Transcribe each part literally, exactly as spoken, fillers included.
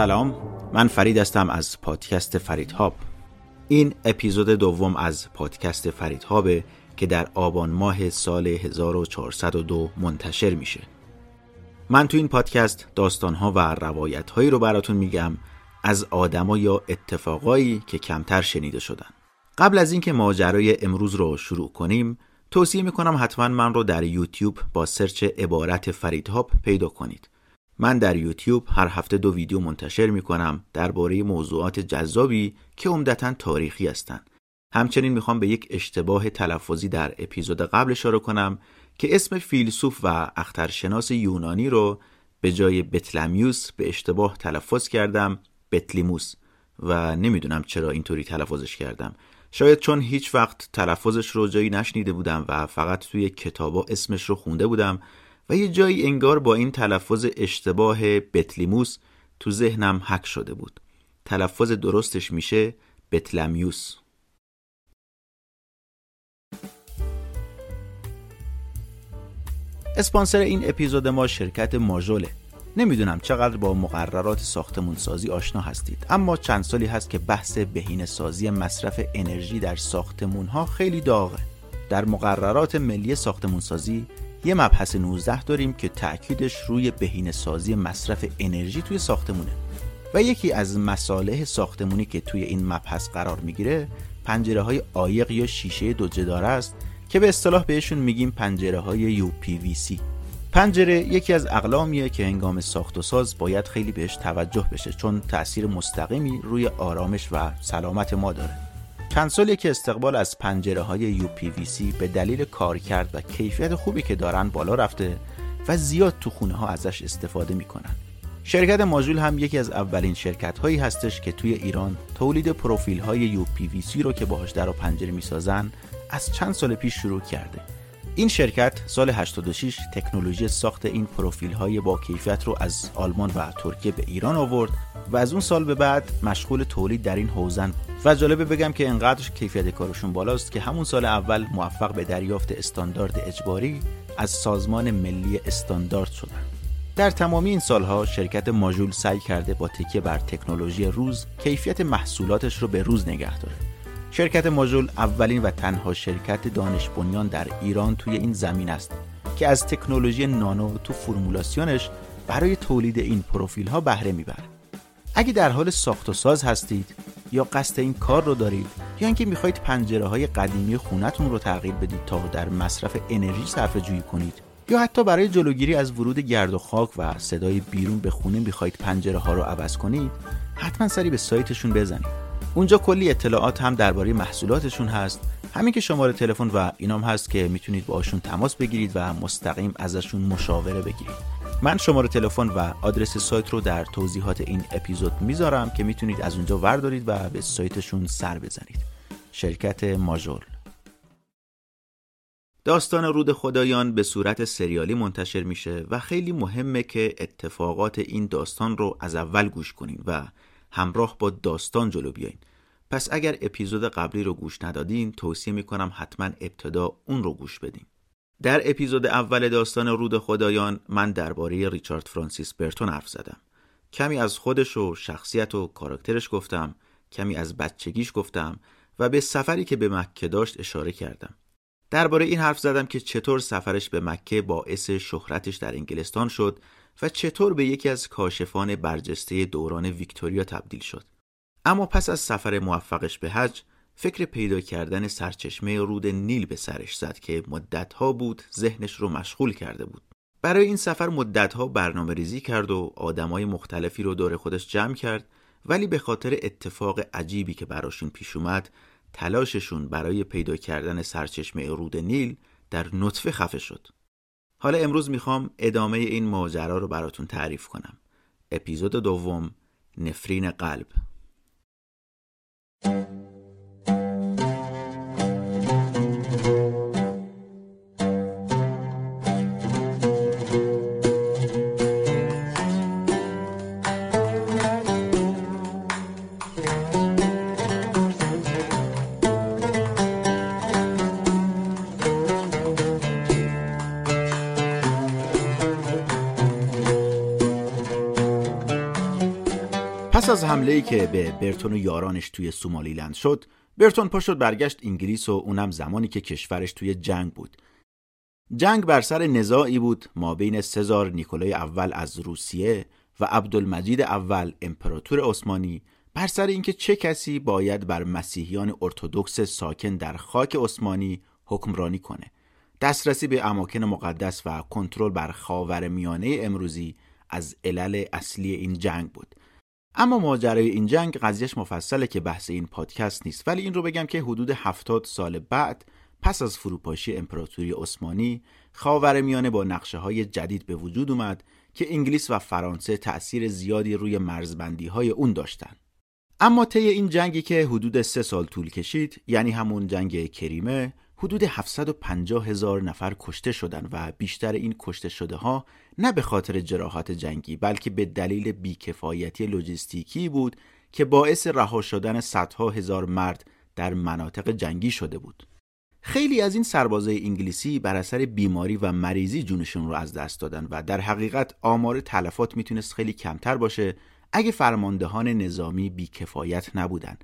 سلام، من فرید هستم از پادکست فرید هاب. این اپیزود دوم از پادکست فرید هابه که در آبان ماه سال هزار و چهارصد و دو منتشر میشه. من تو این پادکست داستان‌ها و روایت‌هایی رو براتون میگم از آدما یا اتفاقایی که کمتر شنیده شدن. قبل از اینکه ماجرای امروز رو شروع کنیم، توصیه میکنم حتما من رو در یوتیوب با سرچ عبارت فرید هاب پیدا کنید. من در یوتیوب هر هفته دو ویدیو منتشر میکنم درباره موضوعات جذابی که عمدتاً تاریخی هستند. همچنین میخوام به یک اشتباه تلفظی در اپیزود قبل اشاره کنم که اسم فیلسوف و اخترشناس یونانی رو به جای بطلمیوس به اشتباه تلفظ کردم بطلیموس و نمیدونم چرا اینطوری تلفظش کردم. شاید چون هیچ وقت تلفظش رو جایی نشنیده بودم و فقط توی کتابا اسمش رو خونده بودم و یه جایی انگار با این تلفظ اشتباه بطلیموس تو ذهنم حک شده بود. تلفظ درستش میشه بطلمیوس. اسپانسر این اپیزود ما شرکت ماژوله. نمیدونم چقدر با مقررات ساختمون سازی آشنا هستید، اما چند سالی هست که بحث بهینه سازی مصرف انرژی در ساختمون ها خیلی داغه. در مقررات ملی ساختمون سازی یه مبحث نوزده داریم که تأکیدش روی بهینه سازی مصرف انرژی توی ساختمونه و یکی از مصالح ساختمونی که توی این مبحث قرار میگیره پنجره های عایق یا شیشه دو جداره است که به اصطلاح بهشون میگیم پنجره های یو پی وی سی. پنجره یکی از اقلامیه که هنگام ساخت و ساز باید خیلی بهش توجه بشه چون تأثیر مستقیمی روی آرامش و سلامت ما داره. چند سالیه که استقبال از پنجره های یو پی وی سی به دلیل کارکرد و کیفیت خوبی که دارن بالا رفته و زیاد تو خونه ها ازش استفاده میکنن. شرکت ماژول هم یکی از اولین شرکت هایی هستش که توی ایران تولید پروفیل های یو پی وی سی رو که باهاش در و پنجره میسازن از چند سال پیش شروع کرده. این شرکت سال هشتاد و شش تکنولوژی ساخت این پروفیل های با کیفیت رو از آلمان و ترکیه به ایران آورد و از اون سال به بعد مشغول تولید در این حوزن و جالبه بگم که انقدر کیفیت کارشون بالاست که همون سال اول موفق به دریافت استاندارد اجباری از سازمان ملی استاندارد شدن. در تمامی این سالها شرکت ماژول سعی کرده با تکیه بر تکنولوژی روز کیفیت محصولاتش رو به روز نگه داره. شرکت ماژول اولین و تنها شرکت دانش بنیان در ایران توی این زمین است که از تکنولوژی نانو تو فرمولاسیونش برای تولید این پروفیل ها بهره میبره. اگه در حال ساخت و ساز هستید یا قصد این کار رو دارید یا اینکه میخواید پنجره های قدیمی خونتون رو تغییر بدید تا در مصرف انرژی صرفه جویی کنید یا حتی برای جلوگیری از ورود گرد و خاک و صدای بیرون به خونه میخواید پنجره ها رو عوض کنید، حتما سری به سایتشون بزنید. اونجا کلی اطلاعات هم درباره محصولاتشون هست، همین که شماره تلفن و اینام هست که میتونید باهاشون تماس بگیرید و مستقیم ازشون مشاوره بگیرید. من شماره تلفن و آدرس سایت رو در توضیحات این اپیزود میذارم که میتونید از اونجا وردارید و به سایتشون سر بزنید. شرکت ماژول. داستان رود خدایان به صورت سریالی منتشر میشه و خیلی مهمه که اتفاقات این داستان رو از اول گوش کنین و همراه با داستان جلو بیاین. پس اگر اپیزود قبلی رو گوش ندادین توصیه میکنم حتما ابتدا اون رو گوش بدین. در اپیزود اول داستان رود خدایان من درباره ریچارد فرانسیس برتون حرف زدم. کمی از خودش و شخصیت و کاراکترش گفتم، کمی از بچگیش گفتم و به سفری که به مکه داشت اشاره کردم. درباره این حرف زدم که چطور سفرش به مکه باعث شهرتش در انگلستان شد و چطور به یکی از کاشفان برجسته دوران ویکتوریا تبدیل شد. اما پس از سفر موفقش به حج، فکر پیدا کردن سرچشمه رود نیل به سرش زد که مدتها بود ذهنش رو مشغول کرده بود. برای این سفر مدتها برنامه ریزی کرد و آدمای مختلفی رو دور خودش جمع کرد، ولی به خاطر اتفاق عجیبی که براشون پیش اومد، تلاششون برای پیدا کردن سرچشمه رود نیل در نطفه خفه شد. حالا امروز میخوام ادامه این ماجرا رو براتون تعریف کنم. اپیزود دوم، نفرین قلب. پس از حمله‌ای که به برتون و یارانش توی سومالیلند شد، برتون پا شد برگشت انگلیس و اونم زمانی که کشورش توی جنگ بود. جنگ بر سر نزاعی بود ما بین سزار نیکولای اول از روسیه و عبدالمجید اول امپراتور عثمانی بر سر اینکه چه کسی باید بر مسیحیان ارتدوکس ساکن در خاک عثمانی حکمرانی کنه. دسترسی به اماکن مقدس و کنترل بر خاورمیانه امروزی از علل اصلی این جنگ بود. اما ماجرای این جنگ قضیهش مفصله که بحث این پادکست نیست، ولی این رو بگم که حدود هفتاد سال بعد پس از فروپاشی امپراتوری عثمانی، خاورمیانه با نقشه‌های جدید به وجود اومد که انگلیس و فرانسه تأثیر زیادی روی مرزبندی‌های اون داشتن. اما طی این جنگی که حدود سه سال طول کشید، یعنی همون جنگ کریمه، حدود هفتصد و پنجاه هزار نفر کشته شدن و بیشتر این کشته شده ها نه به خاطر جراحات جنگی بلکه به دلیل بیکفایتی لوجستیکی بود که باعث رها شدن صدها هزار مرد در مناطق جنگی شده بود. خیلی از این سربازای انگلیسی بر اثر بیماری و مریضی جونشون رو از دست دادن و در حقیقت آمار تلفات میتونست خیلی کمتر باشه اگه فرماندهان نظامی بیکفایت نبودن.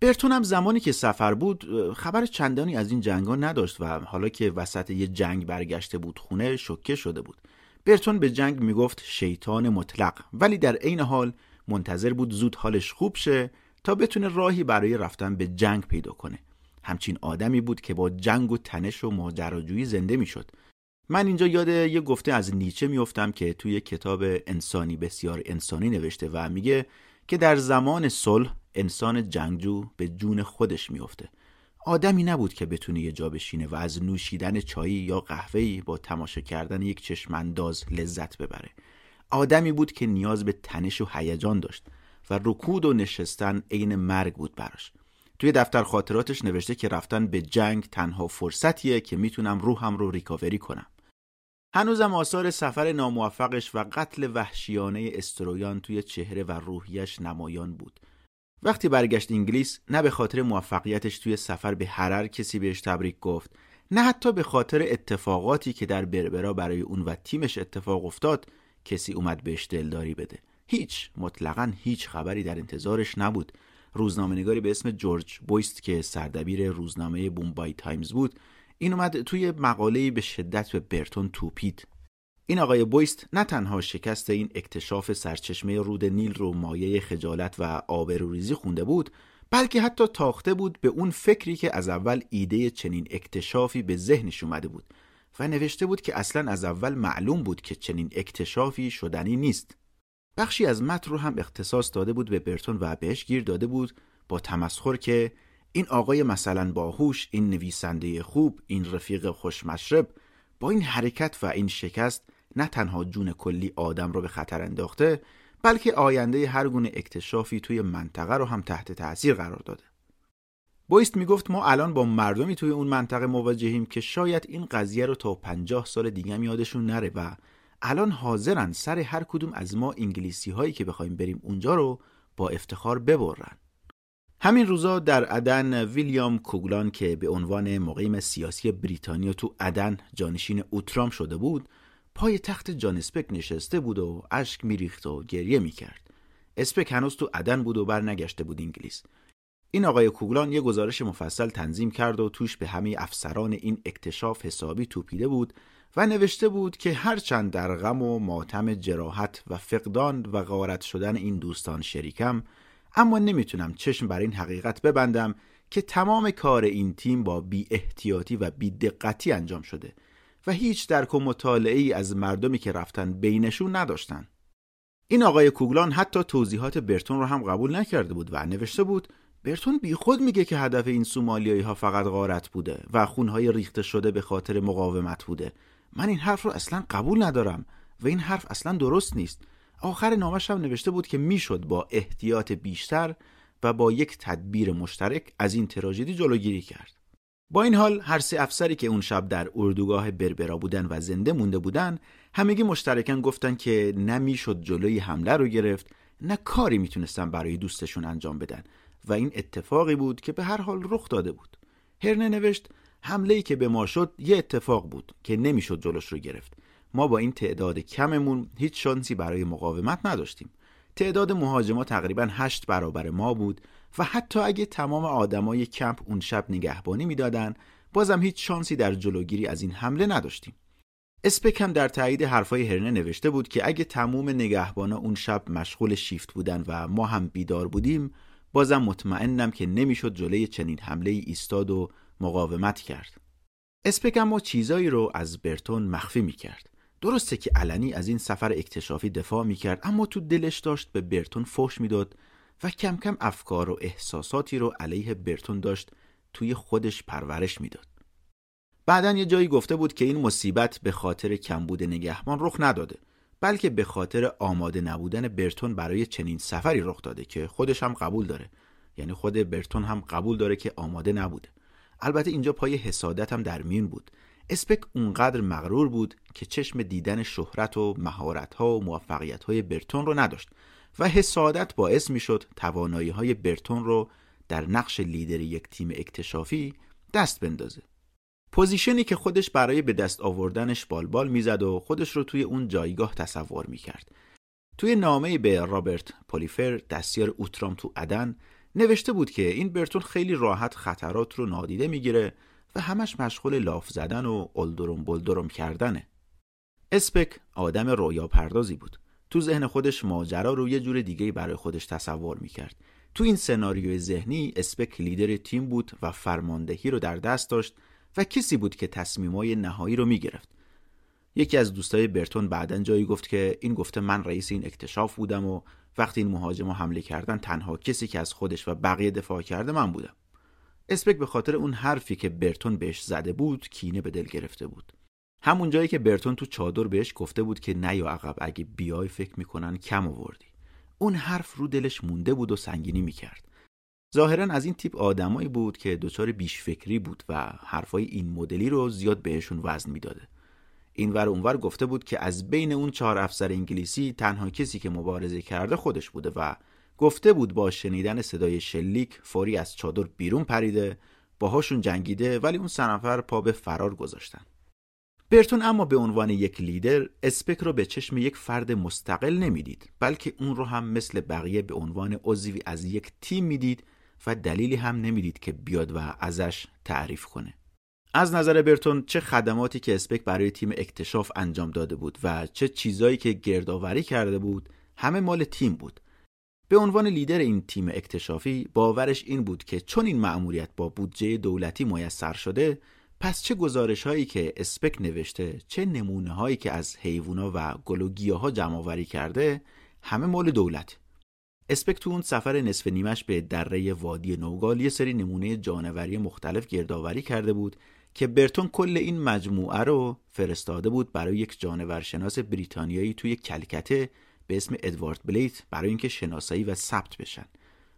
برتون هم زمانی که سفر بود خبر چندانی از این جنگا نداشت و حالا که وسط یه جنگ برگشته بود خونه شوکه شده بود. برتون به جنگ میگفت شیطان مطلق، ولی در عین حال منتظر بود زود حالش خوب شه تا بتونه راهی برای رفتن به جنگ پیدا کنه. همچین آدمی بود که با جنگ و تنش و ماجراجویی زنده میشد. من اینجا یاد یه گفته از نیچه میافتم که توی کتاب انسانی بسیار انسانی نوشته و میگه که در زمان صلح انسان جنگجو به جون خودش میفته. آدمی نبود که بتونه یه جا بشینه و از نوشیدن چایی یا قهوه‌ای با تماشا کردن یک چشمانداز لذت ببره. آدمی بود که نیاز به تنش و هیجان داشت و رکود و نشستن عین مرگ بود براش. توی دفتر خاطراتش نوشته که رفتن به جنگ تنها فرصتیه که میتونم روحم رو ریکاوری کنم. هنوزم آثار سفر ناموفقش و قتل وحشیانه استرویان توی چهره و روحیش نمایان بود. وقتی برگشت انگلیس نه به خاطر موفقیتش توی سفر به حرر کسی بهش تبریک گفت، نه حتی به خاطر اتفاقاتی که در بربرا برای اون و تیمش اتفاق افتاد کسی اومد بهش دلداری بده. هیچ، مطلقاً هیچ خبری در انتظارش نبود. روزنامه‌نگاری به اسم جورج بویست که سردبیر روزنامه بومبای تایمز بود، این اومد توی مقاله‌ای به شدت به برتون توپید. این آقای بویست نه تنها شکست این اکتشاف سرچشمه رود نیل رو مایه خجالت و آبروریزی خونده بود، بلکه حتی تاخته بود به اون فکری که از اول ایده چنین اکتشافی به ذهنش اومده بود و نوشته بود که اصلاً از اول معلوم بود که چنین اکتشافی شدنی نیست. بخشی از متن رو هم اختصاص داده بود به برتون و بهش گیر داده بود با تمسخر که این آقای مثلا باهوش، این نویسنده خوب، این رفیق خوشمشرب با این حرکت و این شکست نه تنها جون کلی آدم رو به خطر انداخته، بلکه آینده هر گونه اکتشافی توی منطقه رو هم تحت تأثیر قرار داده. بویست میگفت ما الان با مردمی توی اون منطقه مواجهیم که شاید این قضیه رو تا پنجاه سال دیگه هم یادشون نره و الان حاضرن سر هر کدوم از ما انگلیسی هایی که بخوایم بریم اونجا رو با افتخار ببرن. همین روزا در عدن ویلیام کوگلان که به عنوان مقیم سیاسی بریتانیا تو عدن جانشین اوترام شده بود، پای تخت جان اسپک نشسته بود و اشک میریخت و گریه میکرد. اسپک هنوز تو عدن بود و برنگشته بود انگلیس. این آقای کوگلان یه گزارش مفصل تنظیم کرد و توش به همه افسران این اکتشاف حسابی توپیده بود و نوشته بود که هرچند در غم و ماتم جراحت و فقدان و غارت شدن این دوستان شریکم، اما نمیتونم چشم بر این حقیقت ببندم که تمام کار این تیم با بی احتیاطی و بی دقتی انجام شده و هیچ درک و مطالعه‌ای از مردمی که رفتن بینشون نداشتن. این آقای کوگلان حتی توضیحات برتون رو هم قبول نکرده بود و نوشته بود برتون بی خود میگه که هدف این سومالیایی ها فقط غارت بوده و خونهای ریخته شده به خاطر مقاومت بوده. من این حرف رو اصلا قبول ندارم و این حرف اصلا درست نیست. آخر نامش هم نوشته بود که میشد با احتیاط بیشتر و با یک تدبیر مشترک از این تراژدی جلوگیری کرد. با این حال هر سه افسری که اون شب در اردوگاه بربرا بودن و زنده مونده بودن، همگی مشترکاً گفتن که نه میشد جلوی حمله رو گرفت، نه کاری میتونستن برای دوستشون انجام بدن و این اتفاقی بود که به هر حال رخ داده بود. هرنه نوشت حمله‌ای که به ما شد یه اتفاق بود که نمیشد جلوش رو گرفت. ما با این تعداد کممون هیچ شانسی برای مقاومت نداشتیم. تعداد مهاجما تقریبا هشت برابر ما بود و حتی اگه تمام آدمای کمپ اون شب نگهبانی میدادن بازم هیچ شانسی در جلوگیری از این حمله نداشتیم. اسپک هم در تایید حرفای هرنه نوشته بود که اگه تمام نگهبانا اون شب مشغول شیفت بودن و ما هم بیدار بودیم بازم مطمئنم که نمیشد جلوی چنین حمله ای ایستاد و مقاومت کرد. اسپک اما چیزایی رو از برتون مخفی میکرد. درسته که علنی از این سفر اکتشافی دفاع میکرد اما تو دلش داشت به برتون فحش میداد و کم کم افکار و احساساتی رو علیه برتون داشت توی خودش پرورش میداد. بعدن یه جایی گفته بود که این مصیبت به خاطر کمبود نگهبان رخ نداده بلکه به خاطر آماده نبودن برتون برای چنین سفری رخ داده، که خودش هم قبول داره، یعنی خود برتون هم قبول داره که آماده نبوده. البته اینجا پای حسادت هم در میون بود. اسپک اونقدر مغرور بود که چشم دیدن شهرت و مهارت‌ها و موفقیت‌های برتون رو نداشت و حسادت باعث می‌شد توانایی‌های برتون رو در نقش لیدر یک تیم اکتشافی دست بندازه. پوزیشنی که خودش برای به دست آوردنش بالبال میزد و خودش رو توی اون جایگاه تصور میکرد. توی نامه به رابرت پولیفر دستیار اوترام تو عدن نوشته بود که این برتون خیلی راحت خطرات رو نادیده میگیره و همش مشغول لاف زدن و اولدروم بولدروم کردنه. اسپک آدم رویا پردازی بود. تو ذهن خودش ماجرا رو یه جور دیگه برای خودش تصور میکرد. تو این سناریوی ذهنی اسپک لیدر تیم بود و فرماندهی رو در دست داشت و کسی بود که تصمیمای نهایی رو میگرفت. یکی از دوستای برتون بعدن جایی گفت که این گفته من رئیس این اکتشاف بودم و وقتی این مهاجما حمله کردن تنها کسی که از خودش و بقیه دفاع کرده من بودم. اسپک به خاطر اون حرفی که برتون بهش زده بود کینه به دل گرفته بود. همون جایی که برتون تو چادر بهش گفته بود که نیا عقب، اگه بیای فکر میکنن کم آوردی. اون حرف رو دلش مونده بود و سنگینی میکرد. ظاهرا از این تیپ آدمایی بود که دچار بیش فکری بود و حرفای این مدلی رو زیاد بهشون وزن میداده. اینور اونور گفته بود که از بین اون چهار افسر انگلیسی تنها کسی که مبارزه کرده خودش بوده و گفته بود با شنیدن صدای شلیک فوری از چادر بیرون پریده، باهاشون جنگیده ولی اون سه نفر پا به فرار گذاشتن. برتون اما به عنوان یک لیدر اسپک رو به چشم یک فرد مستقل نمیدید بلکه اون رو هم مثل بقیه به عنوان عضوی از یک تیم میدید و دلیلی هم نمیدید که بیاد و ازش تعریف کنه. از نظر برتون چه خدماتی که اسپک برای تیم اکتشاف انجام داده بود و چه چیزایی که گردآوری کرده بود همه مال تیم بود. به عنوان لیدر این تیم اکتشافی باورش این بود که چون این مأموریت با بودجه دولتی میسر شده پس چه گزارش‌هایی که اسپک نوشته، چه نمونه‌هایی که از حیوونا و گل و گیاها جمع‌آوری کرده همه مال دولت. اسپک تو اون سفر نصف نیمش به دره وادی نوگال یه سری نمونه جانوری مختلف گردآوری کرده بود که برتون کل این مجموعه رو فرستاده بود برای یک جانورشناس بریتانیایی توی کلکته به اسم ادوارد بلیت برای اینکه شناسایی و ثبت بشن.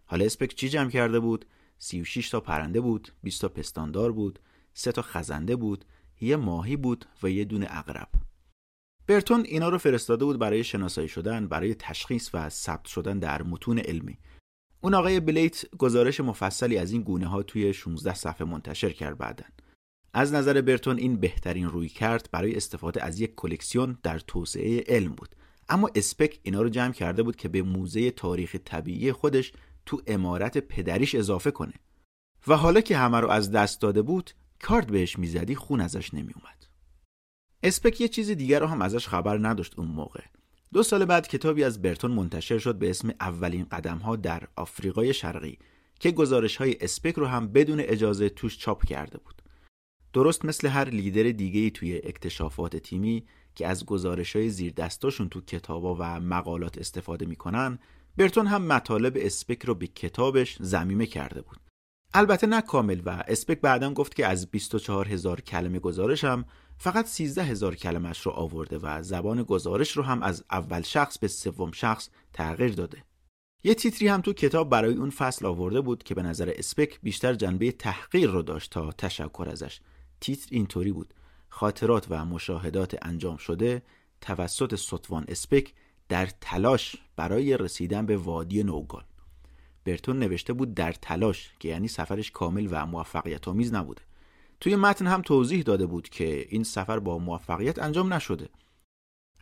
حالا اسپک چی جمع کرده بود؟ سی و شش تا پرنده بود، بیست تا پستاندار بود، سه تا خزنده بود، یه ماهی بود و یه دونه عقرب. برتون اینا رو فرستاده بود برای شناسایی شدن، برای تشخیص و ثبت شدن در متون علمی. اون آقای بلیت گزارش مفصلی از این گونه ها توی شانزده صفحه منتشر کرد بعدن. از نظر برتون این بهترین رویکرد برای استفاده از یک کلکسیون در توسعه علم بود. اما اسپک اینا رو جمع کرده بود که به موزه تاریخ طبیعی خودش تو عمارت پدریش اضافه کنه. و حالا که همه رو از دست داده بود، کارت بهش میزدی خون ازش نمی اومد. اسپک یه چیز دیگر رو هم ازش خبر نداشت اون موقع. دو سال بعد کتابی از برتون منتشر شد به اسم اولین قدم‌ها در آفریقای شرقی که گزارش‌های اسپک رو هم بدون اجازه توش چاپ کرده بود. درست مثل هر لیدر دیگه‌ای توی اکتشافات تیمی که از گزارش‌های زیر دستاشون تو کتابا و مقالات استفاده می‌کنن، برتون هم مطالب اسپک رو به کتابش ضمیمه کرده بود. البته نه کامل و اسپک بعداً گفت که از بیست و چهار هزار کلمه گزارش هم فقط سیزده هزار کلمش رو آورده و زبان گزارش رو هم از اول شخص به سوم شخص تغییر داده. یه تیتری هم تو کتاب برای اون فصل آورده بود که به نظر اسپک بیشتر جنبه تحقیر رو داشت تا تشکر ازش. تیتر اینطوری بود: خاطرات و مشاهدات انجام شده توسط ستوان اسپک در تلاش برای رسیدن به وادی نوگال. برتون نوشته بود در تلاش، که یعنی سفرش کامل و موفقیت‌آمیز نبوده. توی متن هم توضیح داده بود که این سفر با موفقیت انجام نشده.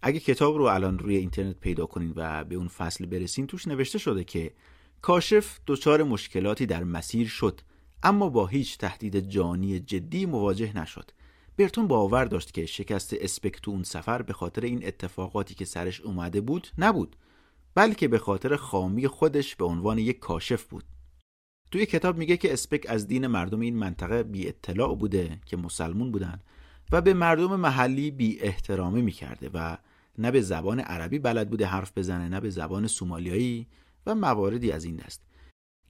اگه کتاب رو الان روی اینترنت پیدا کنین و به اون فصل برسین، توش نوشته شده که کاشف دچار مشکلاتی در مسیر شد، اما با هیچ تهدید جانی جدی مواجه نشد. برتون باور داشت که شکست اسپک تو اون سفر به خاطر این اتفاقاتی که سرش اومده بود نبود، بلکه به خاطر خامی خودش به عنوان یک کاشف بود. توی کتاب میگه که اسپک از دین مردم این منطقه بی اطلاع بوده که مسلمون بودن و به مردم محلی بی احترامی میکرده و نه به زبان عربی بلد بوده حرف بزنه، نه به زبان سومالیایی و مواردی از این دست.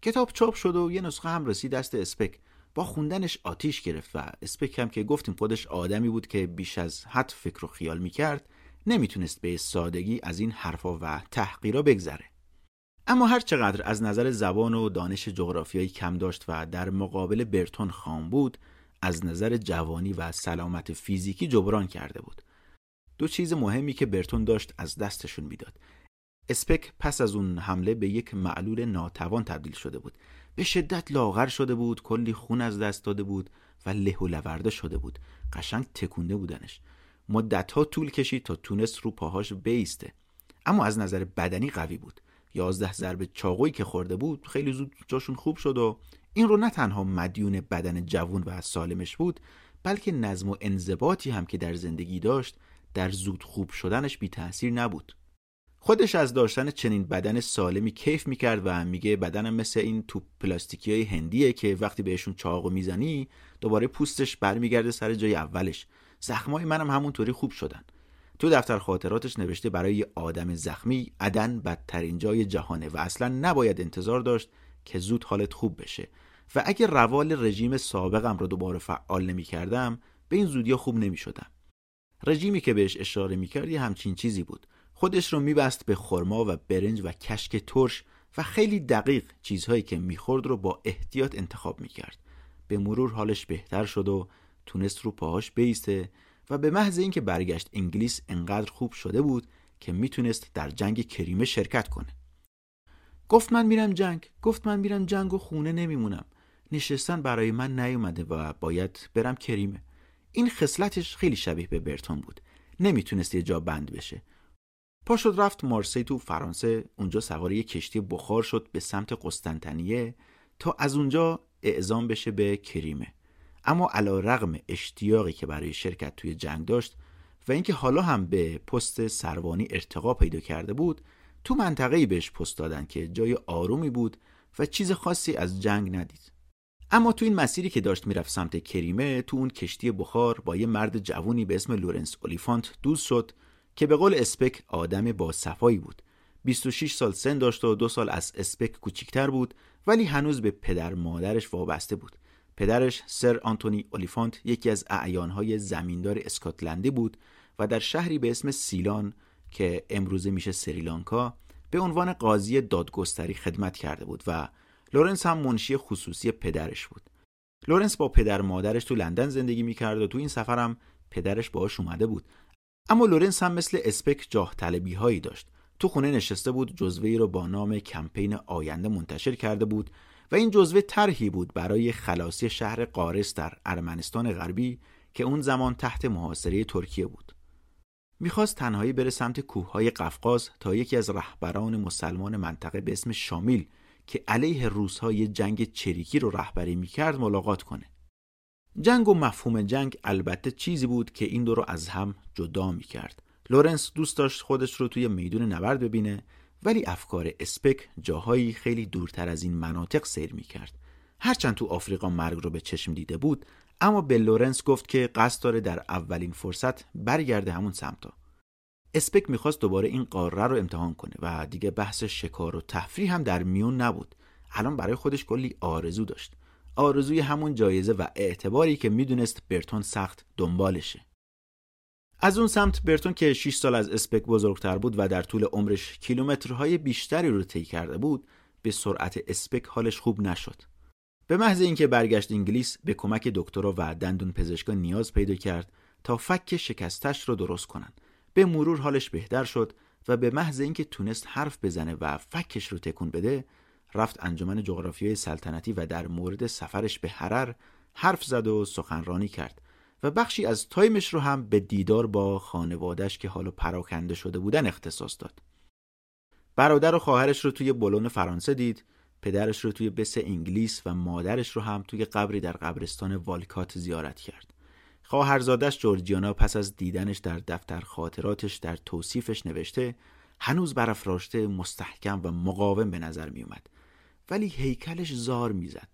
کتاب چاپ شد و یه نسخه هم رسید دست اسپک. با خوندنش آتیش گرفت و اسپک هم که گفتیم خودش آدمی بود که بیش از حد فکر و خیال میکرد، نمیتونست به سادگی از این حرفا و تحقیرا بگذره. اما هر چقدر از نظر زبان و دانش جغرافیایی کم داشت و در مقابل برتون خام بود، از نظر جوانی و سلامت فیزیکی جبران کرده بود. دو چیز مهمی که برتون داشت از دستشون میداد. اسپک پس از اون حمله به یک معلول ناتوان تبدیل شده بود، به شدت لاغر شده بود، کلی خون از دست داده بود و له و لورده شده بود. قشنگ تکونده بودنش. مدت‌ها طول کشید تا تونست رو پاهاش بیسته، اما از نظر بدنی قوی بود. یازده ضربه چاقویی که خورده بود خیلی زود جاشون خوب شد و این رو نه تنها مدیون بدن جوان و سالمش بود، بلکه نظم و انضباطی هم که در زندگی داشت در زود خوب شدنش بی تأثیر نبود. خودش از داشتن چنین بدن سالمی کیف میکرد و میگه بدنم مثل این توپ پلاستیکیای هندیه که وقتی بهشون چاقو میزنی دوباره پوستش برمیگرده سر جای اولش. زخمای منم همونطوری خوب شدن. تو دفتر خاطراتش نوشته برای یه آدم زخمی عدن بدترین جای جهانه و اصلا نباید انتظار داشت که زود حالت خوب بشه و اگه روال رژیم سابقم رو دوباره فعال نمیکردم به این زودی خوب نمیشدم. رژیمی که بهش اشاره میکرد یه همچین چیزی بود. خودش رو میبست به خرما و برنج و کشک ترش و خیلی دقیق چیزهایی که میخورد رو با احتیاط انتخاب میکرد. به مرور حالش بهتر شد و تونست رو پاهاش بیسته و به محض اینکه برگشت انگلیس انقدر خوب شده بود که میتونست در جنگ کریمه شرکت کنه. گفت من میرم جنگ، گفت من میرم جنگ و خونه نمیمونم. نشستن برای من نیومده و باید برم کریمه. این خصلتش خیلی شبیه به برتون بود. نمیتونست یه جا بند بشه. پاشد رفت مارسی تو فرانسه. اونجا سوار یک کشتی بخار شد به سمت قسطنطنیه تا از اونجا اعزام بشه به کریمه. اما علیرغم اشتیاقی که برای شرکت توی جنگ داشت و اینکه حالا هم به پست سروانی ارتقا پیدا کرده بود، تو منطقه‌ای بهش پست دادن که جای آرومی بود و چیز خاصی از جنگ ندید. اما تو این مسیری که داشت میرفت سمت کریمه، تو اون کشتی بخار با یه مرد جوونی به اسم لورنس اولیفانت دوست شد که به قول اسپک آدم با صفایی بود. بیست و شش سال سن داشت و دو سال از اسپک کوچیک‌تر بود، ولی هنوز به پدر مادرش وابسته بود. پدرش سر آنتونی اولیفانت یکی از اعیان‌های زمیندار اسکاتلندی بود و در شهری به اسم سیلان که امروزه میشه سریلانکا به عنوان قاضی دادگستری خدمت کرده بود و لورنس هم منشی خصوصی پدرش بود. لورنس با پدر مادرش تو لندن زندگی می‌کرد و تو این سفر هم پدرش باهاش اومده بود. اما لورنس هم مثل اسپک جاه طلبی هایی داشت. تو خونه نشسته بود، جزوه‌ای رو با نام کمپین آینده منتشر کرده بود و این جزوه طرحی بود برای خلاصی شهر قارس در ارمنستان غربی که اون زمان تحت محاصره ترکیه بود. میخواست تنهایی بره سمت کوههای قفقاز تا یکی از رهبران مسلمان منطقه به اسم شامیل که علیه روس‌های جنگ چریکی رو رهبری میکرد ملاقات کنه. جنگ و مفهوم جنگ البته چیزی بود که این دو رو از هم جدا میکرد. لورنس دوست داشت خودش رو توی میدون نبرد ببینه، ولی افکار اسپک جاهایی خیلی دورتر از این مناطق سیر میکرد. هرچند تو آفریقا مرگ رو به چشم دیده بود، اما به لورنس گفت که قصد داره در اولین فرصت برگرده همون سمتا. اسپک میخواست دوباره این قاره رو امتحان کنه و دیگه بحث شکار و تفریح هم در میون نبود. الان برای خودش کلی آرزو داشت. آرزوی همون جایزه و اعتباری که میدونست برتون سخت دنبالشه. از اون سمت برتون که شش سال از اسپک بزرگتر بود و در طول عمرش کیلومترهای بیشتری رو طی کرده بود، به سرعت اسپک حالش خوب نشد. به محض اینکه برگشت انگلیس، به کمک دکترها و دندون پزشکان نیاز پیدا کرد تا فک شکستش رو درست کنن. به مرور حالش بهتر شد و به محض اینکه تونست حرف بزنه و فکش رو تکون بده، رفت انجمن جغرافیای سلطنتی و در مورد سفرش به حرر حرف زد و سخنرانی کرد و بخشی از تایمش رو هم به دیدار با خانواده‌اش که حالا پراکنده شده بودن اختصاص داد. برادر و خواهرش رو توی بولون فرانسه دید، پدرش رو توی بس انگلیس و مادرش رو هم توی قبری در قبرستان والکات زیارت کرد. خواهرزادش جورجیانا پس از دیدنش در دفتر خاطراتش در توصیفش نوشته هنوز برافراشته، مستحکم و مقاوم به نظر می اومد، ولی هیکلش زار می زد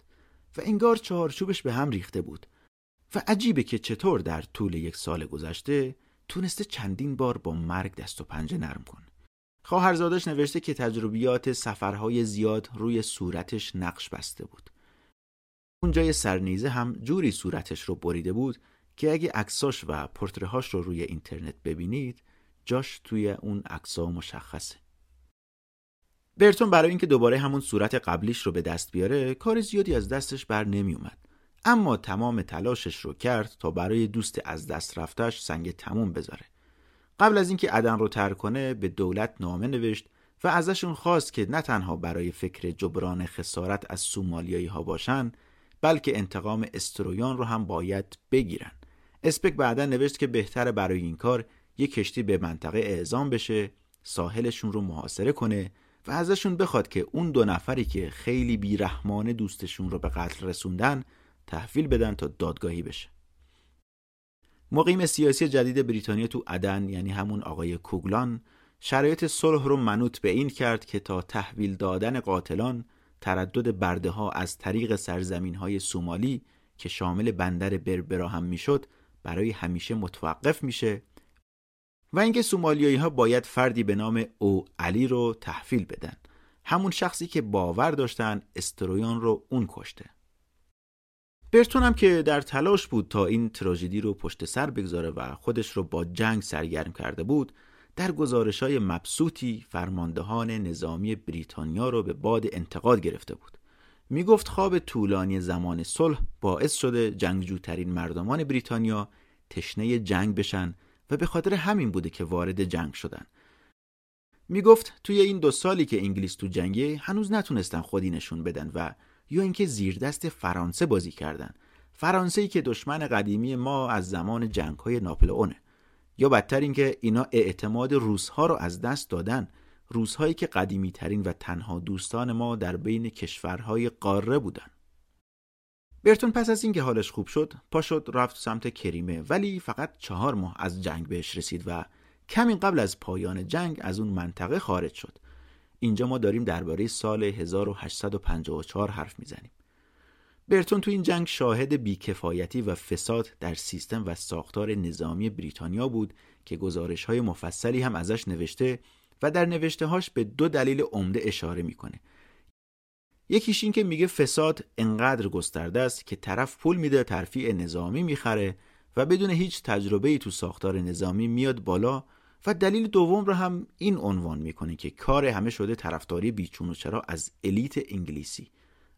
و انگار چارچوبش به هم ریخته بود و عجیبه که چطور در طول یک سال گذشته تونسته چندین بار با مرگ دست و پنجه نرم کنه. خواهرزادش نوشته که تجربیات سفرهای زیاد روی صورتش نقش بسته بود. اونجای سرنیزه هم جوری صورتش رو بریده بود که اگه عکساش و پورترهاش رو روی اینترنت ببینید، جاش توی اون عکس‌ها مشخصه. برتون برای اینکه دوباره همون صورت قبلیش رو به دست بیاره، کار زیادی از دستش بر نمی اومد. اما تمام تلاشش رو کرد تا برای دوست از دست رفتهش سنگ تموم بذاره. قبل از اینکه عدن رو ترک کنه به دولت نامه نوشت و ازشون خواست که نه تنها برای فکر جبران خسارت از سومالیایی ها باشن، بلکه انتقام استرویان رو هم باید بگیرن. اسپک بعدا نوشت که بهتره برای این کار یک کشتی به منطقه اعزام بشه، ساحلشون رو محاصره کنه و ازشون بخواد که اون دو نفری که خیلی بیرحمانه دوستشون رو به قتل رسوندن تحویل بدن تا دادگاهی بشه. مقیم سیاسی جدید بریتانیا تو عدن، یعنی همون آقای کوگلان، شرایط صلح رو منوط به این کرد که تا تحویل دادن قاتلان تردد برده ها از طریق سرزمین های سومالی که شامل بندر بربرا هم میشد برای همیشه متوقف میشه و اینکه سومالیایی ها باید فردی به نام او علی رو تحویل بدن، همون شخصی که باور داشتن استرویان رو اون کشته. برتون هم که در تلاش بود تا این تراژدی رو پشت سر بگذاره و خودش رو با جنگ سرگرم کرده بود، در گزارش‌های مبسوطی فرماندهان نظامی بریتانیا رو به باد انتقاد گرفته بود. میگفت خواب طولانی زمان صلح باعث شده جنگجوترین مردمان بریتانیا تشنه جنگ بشن و به خاطر همین بوده که وارد جنگ شدن. میگفت توی این دو سالی که انگلیس تو جنگه هنوز نتونستن خودی نشون بدن و یا اینکه زیر دست فرانسه بازی کردن. فرانسه‌ای که دشمن قدیمی ما از زمان جنگ‌های ناپلئونه. یا بدتر اینکه اینا اعتماد روس‌ها رو از دست دادن، روس‌هایی که قدیمی‌ترین و تنها دوستان ما در بین کشورهای قاره بودن. برتون پس از اینکه حالش خوب شد، پا شد رفت سمت کریمه، ولی فقط چهار ماه از جنگ بهش رسید و کمی قبل از پایان جنگ از اون منطقه خارج شد. اینجا ما داریم درباره سال هزار و هشتصد و پنجاه و چهار حرف میزنیم. برتون تو این جنگ شاهد بیکفایتی و فساد در سیستم و ساختار نظامی بریتانیا بود که گزارش‌های مفصلی هم ازش نوشته و در نوشته‌هاش به دو دلیل عمده اشاره میکنه. یکیش این که میگه فساد انقدر گسترده است که طرف پول میده، ترفیع نظامی میخره و بدون هیچ تجربه‌ای تو ساختار نظامی میاد بالا، و دلیل دوم رو هم این عنوان میکنه که کار همه شده طرفداری بیچون و چرا از الیت انگلیسی،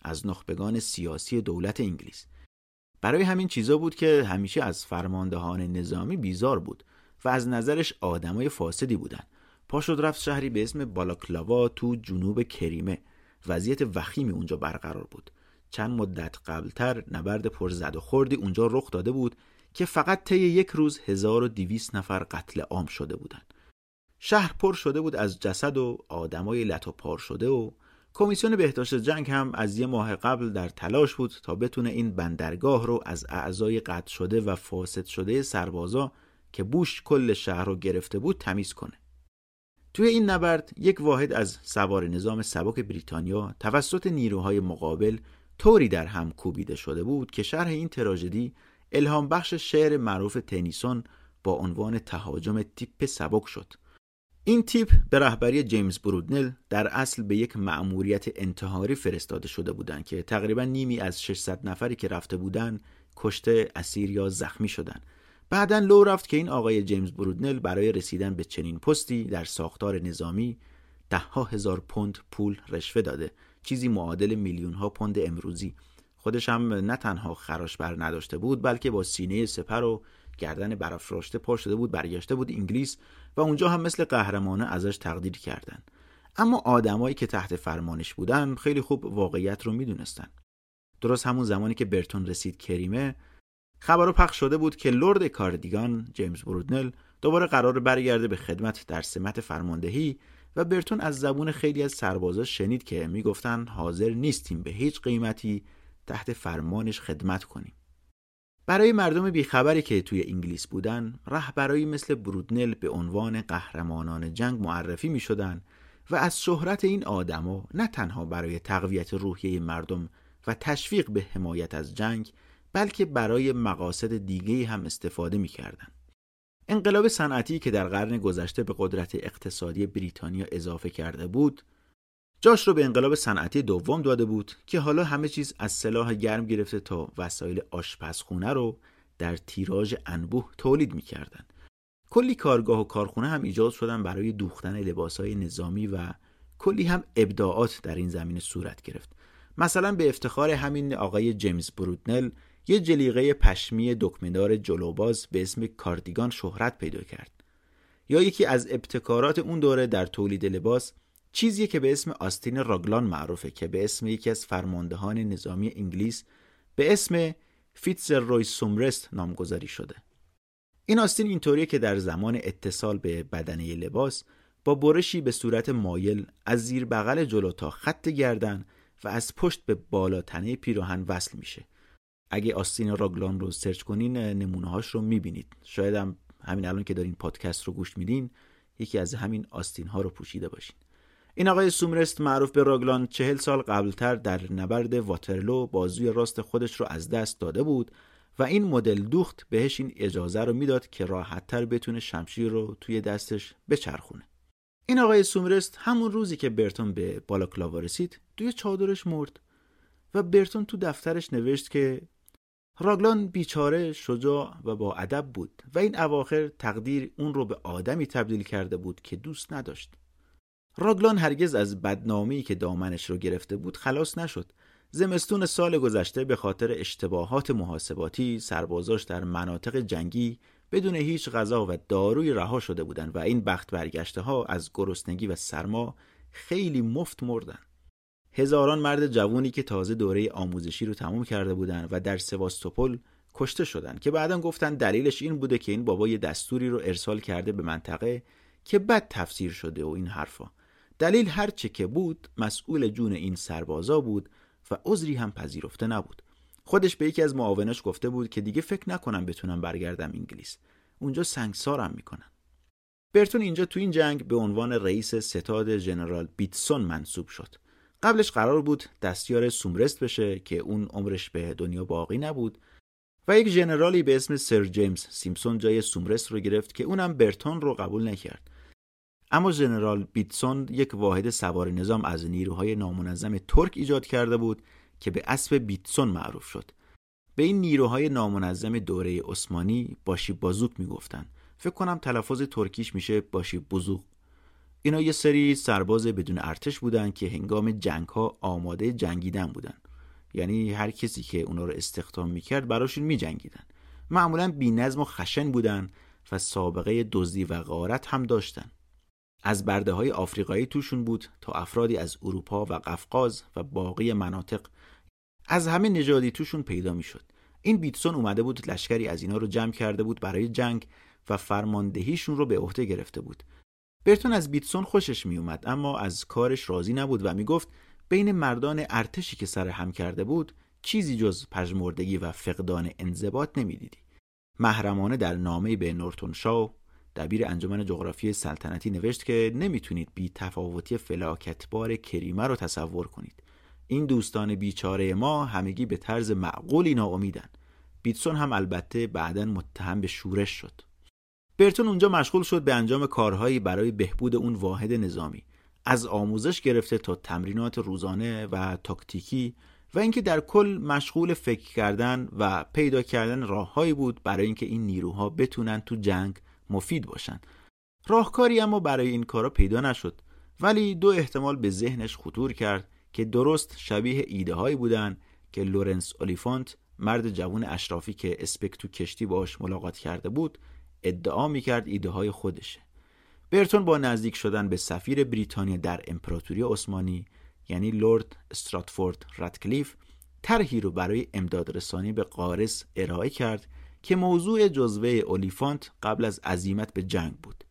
از نخبگان سیاسی دولت انگلیس. برای همین چیزا بود که همیشه از فرماندهان نظامی بیزار بود و از نظرش آدمای فاسدی بودن. پا شد رفت شهری به اسم بالاکلاوا تو جنوب کریمه. وضعیت وخیمی اونجا برقرار بود. چند مدت قبلتر نبرد پرزد و خوردی اونجا رخ داده بود که فقط طی یک روز هزار و دویست نفر قتل عام شده بودند. شهر پر شده بود از جسد و آدمای لطوپار شده و کمیسیون بهداشت جنگ هم از یه ماه قبل در تلاش بود تا بتونه این بندرگاه رو از اعضای قتل شده و فاسد شده سربازا که بوش کل شهر رو گرفته بود تمیز کنه. توی این نبرد یک واحد از سوار نظام سبک بریتانیا توسط نیروهای مقابل طوری در هم کوبیده شده بود که شرح این تراژدی الهام بخش شعر معروف تنیسون با عنوان تهاجم تیپ سبک شد. این تیپ به رهبری جیمز برودنل در اصل به یک مأموریت انتحاری فرستاده شده بودند که تقریبا نیمی از ششصد نفری که رفته بودند کشته، اسیر یا زخمی شدند. بعداً لو رفت که این آقای جیمز برودنل برای رسیدن به چنین پستی در ساختار نظامی ده ها هزار پوند پول رشوه داده، چیزی معادل میلیون ها پوند امروزی. خودش هم نه تنها خراش بر نداشته بود، بلکه با سینه سپر و گردن برافراشته پا شده بود، برگشته بود انگلیس و اونجا هم مثل قهرمانه ازش تقدیر کردن. اما آدمایی که تحت فرمانش بودن خیلی خوب واقعیت رو میدونستن. درست همون زمانی که برتون رسید کریمه، خبر پخش شده بود که لرد کاردیگان جیمز برودنل دوباره قرار برگرده به خدمت در سمت فرماندهی و برتون از زبون خیلی از سربازا شنید که میگفتن حاضر نیستیم به هیچ قیمتی تحت فرمانش خدمت کنیم. برای مردم بیخبری که توی انگلیس بودن، رهبرایی مثل برودنل به عنوان قهرمانان جنگ معرفی میشدن و از شهرت این آدما نه تنها برای تقویت روحیه مردم و تشویق به حمایت از جنگ، بلکه برای مقاصد دیگه‌ای هم استفاده می‌کردن. انقلاب صنعتی که در قرن گذشته به قدرت اقتصادی بریتانیا اضافه کرده بود، جاش رو به انقلاب صنعتی دوم داده بود که حالا همه چیز از سلاح گرم گرفته تا وسایل آشپزخونه رو در تیراژ انبوه تولید می‌کردن. کلی کارگاه و کارخونه هم ایجاد شدن برای دوختن لباس‌های نظامی و کلی هم ابداعات در این زمینه صورت گرفت. مثلا به افتخار همین آقای جیمز برودنل یه جلیقه پشمی دکمه‌دار جلوباز به اسم کاردیگان شهرت پیدا کرد. یا یکی از ابتکارات اون دوره در تولید لباس چیزیه که به اسم آستین راگلان معروفه که به اسم یکی از فرماندهان نظامی انگلیس به اسم فیتز روی سومرست نامگذاری شده. این آستین اینطوریه که در زمان اتصال به بدنه لباس با برشی به صورت مایل از زیر بغل جلو تا خط گردن و از پشت به بالا تنه پیراهن وصل میشه. اگه آستین راگلان رو سرچ کنین نمونه‌هاش رو میبینید. شاید هم همین الان که دارین پادکست رو گوش میدین یکی از همین آستین‌ها رو پوشیده باشین. این آقای سومرست معروف به راگلان چهل سال قبلتر در نبرد واترلو بازوی راست خودش رو از دست داده بود و این مدل دوخت بهش این اجازه رو میداد که راحت‌تر بتونه شمشیر رو توی دستش بچرخونه. این آقای سومرست همون روزی که برتون به بالاکلاوا رسید توی چادرش مرد و برتون تو دفترش نوشت که راگلان بیچاره شجاع و با ادب بود و این اواخر تقدیر اون رو به آدمی تبدیل کرده بود که دوست نداشت. راگلان هرگز از بدنامی که دامنش رو گرفته بود خلاص نشد. زمستون سال گذشته به خاطر اشتباهات محاسباتی سربازاش در مناطق جنگی بدون هیچ غذا و داروی رها شده بودند و این بخت برگشته ها از گرسنگی و سرما خیلی مفت مردن. هزاران مرد جوانی که تازه دوره آموزشی رو تموم کرده بودند و در سواستوپل کشته شدند که بعداً گفتن دلیلش این بوده که این بابا یه دستوری رو ارسال کرده به منطقه که بد تفسیر شده و این حرفا. دلیل هر چه که بود مسئول جون این سربازا بود و عذری هم پذیرفته نبود. خودش به یکی از معاوناش گفته بود که دیگه فکر نکنم بتونم برگردم انگلیس. اونجا سنگسارم میکنن. برتون اینجا تو این جنگ به عنوان رئیس ستاد جنرال بیتسون منصوب شد. قبلش قرار بود دستیار سومرست بشه که اون عمرش به دنیا باقی نبود و یک جنرالی به اسم سر جیمز سیمپسون جای سومرست رو گرفت که اونم برتون رو قبول نکرد. اما جنرال بیتسون یک واحد سوار نظام از نیروهای نامنظم ترک ایجاد کرده بود که به اسب بیتسون معروف شد. به این نیروهای نامنظم دوره عثمانی باشی بازوک میگفتن. فکر کنم تلفظ ترکیش میشه باشی بزوق. اینا یه سری سرباز بدون ارتش بودن که هنگام جنگ‌ها آماده جنگیدن بودن. یعنی هر کسی که اونا رو استخدام میکرد براشون میجنگیدن. معمولاً بی‌نظم و خشن بودن و سابقه دزدی و غارت هم داشتن. از برده های آفریقایی توشون بود تا افرادی از اروپا و قفقاز و باقی مناطق از همه نژادی توشون پیدا می شد. این بیتسون اومده بود لشکری از اینا رو جمع کرده بود برای جنگ و فرماندهیشون رو به عهده گرفته بود. برتون از بیتسون خوشش می اومد اما از کارش راضی نبود و می گفت بین مردان ارتشی که سر هم کرده بود چیزی جز پژمردگی و فقدان انضباط نمی دیدی. محرمانه در نامه‌ای به نورتون شاو دبیر انجمن جغرافی سلطنتی نوشت که نمیتونید بی تفاوتی فلاکتبار کریمه رو تصور کنید. این دوستان بیچاره ما همگی به طرز معقولی ناامیدن. بیتسون هم البته بعداً متهم به شورش شد. برتون اونجا مشغول شد به انجام کارهایی برای بهبود اون واحد نظامی، از آموزش گرفته تا تمرینات روزانه و تاکتیکی و اینکه در کل مشغول فکر کردن و پیدا کردن راههایی بود برای اینکه این نیروها بتونن تو جنگ مفید باشن. راهکاری اما برای این کارا پیدا نشد ولی دو احتمال به ذهنش خطور کرد که درست شبیه ایده هایی بودن که لورنس اولیفانت مرد جوان اشرافی که اسپک تو کشتی باهاش ملاقات کرده بود ادعا میکرد ایده های خودشه. برتون با نزدیک شدن به سفیر بریتانیا در امپراتوری عثمانی یعنی لرد استراتفورد راتکلیف طرحی رو برای امدادرسانی به غارس ارائه کرد که موضوع جزوه اولیفانت قبل از عزیمت به جنگ بود.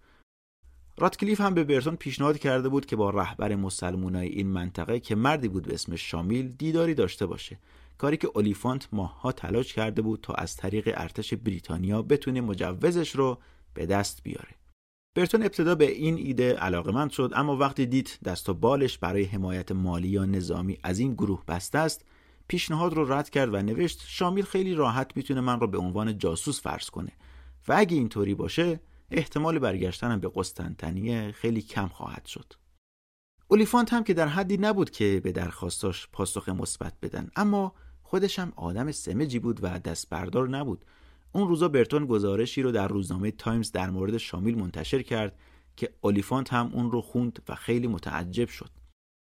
راتکلیف هم به برتون پیشنهاد کرده بود که با رهبر مسلمانای این منطقه که مردی بود به اسم شامیل دیداری داشته باشه، کاری که اولیفانت ماه‌ها تلاش کرده بود تا از طریق ارتش بریتانیا بتونه مجوزش رو به دست بیاره. برتون ابتدا به این ایده علاقه‌مند شد، اما وقتی دید دست و بالش برای حمایت مالی یا نظامی از این گروه بسته است، پیشنهاد رو رد کرد و نوشت شامیل خیلی راحت میتونه من رو به عنوان جاسوس فرض کنه و اگه اینطوری باشه احتمال برگشتنم به قسطنطنیه خیلی کم خواهد شد. اولیفانت هم که در حدی نبود که به درخواستاش پاسخ مثبت بدن، اما خودش هم آدم سمجی بود و دستبردار نبود. اون روزا برتون گزارشی رو در روزنامه تایمز در مورد شامیل منتشر کرد که اولیفانت هم اون رو خوند و خیلی متعجب شد.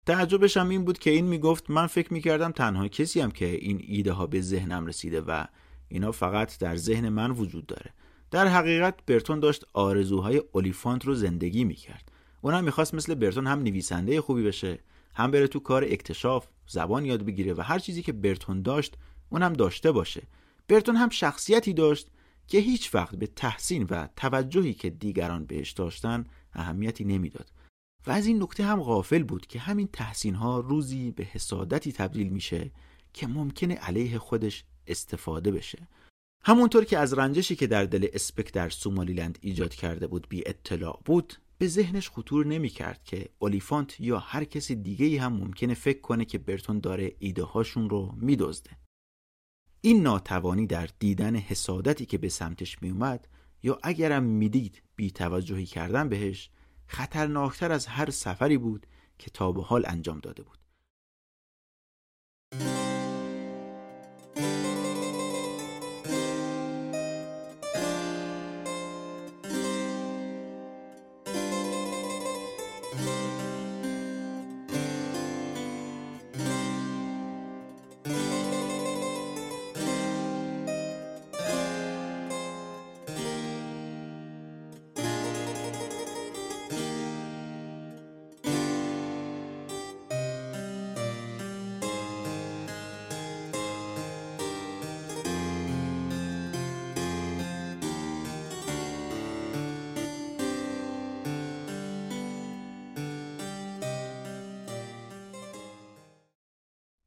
تعجبش هم این بود که این میگفت من فکر میکردم تنها کسی هم که این ایده ها به ذهنم رسیده و اینا فقط در ذهن من وجود داره. در حقیقت برتون داشت آرزوهای اولیفانت رو زندگی میکرد. اونم میخواست مثل برتون هم نویسنده خوبی بشه، هم بره تو کار اکتشاف، زبان یاد بگیره و هر چیزی که برتون داشت اونم داشته باشه. برتون هم شخصیتی داشت که هیچ وقت به تحسین و توجهی که دیگران بهش داشتن اهمیتی نمیداد و از این نکته هم غافل بود که همین تحسین‌ها روزی به حسادتی تبدیل میشه که ممکنه علیه خودش استفاده بشه. همونطور که از رنجشی که در دل اسپک در سومالیلند ایجاد کرده بود بی اطلاع بود، به ذهنش خطور نمی‌کرد که اولیفانت یا هر کس دیگه‌ای هم ممکنه فکر کنه که برتون داره ایده‌هاشون رو می‌دزده. این ناتوانی در دیدن حسادتی که به سمتش میومد یا اگرم میدید بی‌توجهی کردن بهش، خطرناکتر از هر سفری بود که تا به حال انجام داده بود.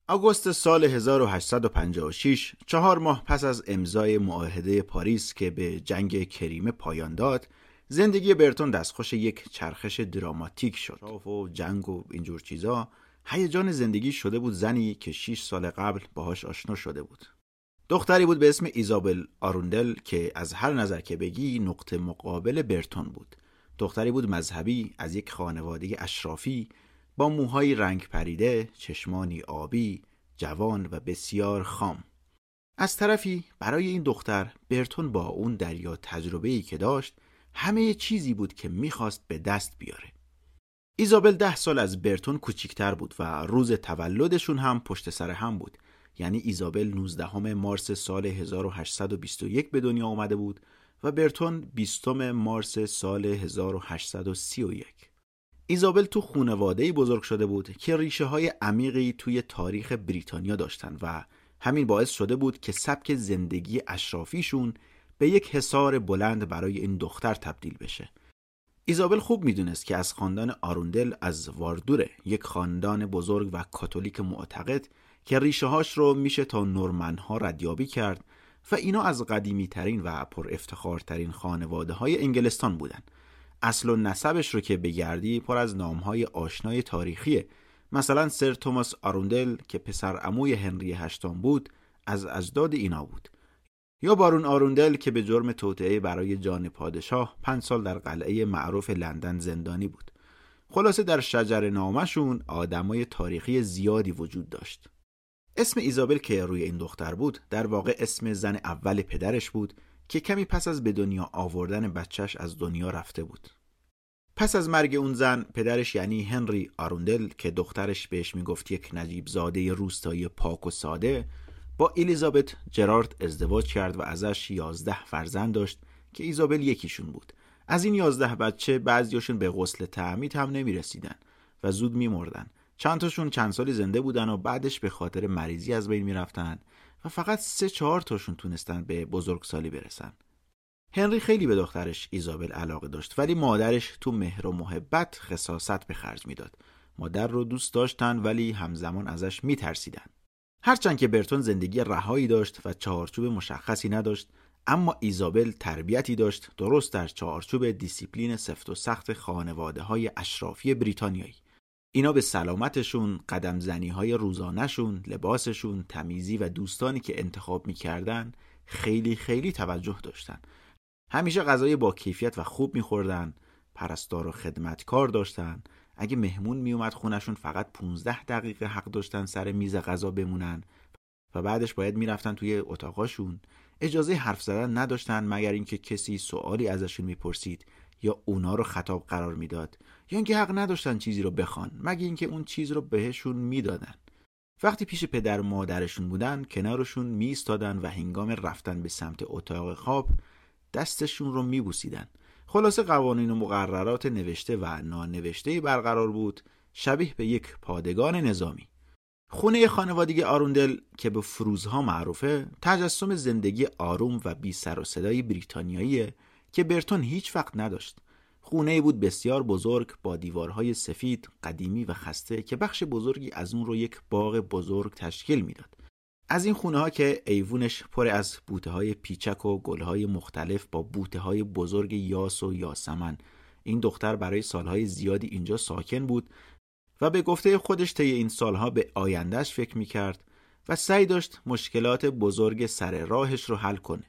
آگوست سال هزار و هشتصد و پنجاه و شش، چهار ماه پس از امضای معاهده پاریس که به جنگ کریمه پایان داد، زندگی برتون دستخوش یک چرخش دراماتیک شد. شاف و جنگ و اینجور چیزا هیجان زندگی شده بود. زنی که شش سال قبل باهاش آشنا شده بود، دختری بود به اسم ایزابل آروندل که از هر نظر که بگی نقطه مقابل برتون بود. دختری بود مذهبی از یک خانواده اشرافی، با موهای رنگ پریده، چشمانی آبی، جوان و بسیار خام. از طرفی برای این دختر برتون با اون دریا تجربه‌ای که داشت همه چیزی بود که میخواست به دست بیاره. ایزابل ده سال از برتون کوچیکتر بود و روز تولدشون هم پشت سر هم بود. یعنی ایزابل نوزدهم مارس سال هزار و هشتصد و بیست و یک به دنیا آمده بود و برتون بیستم مارس سال هزار و هشتصد و سی و یک. ایزابل تو خانواده‌ای بزرگ شده بود که ریشه‌های عمیقی توی تاریخ بریتانیا داشتن و همین باعث شده بود که سبک زندگی اشرافیشون به یک حصار بلند برای این دختر تبدیل بشه. ایزابل خوب میدونست که از خاندان آروندل از واردوره، یک خاندان بزرگ و کاتولیک معتقد که ریشه‌هاش رو میشه تا نورمن‌ها ردیابی کرد و اینا از قدیمی‌ترین و پر افتخارترین خانواده‌های انگلستان بودن. اصل و نسبش رو که بگردی پر از نامهای آشنای تاریخیه. مثلا سر توماس آروندل که پسر عموی هنری هشتم بود از اجداد اینا بود، یا بارون آروندل که به جرم توطئه برای جان پادشاه پنج سال در قلعه معروف لندن زندانی بود. خلاصه در شجر نامشون آدمای تاریخی زیادی وجود داشت. اسم ایزابل که روی این دختر بود در واقع اسم زن اول پدرش بود که کمی پس از به دنیا آوردن بچهش از دنیا رفته بود. پس از مرگ اون زن، پدرش یعنی هنری آروندل که دخترش بهش میگفت یک نجیب زاده روستایی پاک و ساده، با الیزابت جرارد ازدواج کرد و ازش یازده فرزند داشت که ایزابل یکیشون بود. از این یازده بچه بعضیاشون به غسل تعمید هم نمی رسیدن و زود می مردن. چند تاشون چند سالی زنده بودن و بعدش به خاطر مریضی از بین میرفتن و فقط سه چهار تاشون تونستن به بزرگسالی برسن. هنری خیلی به دخترش ایزابل علاقه داشت، ولی مادرش تو مهر و محبت خساست به خرج میداد. مادر رو دوست داشتن ولی همزمان ازش میترسیدن. هرچند که برتون زندگی رهایی داشت و چارچوب مشخصی نداشت، اما ایزابل تربیتی داشت درست در چارچوب دیسیپلین سفت و سخت خانواده‌های اشرافی بریتانیایی. اینا به سلامتشون، قدم زنی‌های روزانه‌شون، لباسشون، تمیزی و دوستانی که انتخاب می‌کردن خیلی خیلی توجه داشتن. همیشه غذای با کیفیت و خوب می‌خوردن، پرستار و خدمتکار داشتن. اگه مهمون میومد خونشون فقط پونزده دقیقه حق داشتن سر میز غذا بمونن و بعدش باید میرفتن توی اتاقاشون. اجازه حرف زدن نداشتن مگر اینکه کسی سوالی ازشون میپرسید یا اونا رو خطاب قرار میداد، یا اینکه حق نداشتن چیزی رو بخوان مگر اینکه اون چیز رو بهشون میدادن. وقتی پیش پدر و مادرشون بودن کنارشون میایستادن و هنگام رفتن به سمت اتاق خواب دستشون رو میبوسیدن. خلاصه قوانین و مقررات نوشته و نانوشته‌ای برقرار بود، شبیه به یک پادگان نظامی. خونه خانوادگی آروندل که به فروزها معروفه، تجسم زندگی آروم و بی سر و صدای بریتانیاییه که برتون هیچ وقت نداشت. خونه‌ای بود بسیار بزرگ با دیوارهای سفید، قدیمی و خسته که بخش بزرگی از اون رو یک باغ بزرگ تشکیل میداد. از این خونه‌ها که ایوونش پر از بوته‌های پیچک و گل‌های مختلف با بوته‌های بزرگ یاس و یاسمن. این دختر برای سالهای زیادی اینجا ساکن بود و به گفته خودش طی این سالها به آیندهش فکر می‌کرد و سعی داشت مشکلات بزرگ سر راهش رو حل کنه.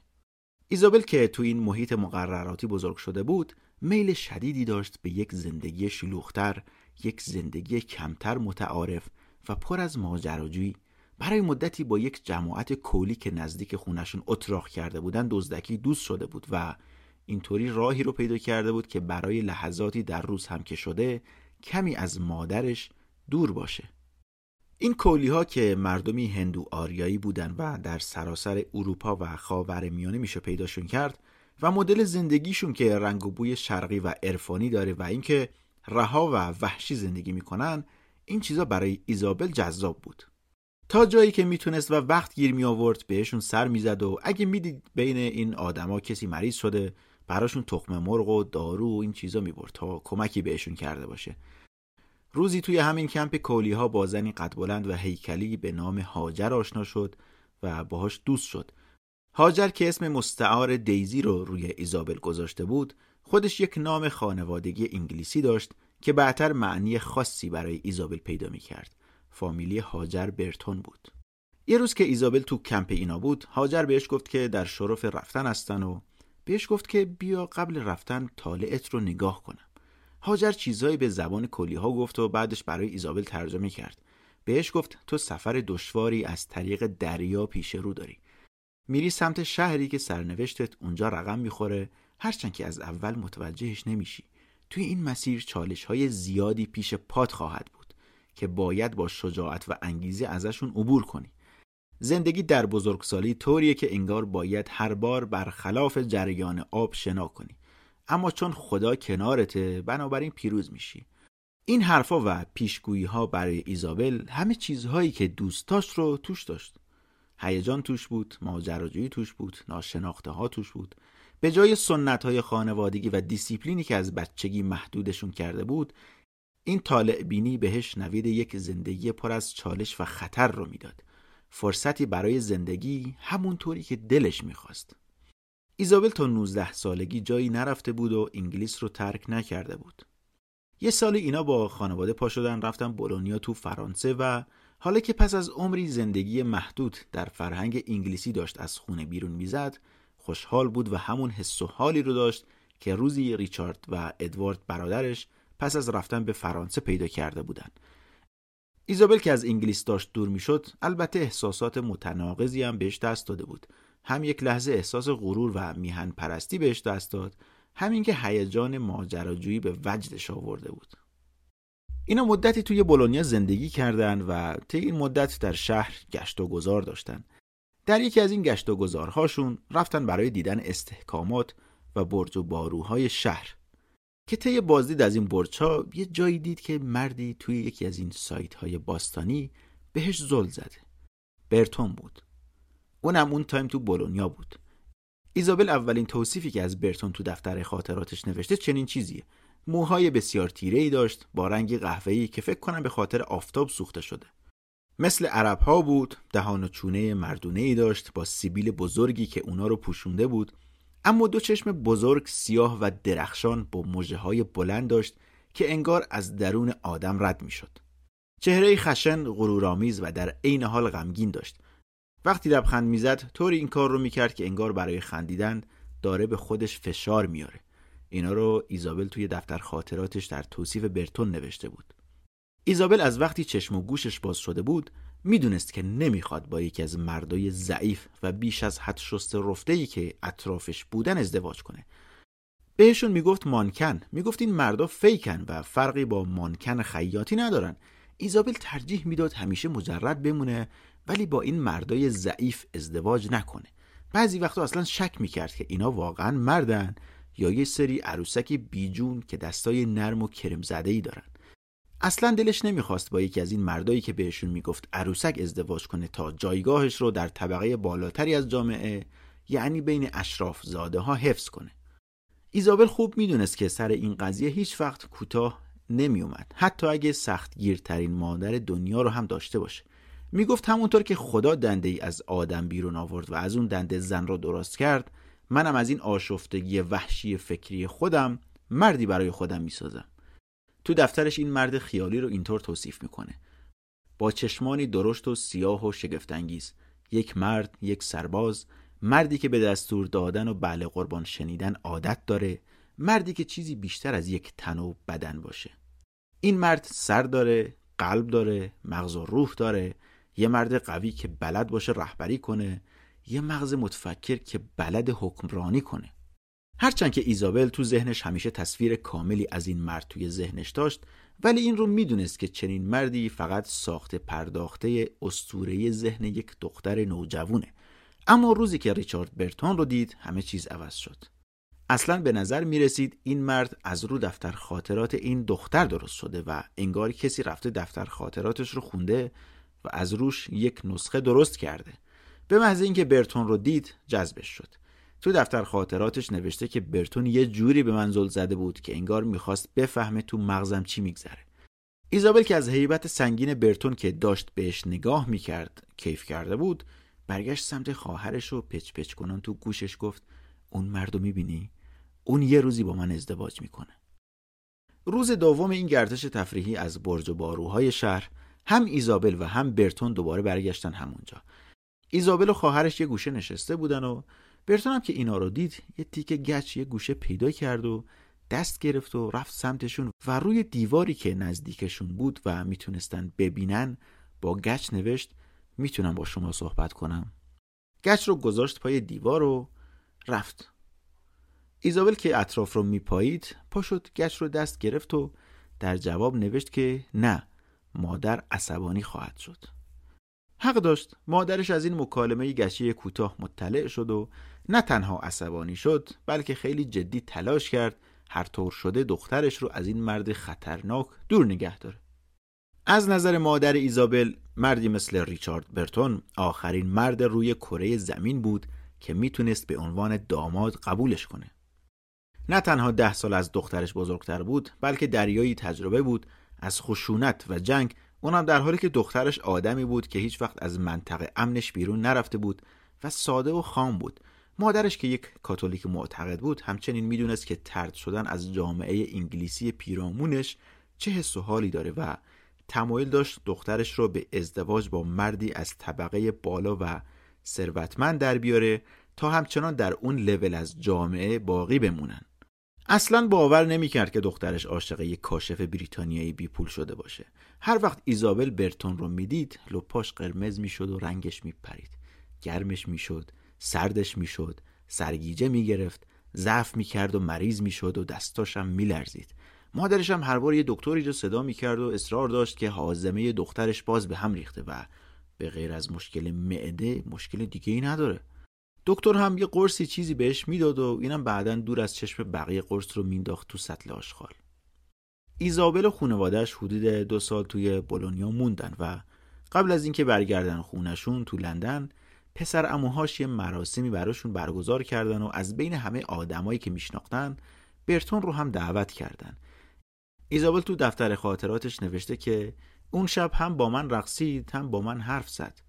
ایزابل که تو این محیط مقرراتی بزرگ شده بود، میل شدیدی داشت به یک زندگی شلوغ‌تر، یک زندگی کمتر متعارف و پر از ماجراجویی. برای مدتی با یک جماعت کولی که نزدیک خونشون اتراق کرده بودن دزدکی دوست شده بود و اینطوری راهی رو پیدا کرده بود که برای لحظاتی در روز هم که شده کمی از مادرش دور باشه. این کولی ها که مردمی هندو آریایی بودن و در سراسر اروپا و خاورمیانه میشه پیداشون کرد و مدل زندگیشون که رنگ و بوی شرقی و عرفانی داره و اینکه رها و وحشی زندگی میکنن، این چیزا برای ایزابل جذاب بود. تا جایی که میتونست و وقت گیر می آورد بهشون سر میزد و اگه میدید بین این آدما کسی مریض شده براشون تخم مرغ و دارو و این چیزا میبرد تا کمکی بهشون کرده باشه. روزی توی همین کمپ کولی ها با زنی قد بلند و هیکلی به نام هاجر آشنا شد و باهاش دوست شد. هاجر که اسم مستعار دیزی رو روی ایزابل گذاشته بود، خودش یک نام خانوادگی انگلیسی داشت که بعدتر معنی خاصی برای ایزابل پیدا میکرد. فامیلی هاجر برتون بود. یه روز که ایزابل تو کمپ اینا بود، هاجر بهش گفت که در شرف رفتن هستن و بهش گفت که بیا قبل رفتن طالعت رو نگاه کنم. هاجر چیزایی به زبان کولی‌ها گفت و بعدش برای ایزابل ترجمه کرد. بهش گفت تو سفر دشواری از طریق دریا پیش رو داری. میری سمت شهری که سرنوشتت اونجا رقم میخوره، هرچند که از اول متوجهش نمیشی. توی این مسیر چالش‌های زیادی پیش پات خواهد بود که باید با شجاعت و انگیزه ازشون عبور کنی. زندگی در بزرگسالی طوریه که انگار باید هر بار برخلاف جریان آب شنا کنی، اما چون خدا کنارته بنابراین پیروز میشی. این حرفا و پیشگویی‌ها برای ایزابل همه چیزهایی که دوست داشت رو توش داشت. هیجان توش بود، ماجراجویی توش بود، ناشناخته‌ها توش بود. به جای سنت‌های خانوادگی و دیسیپلینی که از بچگی محدودشون کرده بود، این طالع بینی بهش نوید یک زندگی پر از چالش و خطر رو میداد. فرصتی برای زندگی همونطوری که دلش میخواست. ایزابل تا نوزده سالگی جایی نرفته بود و انگلیس رو ترک نکرده بود. یه سال اینا با خانواده پا شدن رفتن بولونیا تو فرانسه و حالا که پس از عمری زندگی محدود در فرهنگ انگلیسی داشت از خونه بیرون میزد، خوشحال بود و همون حس و حالی رو داشت که روزی ریچارد و ادوارد برادرش پس از رفتن به فرانسه پیدا کرده بودند. ایزابل که از انگلیس داشت دور میشد، البته احساسات متناقضی هم بهش دست داده بود. هم یک لحظه احساس غرور و میهن پرستی بهش دست داد، همین که هیجان ماجراجویی به وجدش آورده بود. اینا مدتی توی بولونیا زندگی کردند و طی این مدت در شهر گشت و گذار داشتن. در یکی از این گشت و گذارهاشون رفتن برای دیدن استحکامات و برج و باروهای شهر. که طی بازدید از این برج‌ها یه جایی دید که مردی توی یکی از این سایت‌های باستانی بهش زل زده. برتون بود. اونم اون تایم تو بولونیا بود. ایزابل اولین توصیفی که از برتون تو دفتر خاطراتش نوشته چنین چیزیه: موهای بسیار تیره‌ای داشت با رنگ قهوه‌ای که فکر کنم به خاطر آفتاب سوخته شده. مثل عرب‌ها بود، دهان و چونه مردونه‌ای داشت با سیبیل بزرگی که اونا رو پوشونده بود، اما دو چشم بزرگ سیاه و درخشان با مژه‌های بلند داشت که انگار از درون آدم رد می‌شد. چهره‌ای خشن، غرورآمیز و در عین حال غمگین داشت. وقتی لبخند می‌زد، طوری این کار رو می‌کرد که انگار برای خندیدن داره به خودش فشار میاره. اینا رو ایزابل توی دفتر خاطراتش در توصیف برتون نوشته بود. ایزابل از وقتی چشم و گوشش باز شده بود میدونست که نمیخواد با یکی از مردای ضعیف و بیش از حد شست رفته‌ای که اطرافش بودن ازدواج کنه. بهشون میگفت مانکن، میگفت این مردا فیکن و فرقی با مانکن خیاطی ندارن. ایزابل ترجیح میداد همیشه مجرد بمونه ولی با این مردای ضعیف ازدواج نکنه. بعضی وقتا اصلا شک میکرد که اینا واقعا مردن یا یه سری عروسکی بیجون که دستای نرم و کرم زده‌ای دارن. اصلا دلش نمیخواست با یکی از این مردایی که بهشون میگفت عروسک ازدواج کنه تا جایگاهش رو در طبقه بالاتری از جامعه، یعنی بین اشراف زاده ها، حفظ کنه. ایزابل خوب میدونست که سر این قضیه هیچ وقت کوتاه نمیومد، حتی اگه سختگیرترین مادر دنیا رو هم داشته باشه. میگفت همونطور که خدا دنده ای از آدم بیرون آورد و از اون دنده زن رو درست کرد، منم از این آشفتگی وحشی فکری خودم مردی برای خودم میسازم. تو دفترش این مرد خیالی رو اینطور توصیف میکنه: با چشمانی درشت و سیاه و شگفت‌انگیز، یک مرد، یک سرباز، مردی که به دستور دادن و بله قربان شنیدن عادت داره، مردی که چیزی بیشتر از یک تن و بدن باشه. این مرد سر داره، قلب داره، مغز و روح داره، یه مرد قوی که بلد باشه رهبری کنه، یه مغز متفکر که بلد حکمرانی کنه. هرچند که ایزابل تو ذهنش همیشه تصویر کاملی از این مرد توی ذهنش داشت، ولی این رو میدونست که چنین مردی فقط ساخته پرداخته اسطوره ذهن یک دختر نوجوونه. اما روزی که ریچارد برتون رو دید، همه چیز عوض شد. اصلا به نظر میرسید این مرد از رو دفتر خاطرات این دختر درست شده و انگار کسی رفته دفتر خاطراتش رو خونده و از روش یک نسخه درست کرده. به محض اینکه برتون رو دید، جذبش شد. تو دفتر خاطراتش نوشته که برتون یه جوری به من زل زده بود که انگار میخواست بفهمه تو مغزم چی میگذره. ایزابل که از هیبت سنگین برتون که داشت بهش نگاه میکرد کیف کرده بود، برگشت سمت خواهرش و پچ پچ کنان تو گوشش گفت: اون مردو میبینی؟ اون یه روزی با من ازدواج میکنه. روز دوم این گردش تفریحی از برج و باروهای شهر، هم ایزابل و هم برتون دوباره برگشتن همونجا. ایزابل و خواهرش یه گوشه نشسته بودن و برتون هم که اینا رو دید یه تیکه گچ یه گوشه پیدا کرد و دست گرفت و رفت سمتشون و روی دیواری که نزدیکشون بود و میتونستن ببینن با گچ نوشت: میتونم با شما صحبت کنم؟ گچ رو گذاشت پای دیوار و رفت. ایزابل که اطراف رو میپایید، پا شد، گچ رو دست گرفت و در جواب نوشت که نه، مادر عصبانی خواهد شد. حق داشت. مادرش از این مکالمه گچی کوتاه مطلع شد و نه تنها عصبانی شد، بلکه خیلی جدی تلاش کرد هر طور شده دخترش رو از این مرد خطرناک دور نگه داره. از نظر مادر ایزابل، مردی مثل ریچارد برتون آخرین مرد روی کره زمین بود که میتونست به عنوان داماد قبولش کنه. نه تنها ده سال از دخترش بزرگتر بود، بلکه دریایی تجربه بود از خشونت و جنگ، اونم در حالی که دخترش آدمی بود که هیچ وقت از منطقه امنش بیرون نرفته بود و ساده و خام بود. مادرش که یک کاتولیک معتقد بود، همچنین میدونست که طرد شدن از جامعه انگلیسی پیرامونش چه حس و حالی داره و تمایل داشت دخترش رو به ازدواج با مردی از طبقه بالا و ثروتمند در بیاره تا همچنان در اون لول از جامعه باقی بمونن. اصلا باور نمی‌کرد که دخترش عاشق یک کاشف بریتانیایی بیپول شده باشه. هر وقت ایزابل برتون رو میدید، لپاش قرمز میشد و رنگش میپرید. گرمش میشد، سردش میشد، سرگیجه میگرفت، ضعف میکرد و مریض میشد و دستاش هم میلرزید. مادرش هم هر بار یه دکتری رو صدا میکرد و اصرار داشت که هاضمه دخترش باز به هم ریخته و به غیر از مشکل معده مشکل دیگه‌ای نداره. دکتر هم یه قرصی چیزی بهش میداد و اینم بعداً دور از چشم بقیه قرص رو مینداخت تو سطل آشغال. ایزابل و خانواده‌اش حدود دو سال توی بولونیا موندن و قبل از اینکه برگردن خونشون تو لندن، پسر عموهاش یه مراسمی براشون برگزار کردن و از بین همه آدمایی که میشناختن، برتون رو هم دعوت کردن. ایزابل تو دفتر خاطراتش نوشته که اون شب هم با من رقصید، هم با من حرف زد.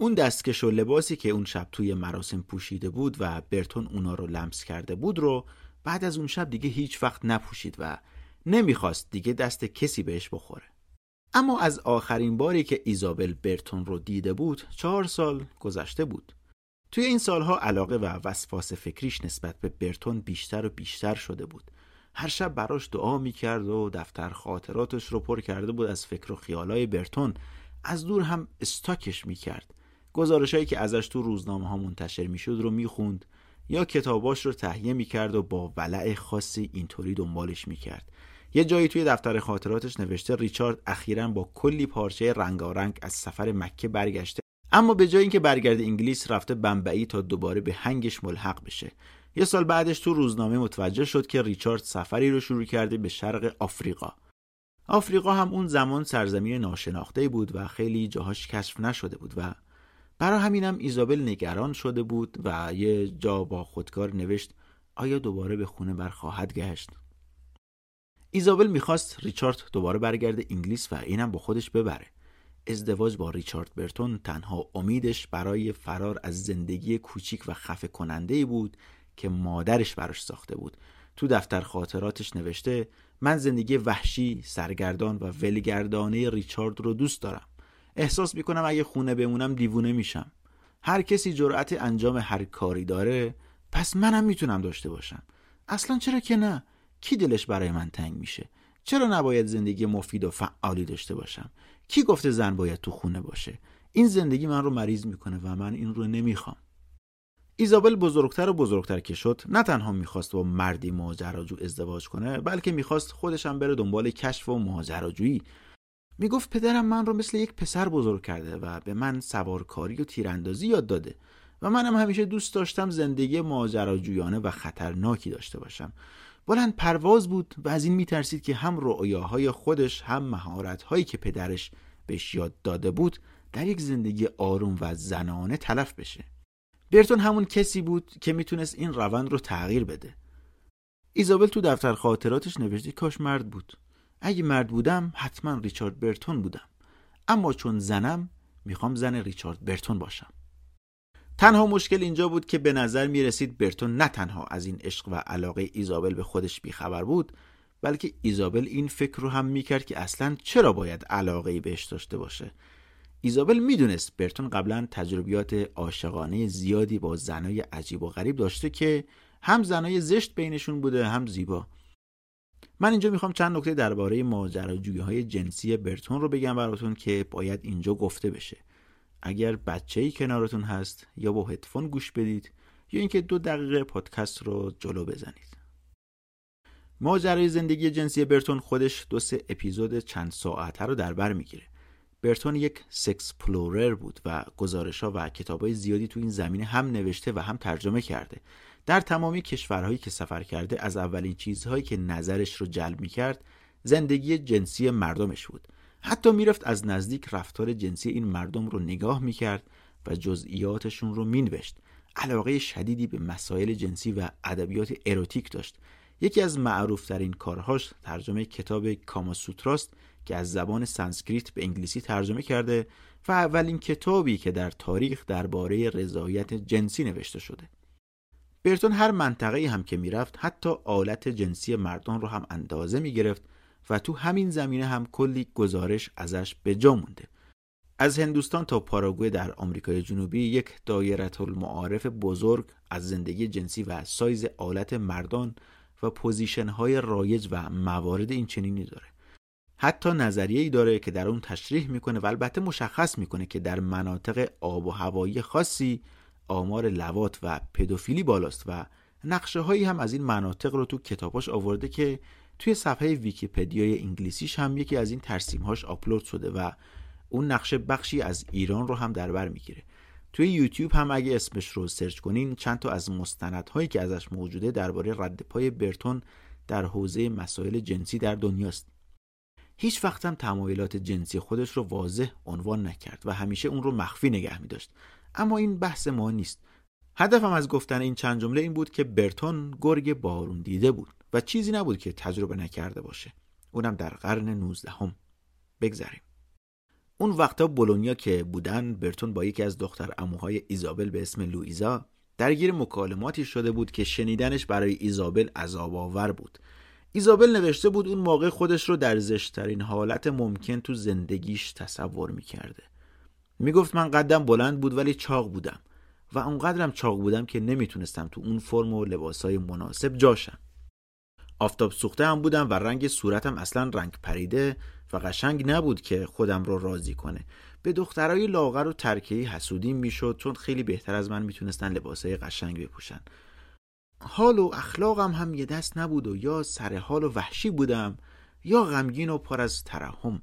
اون دستکش و لباسی که اون شب توی مراسم پوشیده بود و برتون اونا رو لمس کرده بود رو بعد از اون شب دیگه هیچ وقت نپوشید و نمیخواست دیگه دست کسی بهش بخوره. اما از آخرین باری که ایزابل برتون رو دیده بود چهار سال گذشته بود. توی این سالها علاقه و وسواس فکریش نسبت به برتون بیشتر و بیشتر شده بود. هر شب براش دعا میکرد و دفتر خاطراتش رو پر کرده بود از فکر و خیالای برتون. از دور هم استاکش میکرد. گزارشایی که ازش تو روزنامه ها منتشر میشد رو میخوند یا کتاباش رو تهیه میکرد و با ولع خاصی اینطوری دنبالش میکرد. یه جایی توی دفتر خاطراتش نوشته ریچارد اخیراً با کلی پارچه رنگارنگ از سفر مکه برگشته، اما به جای اینکه برگرده انگلیس رفته بمبئی تا دوباره به هنگش ملحق بشه. یه سال بعدش تو روزنامه متوجه شد که ریچارد سفری رو شروع کرده به شرق آفریقا. آفریقا هم اون زمان سرزمین ناشناخته‌ای بود و خیلی جاهاش کشف نشده بود و برای همینم ایزابل نگران شده بود و یه جا با خودکار نوشت آیا دوباره به خونه برخواهد گشت؟ ایزابل میخواست ریچارد دوباره برگرده انگلیس و اینم با خودش ببره. ازدواج با ریچارد برتون تنها امیدش برای فرار از زندگی کوچیک و خفه کننده‌ای بود که مادرش براش ساخته بود. تو دفتر خاطراتش نوشته من زندگی وحشی، سرگردان و ولگردانه ریچارد رو دوست دارم. احساس میکنم اگه خونه بمونم دیوونه میشم. هر کسی جرأت انجام هر کاری داره، پس منم میتونم داشته باشم. اصلا چرا که نه؟ کی دلش برای من تنگ میشه؟ چرا نباید زندگی مفید و فعالی داشته باشم؟ کی گفته زن باید تو خونه باشه؟ این زندگی من رو مریض میکنه و من این رو نمیخوام. ایزابل بزرگتر و بزرگتر که شد، نه تنها میخواست با مردی ماجراجو ازدواج کنه، بلکه میخواست خودش هم بره دنبال کشف و ماجراجویی. میگفت پدرم من رو مثل یک پسر بزرگ کرده و به من سوارکاری و تیراندازی یاد داده و منم همیشه دوست داشتم زندگی ماجراجویانه و خطرناکی داشته باشم. بلند پرواز بود و از این میترسید که هم رؤیاهای خودش هم مهارت‌هایی که پدرش بهش یاد داده بود در یک زندگی آروم و زنانه تلف بشه. برتون همون کسی بود که میتونست این روند رو تغییر بده. ایزابل تو دفتر خاطراتش نوشته کاش مرد بود. اگه مرد بودم حتما ریچارد برتون بودم، اما چون زنم میخوام زن ریچارد برتون باشم. تنها مشکل اینجا بود که به نظر میرسید برتون نه تنها از این عشق و علاقه ایزابل به خودش بیخبر بود، بلکه ایزابل این فکر رو هم میکرد که اصلاً چرا باید علاقه‌ای بهش داشته باشه. ایزابل میدونست برتون قبلاً تجربیات عاشقانه زیادی با زنای عجیب و غریب داشته که هم زنای زشت بینشون بوده هم زیبا. من اینجا میخوام چند نکته درباره ماجراجویی‌های جنسی برتون رو بگم براتون که باید اینجا گفته بشه. اگر بچه‌ای کنارتون هست یا با هدفون گوش بدید یا اینکه دو دقیقه پادکست رو جلو بزنید. ماجرای زندگی جنسی برتون خودش دو سه اپیزود چند ساعته رو در بر میگیره. برتون یک سکس پلورر بود و گزارش‌ها و کتاب‌های زیادی تو این زمینه هم نوشته و هم ترجمه کرده. در تمامی کشورهایی که سفر کرده از اولین چیزهایی که نظرش رو جلب می‌کرد زندگی جنسی مردمش بود. حتی میرفت از نزدیک رفتار جنسی این مردم رو نگاه میکرد و جزئیاتشون رو مینوشت. علاقه شدیدی به مسائل جنسی و ادبیات اروتیک داشت. یکی از معروفترین کارهاش ترجمه کتاب کاماسوتراست که از زبان سانسکریت به انگلیسی ترجمه کرده و اولین کتابی که در تاریخ درباره رضایت جنسی نوشته شده. برتون هر منطقه‌ای هم که میرفت حتی آلت جنسی مردم رو هم اندازه میگرفت و تو همین زمینه هم کلی گزارش ازش به جا مونده. از هندوستان تا پاراگوئه در آمریکای جنوبی یک دایره المعارف بزرگ از زندگی جنسی و سایز آلت مردان و پوزیشن‌های رایج و موارد این چنینی داره. حتی نظریه‌ای داره که در اون تشریح میکنه و البته مشخص میکنه که در مناطق آب و هوایی خاصی آمار لواط و پدوفیلی بالاست و نقشه‌هایی هم از این مناطق رو تو کتاباش آورده که توی صفحه ویکی‌پدیای انگلیسیش هم یکی از این ترسیم‌هاش آپلود شده و اون نقشه بخشی از ایران رو هم در بر می‌گیره. توی یوتیوب هم اگه اسمش رو سرچ کنین چند تا از مستندهایی که ازش موجوده درباره ردپای برتون در حوزه مسائل جنسی در دنیاست. هیچ وقت هم تمایلات جنسی خودش رو واضح عنوان نکرد و همیشه اون رو مخفی نگه می‌داشت. اما این بحث ما نیست. هدفم از گفتن این چند جمله این بود که برتون گرگ بارون دیده بود و چیزی نبود که تجربه نکرده باشه. اونم در قرن نوزدهم. بگذریم. اون وقتا بولونیا که بودن، برتون با یکی از دختر عموهای ایزابل به اسم لوئیزا درگیر مکالماتی شده بود که شنیدنش برای ایزابل عذاب‌آور بود. ایزابل نوشته بود اون موقع خودش رو در زشت‌ترین حالت ممکن تو زندگیش تصور می‌کرده. میگفت من قدم بلند بود ولی چاق بودم و اونقدرم چاق بودم که نمیتونستم تو اون فرم و لباسای مناسب جاشم. آفتاب سوخته هم بودم و رنگ صورتم اصلا رنگ پریده و قشنگ نبود که خودم رو راضی کنه. به دخترای لاغر و ترکه‌ای حسودیم میشد چون خیلی بهتر از من میتونستن لباسای قشنگ بپوشن. حال و اخلاقم هم یه دست نبود و یا سر حال و وحشی بودم یا غمگین و پر از ترحم.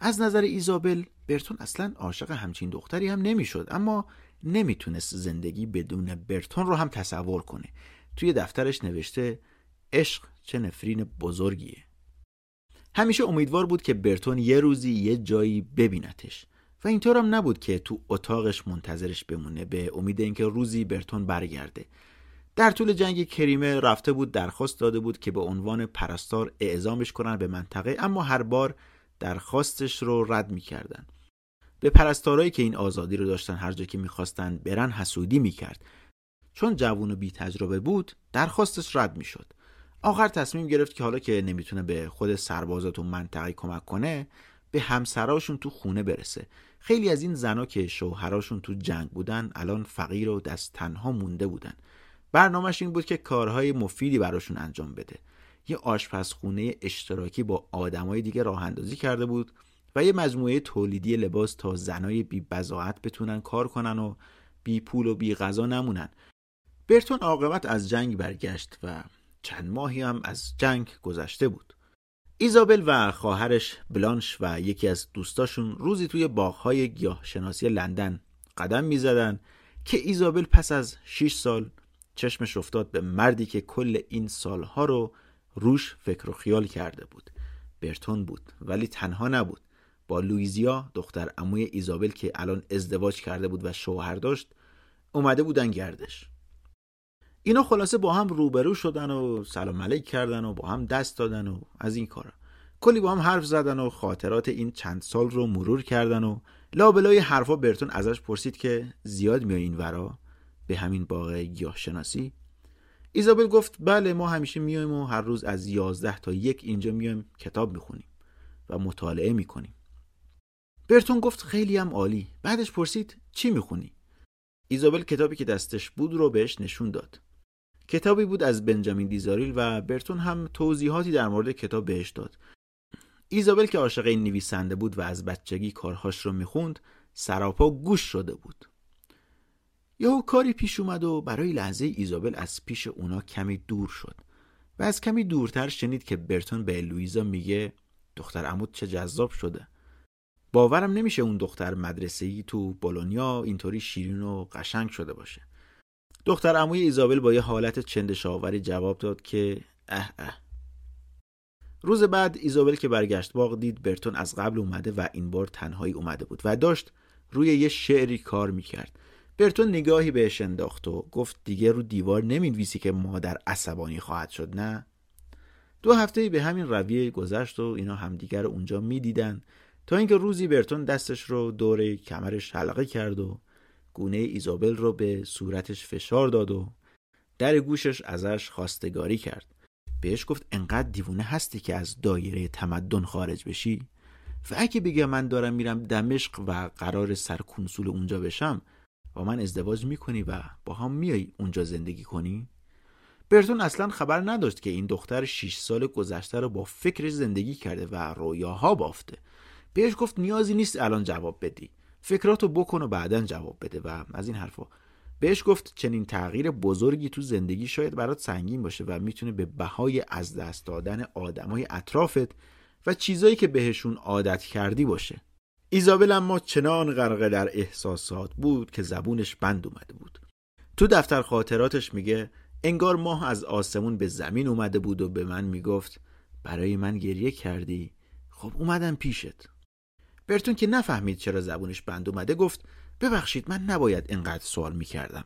از نظر ایزابل برتون اصلا عاشق همچین دختری هم نمیشد، اما نمیتونست زندگی بدون برتون رو هم تصور کنه. توی دفترش نوشته عشق چه نفرین بزرگیه. همیشه امیدوار بود که برتون یه روزی یه جایی ببینتش و اینطور هم نبود که تو اتاقش منتظرش بمونه به امید اینکه روزی برتون برگرده. در طول جنگ کریمه رفته بود درخواست داده بود که به عنوان پرستار اعزامش کنن به منطقه، اما هر بار درخواستش رو رد می‌کردن. به پرستارایی که این آزادی رو داشتن هر جا که می‌خواستن برن حسودی می‌کرد. چون جوون و بی تجربه بود درخواستش رد می‌شد. آخر تصمیم گرفت که حالا که نمیتونه به خود سربازا تو منطقه کمک کنه به همسراشون تو خونه برسه. خیلی از این زنا که شوهراشون تو جنگ بودن الان فقیر و دست تنها مونده بودن. برنامه‌اش این بود که کارهای مفیدی براشون انجام بده. یه آشپزخونه اشتراکی با آدمای دیگه راه اندازی کرده بود و یه مجموعه تولیدی لباس تا زنای بی بضاعت بتونن کار کنن و بی پول و بی غذا نمونن. برتون عاقبت از جنگ برگشت و چند ماهی هم از جنگ گذشته بود. ایزابل و خواهرش بلانش و یکی از دوستاشون روزی توی باغ‌های گیاهشناسی لندن قدم می‌زدن که ایزابل پس از شش سال چشمش افتاد به مردی که کل این سالها رو روش فکر و خیال کرده بود. برتون بود، ولی تنها نبود. با لوئیزا دختر عموی ایزابل که الان ازدواج کرده بود و شوهر داشت اومده بودن گردش. اینا خلاصه با هم روبرو شدن و سلام علیک کردن و با هم دست دادن و از این کارا. کلی با هم حرف زدن و خاطرات این چند سال رو مرور کردن و لابلای حرفا برتون ازش پرسید که زیاد میای این ورا به همین باغ گیاهشناسی؟ ایزابل گفت بله، ما همیشه میایم و هر روز از یازده تا یک اینجا میایم کتاب میخونیم و مطالعه میکنیم. برتون گفت خیلی هم عالی. بعدش پرسید چی میخونی؟ ایزابل کتابی که دستش بود رو بهش نشون داد. کتابی بود از بنجامین دیزاریل و برتون هم توضیحاتی در مورد کتاب بهش داد. ایزابل که عاشق این نویسنده بود و از بچگی کارهاش رو میخوند سراپا گوش شده بود. یهو کاری پیش اومد و برای لحظه ایزابل از پیش اونا کمی دور شد و از کمی دورتر شنید که برتون به لوئیزا میگه دختر عمود چه جذاب شده. باورم نمیشه اون دختر مدرسه‌ای تو بولونیا اینطوری شیرین و قشنگ شده باشه. دختر عموی ایزابل با یه حالت چندش‌آوری جواب داد که اه اه. روز بعد ایزابل که برگشت باغ دید برتون از قبل اومده و این بار تنهایی اومده بود و داشت روی یه شعری کار میکرد. برتون نگاهی بهش انداخت و گفت دیگه رو دیوار نمی‌نویسی که مادر عصبانی خواهد شد نه؟ دو هفته‌ای به همین رویه گذشت و اینا همدیگر رو اونجا می‌دیدن تا اینکه روزی برتون دستش رو دور کمرش حلقه کرد و گونه ایزابل رو به صورتش فشار داد و در گوشش ازش خواستگاری کرد. بهش گفت انقدر دیوونه هستی که از دایره تمدن خارج بشی؟ و اگه بگه من دارم میرم دمشق و قرار سرکنسول اونجا بشم با من ازدواج میکنی و با هم میایی اونجا زندگی کنی؟ برتون اصلا خبر نداشت که این دختر شش سال گذشته رو با فکرش زندگی کرده و رویاها بافته. بهش گفت نیازی نیست الان جواب بدی. فکراتو بکن و بعدن جواب بده و از این حرفا. بهش گفت چنین تغییر بزرگی تو زندگی شاید برات سنگین باشه و میتونه به بهای از دست دادن آدمای اطرافت و چیزایی که بهشون عادت کردی باشه. ایزابل اما چنان غرقه در احساسات بود که زبونش بند اومده بود. تو دفتر خاطراتش میگه انگار ماه از آسمون به زمین اومده بود و به من میگفت برای من گریه کردی؟ خب اومدم پیشت. برتون که نفهمید چرا زبونش بند اومده گفت ببخشید من نباید اینقدر سوال میکردم.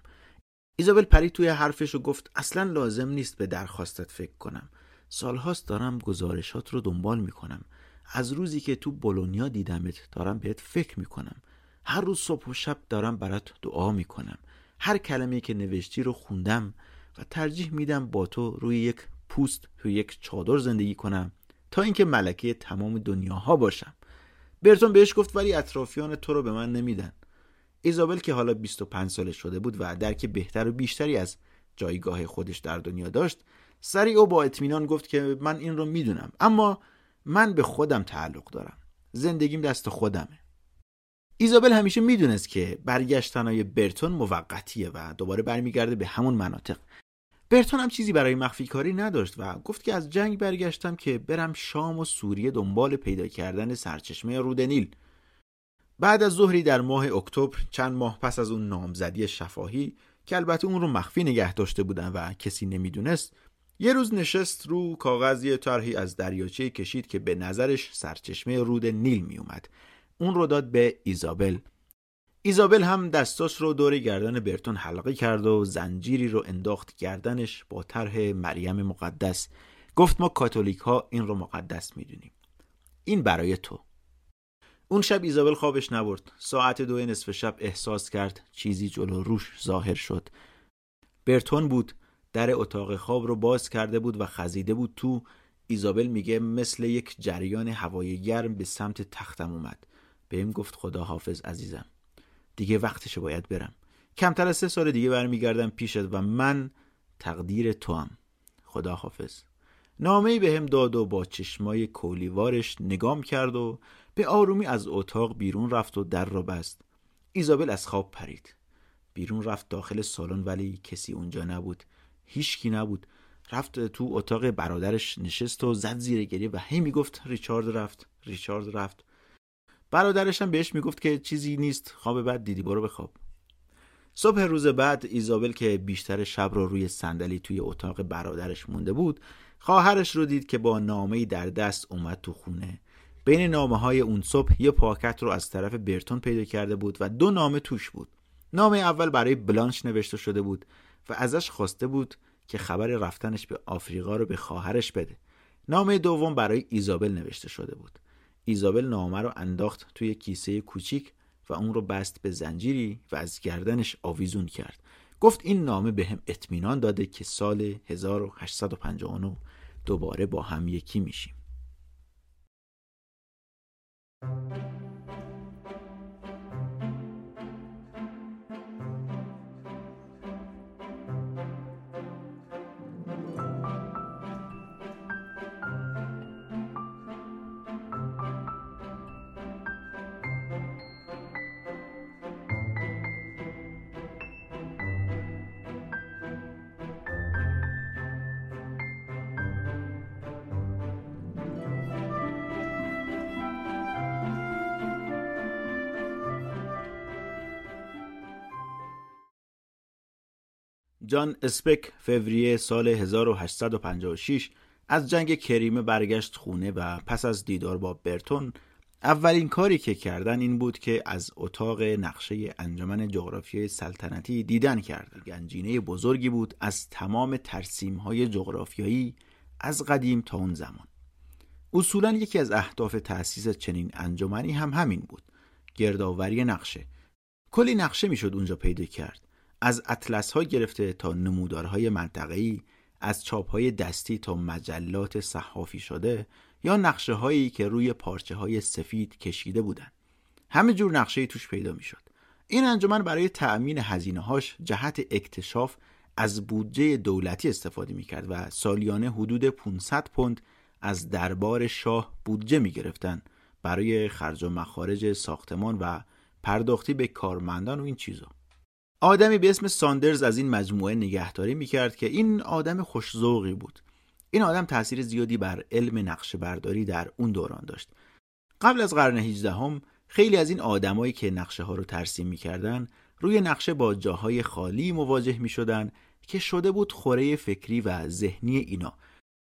ایزابل پرید توی حرفش و گفت اصلا لازم نیست به درخواستت فکر کنم. سالهاست دارم گزارشات رو دنبال میکنم. از روزی که تو بولونیا دیدمت دارم بهت فکر میکنم. هر روز صبح و شب دارم برات دعا میکنم. هر کلمه‌ای که نوشتی رو خوندم و ترجیح میدم با تو روی یک پوست توی یک چادر زندگی کنم تا اینکه ملکه تمام دنیاها باشم. برتون بهش گفت ولی اطرافیان تو رو به من نمیدن. ایزابل که حالا بیست و پنج ساله شده بود و درک بهتر و بیشتری از جایگاه خودش در دنیا داشت، سریع و با اطمینان گفت که من این رو میدونم، اما من به خودم تعلق دارم. زندگیم دست خودمه. ایزابل همیشه میدونست که برگشتنای برتون موقتیه و دوباره برمیگرده به همون مناطق. برتون هم چیزی برای مخفی کاری نداشت و گفت که از جنگ برگشتم که برم شام و سوریه دنبال پیدا کردن سرچشمه رود نیل. بعد از ظهری در ماه اکتبر، چند ماه پس از اون نامزدی شفاهی که البته اون رو مخفی نگه داشته بودن و کسی نمیدونست، یه روز نشست رو کاغذی طرحی از دریاچه کشید که به نظرش سرچشمه رود نیل می اومد. اون رو داد به ایزابل. ایزابل هم دستاش رو دور گردن برتون حلقه کرد و زنجیری رو انداخت گردنش با طرح مریم مقدس. گفت ما کاتولیک ها این رو مقدس میدونیم. این برای تو. اون شب ایزابل خوابش نبرد. ساعت دو نصف شب احساس کرد چیزی جلو روش ظاهر شد. برتون بود. در اتاق خواب رو باز کرده بود و خزیده بود تو. ایزابل میگه مثل یک جریان هوای گرم به سمت تختم اومد. بهم گفت خدا حافظ عزیزم. دیگه وقتشه باید برم. کمتر از سه سال دیگه برمیگردم پیشت و من تقدیر توام. خدا حافظ. نامه‌ای بهم داد و با چشمای کولیوارش نگام کرد و به آرومی از اتاق بیرون رفت و در را بست. ایزابل از خواب پرید. بیرون رفت داخل سالن ولی کسی اونجا نبود. هیچکی نبود. رفت تو اتاق برادرش نشست و زد زیر گریه و هی میگفت ریچارد رفت، ریچارد رفت. برادرش هم بهش میگفت که چیزی نیست، خواب بد دیدی، برو بخواب. صبح روز بعد ایزابل که بیشتر شب رو روی صندلی توی اتاق برادرش مونده بود، خواهرش رو دید که با نامه‌ای در دست اومد تو خونه. بین نامه‌های اون صبح یه پاکت رو از طرف برتون پیدا کرده بود و دو نامه توش بود. نامه اول برای بلانش نوشته شده بود و ازش خواسته بود که خبر رفتنش به آفریقا رو به خواهرش بده. نامه دوم برای ایزابل نوشته شده بود. ایزابل نامه رو انداخت توی کیسه کوچیک و اون رو بست به زنجیری و از گردنش آویزون کرد. گفت این نامه به هم اطمینان داده که سال هزار و هشتصد و پنجاه و نه دوباره با هم یکی میشیم. جان اسپک فوریه سال هزار و هشتصد و پنجاه و شش از جنگ کریمه برگشت خونه و پس از دیدار با برتون اولین کاری که کردن این بود که از اتاق نقشه انجمن جغرافیای سلطنتی دیدن کرد. گنجینه بزرگی بود از تمام ترسیم‌های جغرافیایی از قدیم تا اون زمان. اصولاً یکی از اهداف تأسیس چنین انجمنی هم همین بود، گردآوری نقشه. کلی نقشه میشد اونجا پیدا کرد، از اطلس‌ها گرفته تا نمودارهای منطقه‌ای، از چاپ‌های دستی تا مجلات صحافی شده یا نقشه‌هایی که روی پارچه‌های سفید کشیده بودند. همه جور نقشه‌ای توش پیدا می‌شد. این انجمن برای تأمین هزینه‌هاش جهت اکتشاف از بودجه دولتی استفاده می‌کرد و سالیانه حدود پانصد پوند از دربار شاه بودجه می‌گرفتن برای خرج و مخارج ساختمان و پرداختی به کارمندان و این چیزا. آدمی به اسم ساندرز از این مجموعه نگهداری میکرد که این آدم خوش‌ذوقی بود. این آدم تأثیر زیادی بر علم نقشه‌برداری در اون دوران داشت. قبل از قرن هجدهم خیلی از این آدمایی که نقشه ها رو ترسیم می‌کردن روی نقشه با جاهای خالی مواجه می‌شدن که شده بود خوره فکری و ذهنی اینا.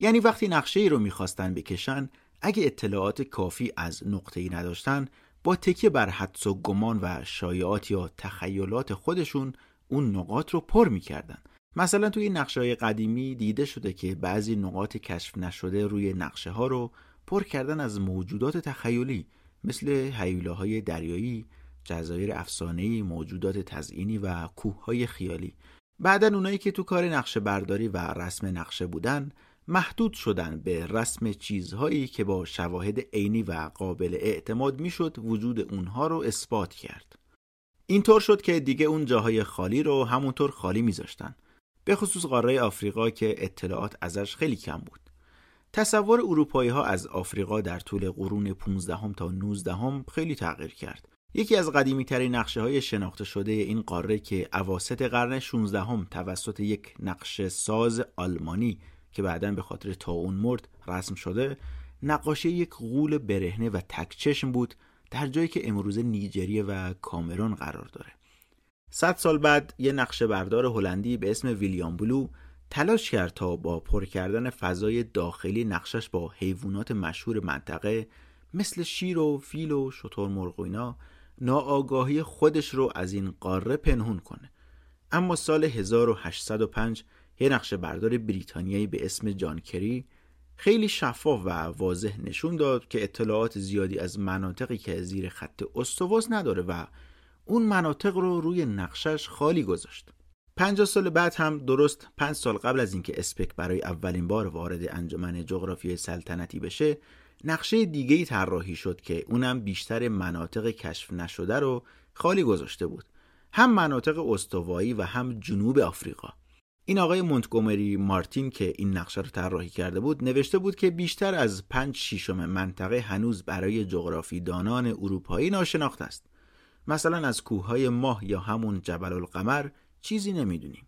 یعنی وقتی نقشه ای رو می‌خواستن بکشن، اگه اطلاعات کافی از نقطه‌ای نداشتن، با تکیه بر حدس و گمان و شایعات یا تخیلات خودشون اون نقاط رو پر می‌کردن. مثلا توی نقشه‌های قدیمی دیده شده که بعضی نقاط کشف نشده روی نقشه‌ها رو پر کردن از موجودات تخیلی مثل هیولاهای دریایی، جزایر افسانه‌ای، موجودات تزئینی و کوه‌های خیالی. بعدن اونایی که تو کار نقشه برداری و رسم نقشه بودن محدود شدن به رسم چیزهایی که با شواهد عینی و قابل اعتماد میشد وجود اونها رو اثبات کرد. اینطور شد که دیگه اون جاهای خالی رو همونطور خالی میذاشتن، به خصوص قاره آفریقا که اطلاعات ازش خیلی کم بود. تصور اروپایی‌ها از آفریقا در طول قرون پانزدهم تا نوزدهم خیلی تغییر کرد. یکی از قدیمی‌ترین نقشه‌های شناخته شده این قاره که اواسط قرن شانزدهم توسط یک نقشه ساز آلمانی که بعداً به خاطر طاعون مرد رسم شده، نقاشه یک غول برهنه و تک‌چشم بود در جایی که امروزه نیجریه و کامرون قرار داره. صد سال بعد یه نقشه بردار هلندی به اسم ویلیام بلو تلاش کرد تا با پر کردن فضای داخلی نقشش با حیوانات مشهور منطقه مثل شیر و فیل و شترمرغ و اینا ناآگاهی خودش رو از این قاره پنهون کنه. اما سال هزار و هشتصد و پنج یه نقشه بردار بریتانیایی به اسم جان کری خیلی شفاف و واضح نشون داد که اطلاعات زیادی از مناطقی که زیر خط استواس نداره و اون مناطق رو روی نقشش خالی گذاشت. پنجاه سال بعد هم درست پنج سال قبل از اینکه اسپک برای اولین بار وارد انجمن جغرافیای سلطنتی بشه، نقشه دیگه‌ای طراحی شد که اونم بیشتر مناطق کشف نشده رو خالی گذاشته بود، هم مناطق استوایی و هم جنوب آفریقا. این آقای مونتگومری مارتین که این نقشه رو طراحی کرده بود، نوشته بود که بیشتر از پنج ششم منطقه هنوز برای جغرافیدانان اروپایی ناشناخته است. مثلا از کوههای ماه یا همون جبل القمر چیزی نمیدونیم.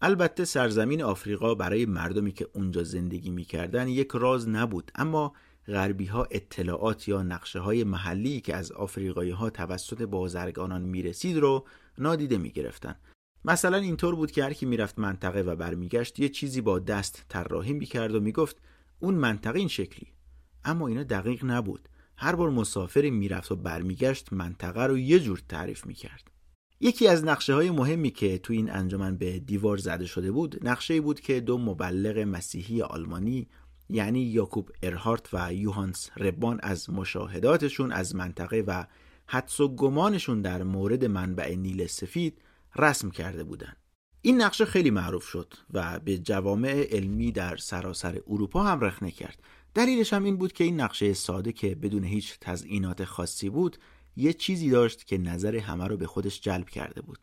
البته سرزمین آفریقا برای مردمی که اونجا زندگی میکردن یک راز نبود، اما غربی ها اطلاعات یا نقشه های محلی که از آفریقایی ها توسط بازرگانان میرسید رو نادیده میگرفتن. مثلا اینطور بود که هر کی میرفت منطقه و برمیگشت یه چیزی با دست طراحی میکرد و میگفت اون منطقه این شکلی، اما اینا دقیق نبود. هر بار مسافری میرفت و برمیگشت منطقه رو یه جور تعریف میکرد. یکی از نقشه‌های مهمی که تو این انجمن به دیوار زده شده بود، نقشه‌ای بود که دو مبلغ مسیحی آلمانی یعنی یاکوب ارهارت و یوهانس ربان از مشاهداتشون از منطقه و حدس و گمانشون در مورد منبع نیل سفید رسم کرده بودند. این نقشه خیلی معروف شد و به جوامع علمی در سراسر اروپا هم رخنه کرد. دلیلش هم این بود که این نقشه ساده که بدون هیچ تزئینات خاصی بود، یه چیزی داشت که نظر همه رو به خودش جلب کرده بود.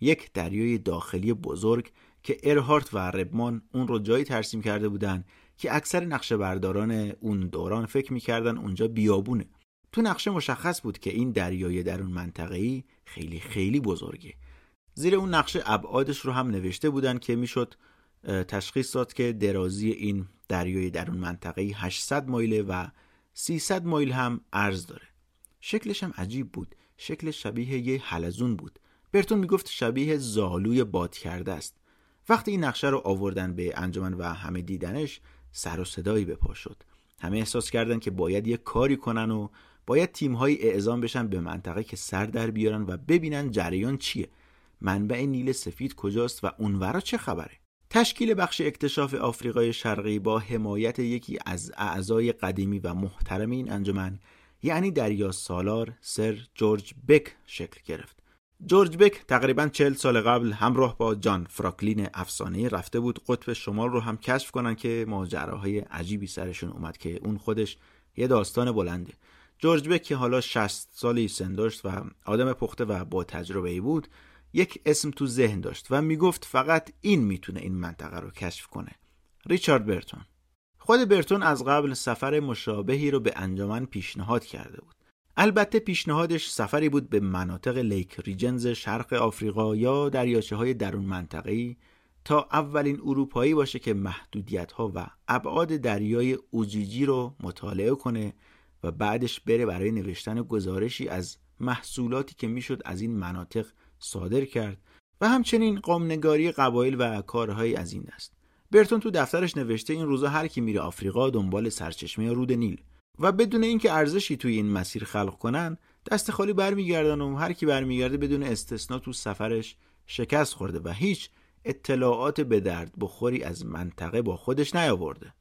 یک دریای داخلی بزرگ که ارهارت و ربمان اون رو جایی ترسیم کرده بودن که اکثر نقشه برداران اون دوران فکر می‌کردن اونجا بیابونه. تو نقشه مشخص بود که این دریای درون منطقه‌ای خیلی خیلی بزرگه. زیر اون نقشه ابعادش رو هم نوشته بودن که میشد تشخیص داد که درازی این دریای درون منطقه‌ای هشتصد مایل و سیصد مایل هم عرض داره. شکلش هم عجیب بود. شکلش شبیه یه حلزون بود. برتون میگفت شبیه زالوی باد کرده است. وقتی این نقشه رو آوردن به انجمن و همه دیدنش، سر و صدایی به پا شد. همه احساس کردن که باید یه کاری کنن و باید تیم‌های اعزام بشن به منطقه که سر در بیارن و ببینن جریان چیه. منبع نیل سفید کجاست و اونورا چه خبره؟ تشکیل بخش اکتشاف آفریقای شرقی با حمایت یکی از اعضای قدیمی و محترم این انجمن یعنی دریا سالار سر جورج بک شکل گرفت. جورج بک تقریباً چهل سال قبل همراه با جان فرانکلین افسانه‌ای رفته بود قطب شمال رو هم کشف کنن که ماجراهای عجیبی سرشون اومد که اون خودش یه داستان بلنده. جورج بک که حالا شصت سالی سن داشت و آدم پخته و با تجربه‌ای بود، یک اسم تو ذهن داشت و میگفت فقط این میتونه این منطقه رو کشف کنه: ریچارد برتون. خود برتون از قبل سفر مشابهی رو به انجمن پیشنهاد کرده بود. البته پیشنهادش سفری بود به مناطق لیک ریجنز شرق آفریقا یا دریاچه‌های درون منطقه‌ای تا اولین اروپایی باشه که محدودیت‌ها و ابعاد دریای اوجیجی رو مطالعه کنه و بعدش بره برای نوشتن گزارشی از محصولاتی که میشد از این مناطق صادر کرد و همچنین قوم‌نگاری قبایل و کارهایی از این دست. برتون تو دفترش نوشته این روزا هر کی میره آفریقا دنبال سرچشمه رود نیل و بدون اینکه ارزشی توی این مسیر خلق کنن دست خالی برمیگردن و هر کی برمیگرده بدون استثنا تو سفرش شکست خورده و هیچ اطلاعات به درد بخوری از منطقه با خودش نیاورده.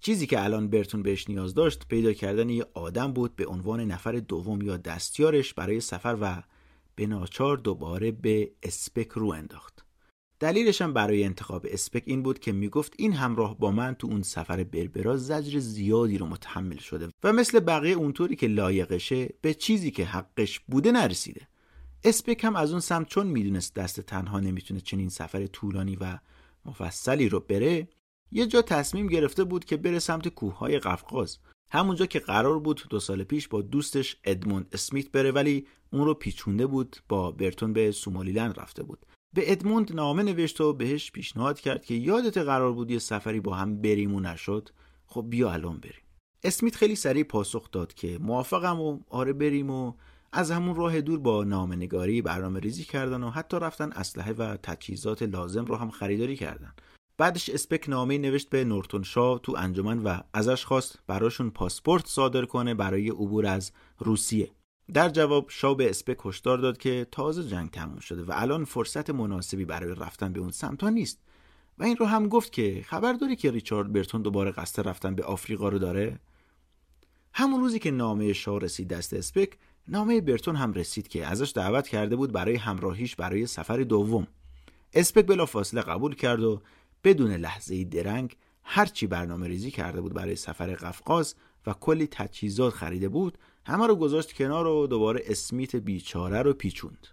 چیزی که الان برتون بهش نیاز داشت پیدا کردن یه آدم بود به عنوان نفر دوم یا دستیارش برای سفر و به ناچار دوباره به اسپک رو انداخت. دلیلش هم برای انتخاب اسپک این بود که میگفت این همراه با من تو اون سفر بربرا زجر زیادی رو متحمل شده و مثل بقیه اونطوری که لایقشه به چیزی که حقش بوده نرسیده. اسپک هم از اون سمت چون میدونست دست تنها نمیتونه چنین سفر طولانی و مفصلی رو بره، یه جا تصمیم گرفته بود که بره سمت کوههای قفقاز، همونجا که قرار بود دو سال پیش با دوستش ادموند اسمیت بره، ولی اون رو پیچونده بود. با برتون به سومالیلند رفته بود، به ادموند نامه نوشت و بهش پیشنهاد کرد که یادت قرار بود یه سفری با هم بریم و نشد، خب بیا الان بریم. اسمیت خیلی سریع پاسخ داد که موافقم و آره بریم و از همون راه دور با نامه نگاری برنامه ریزی کردن و حتی رفتن اسلحه و تجهیزات لازم رو هم خریداری کردن. بعدش اسپک نامه نوشت به نورتون شاه تو انجمن و ازش خواست براشون پاسپورت صادر کنه برای عبور از روسیه. در جواب شاه به اسپک هشدار داد که تازه جنگ تموم شده و الان فرصت مناسبی برای رفتن به اون سمتا نیست و این رو هم گفت که خبر داری که ریچارد برتون دوباره قصد رفتن به آفریقا رو داره. همون روزی که نامه شاه رسید دست اسپک، نامه برتون هم رسید که ازش دعوت کرده بود برای همراهیش برای سفر دوم. اسپک بلافاصله قبول کرد و بدون لحظه‌ای درنگ هرچی برنامه ریزی کرده بود برای سفر قفقاز و کلی تجهیزات خریده بود همه رو گذاشت کنار و دوباره اسمیت بیچاره رو پیچوند.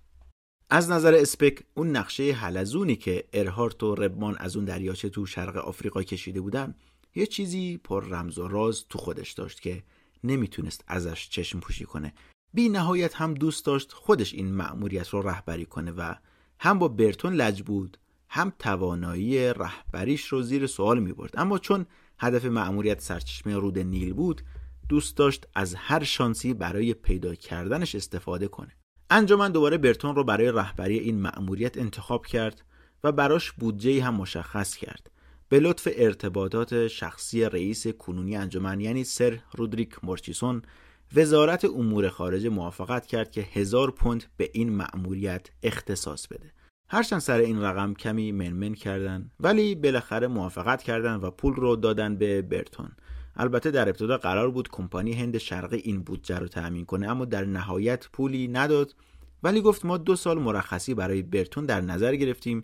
از نظر اسپک اون نقشه حلزونی که ارهارت و ربمان از اون دریاچه تو شرق آفریقا کشیده بودن یه چیزی پر رمز و راز تو خودش داشت که نمیتونست ازش چشم پوشی کنه. بی نهایت هم دوست داشت خودش این مأموریت رو رهبری کنه و هم با برتون لج بود هم توانایی رهبریش رو زیر سوال می برد. اما چون هدف مأموریت سرچشمه رود نیل بود دوست داشت از هر شانسی برای پیدا کردنش استفاده کنه. انجمن دوباره برتون رو برای رهبری این مأموریت انتخاب کرد و براش بودجه‌ای هم مشخص کرد. به لطف ارتباطات شخصی رئیس کنونی انجمن یعنی سر رودریک مورچیسون، وزارت امور خارجه موافقت کرد که هزار پوند به این مأموریت اختصاص بده. هرچند سر این رقم کمی منمن کردن ولی بالاخره موافقت کردن و پول رو دادن به برتون. البته در ابتدا قرار بود کمپانی هند شرقی این بودجه رو تأمین کنه اما در نهایت پولی نداد، ولی گفت ما دو سال مرخصی برای برتون در نظر گرفتیم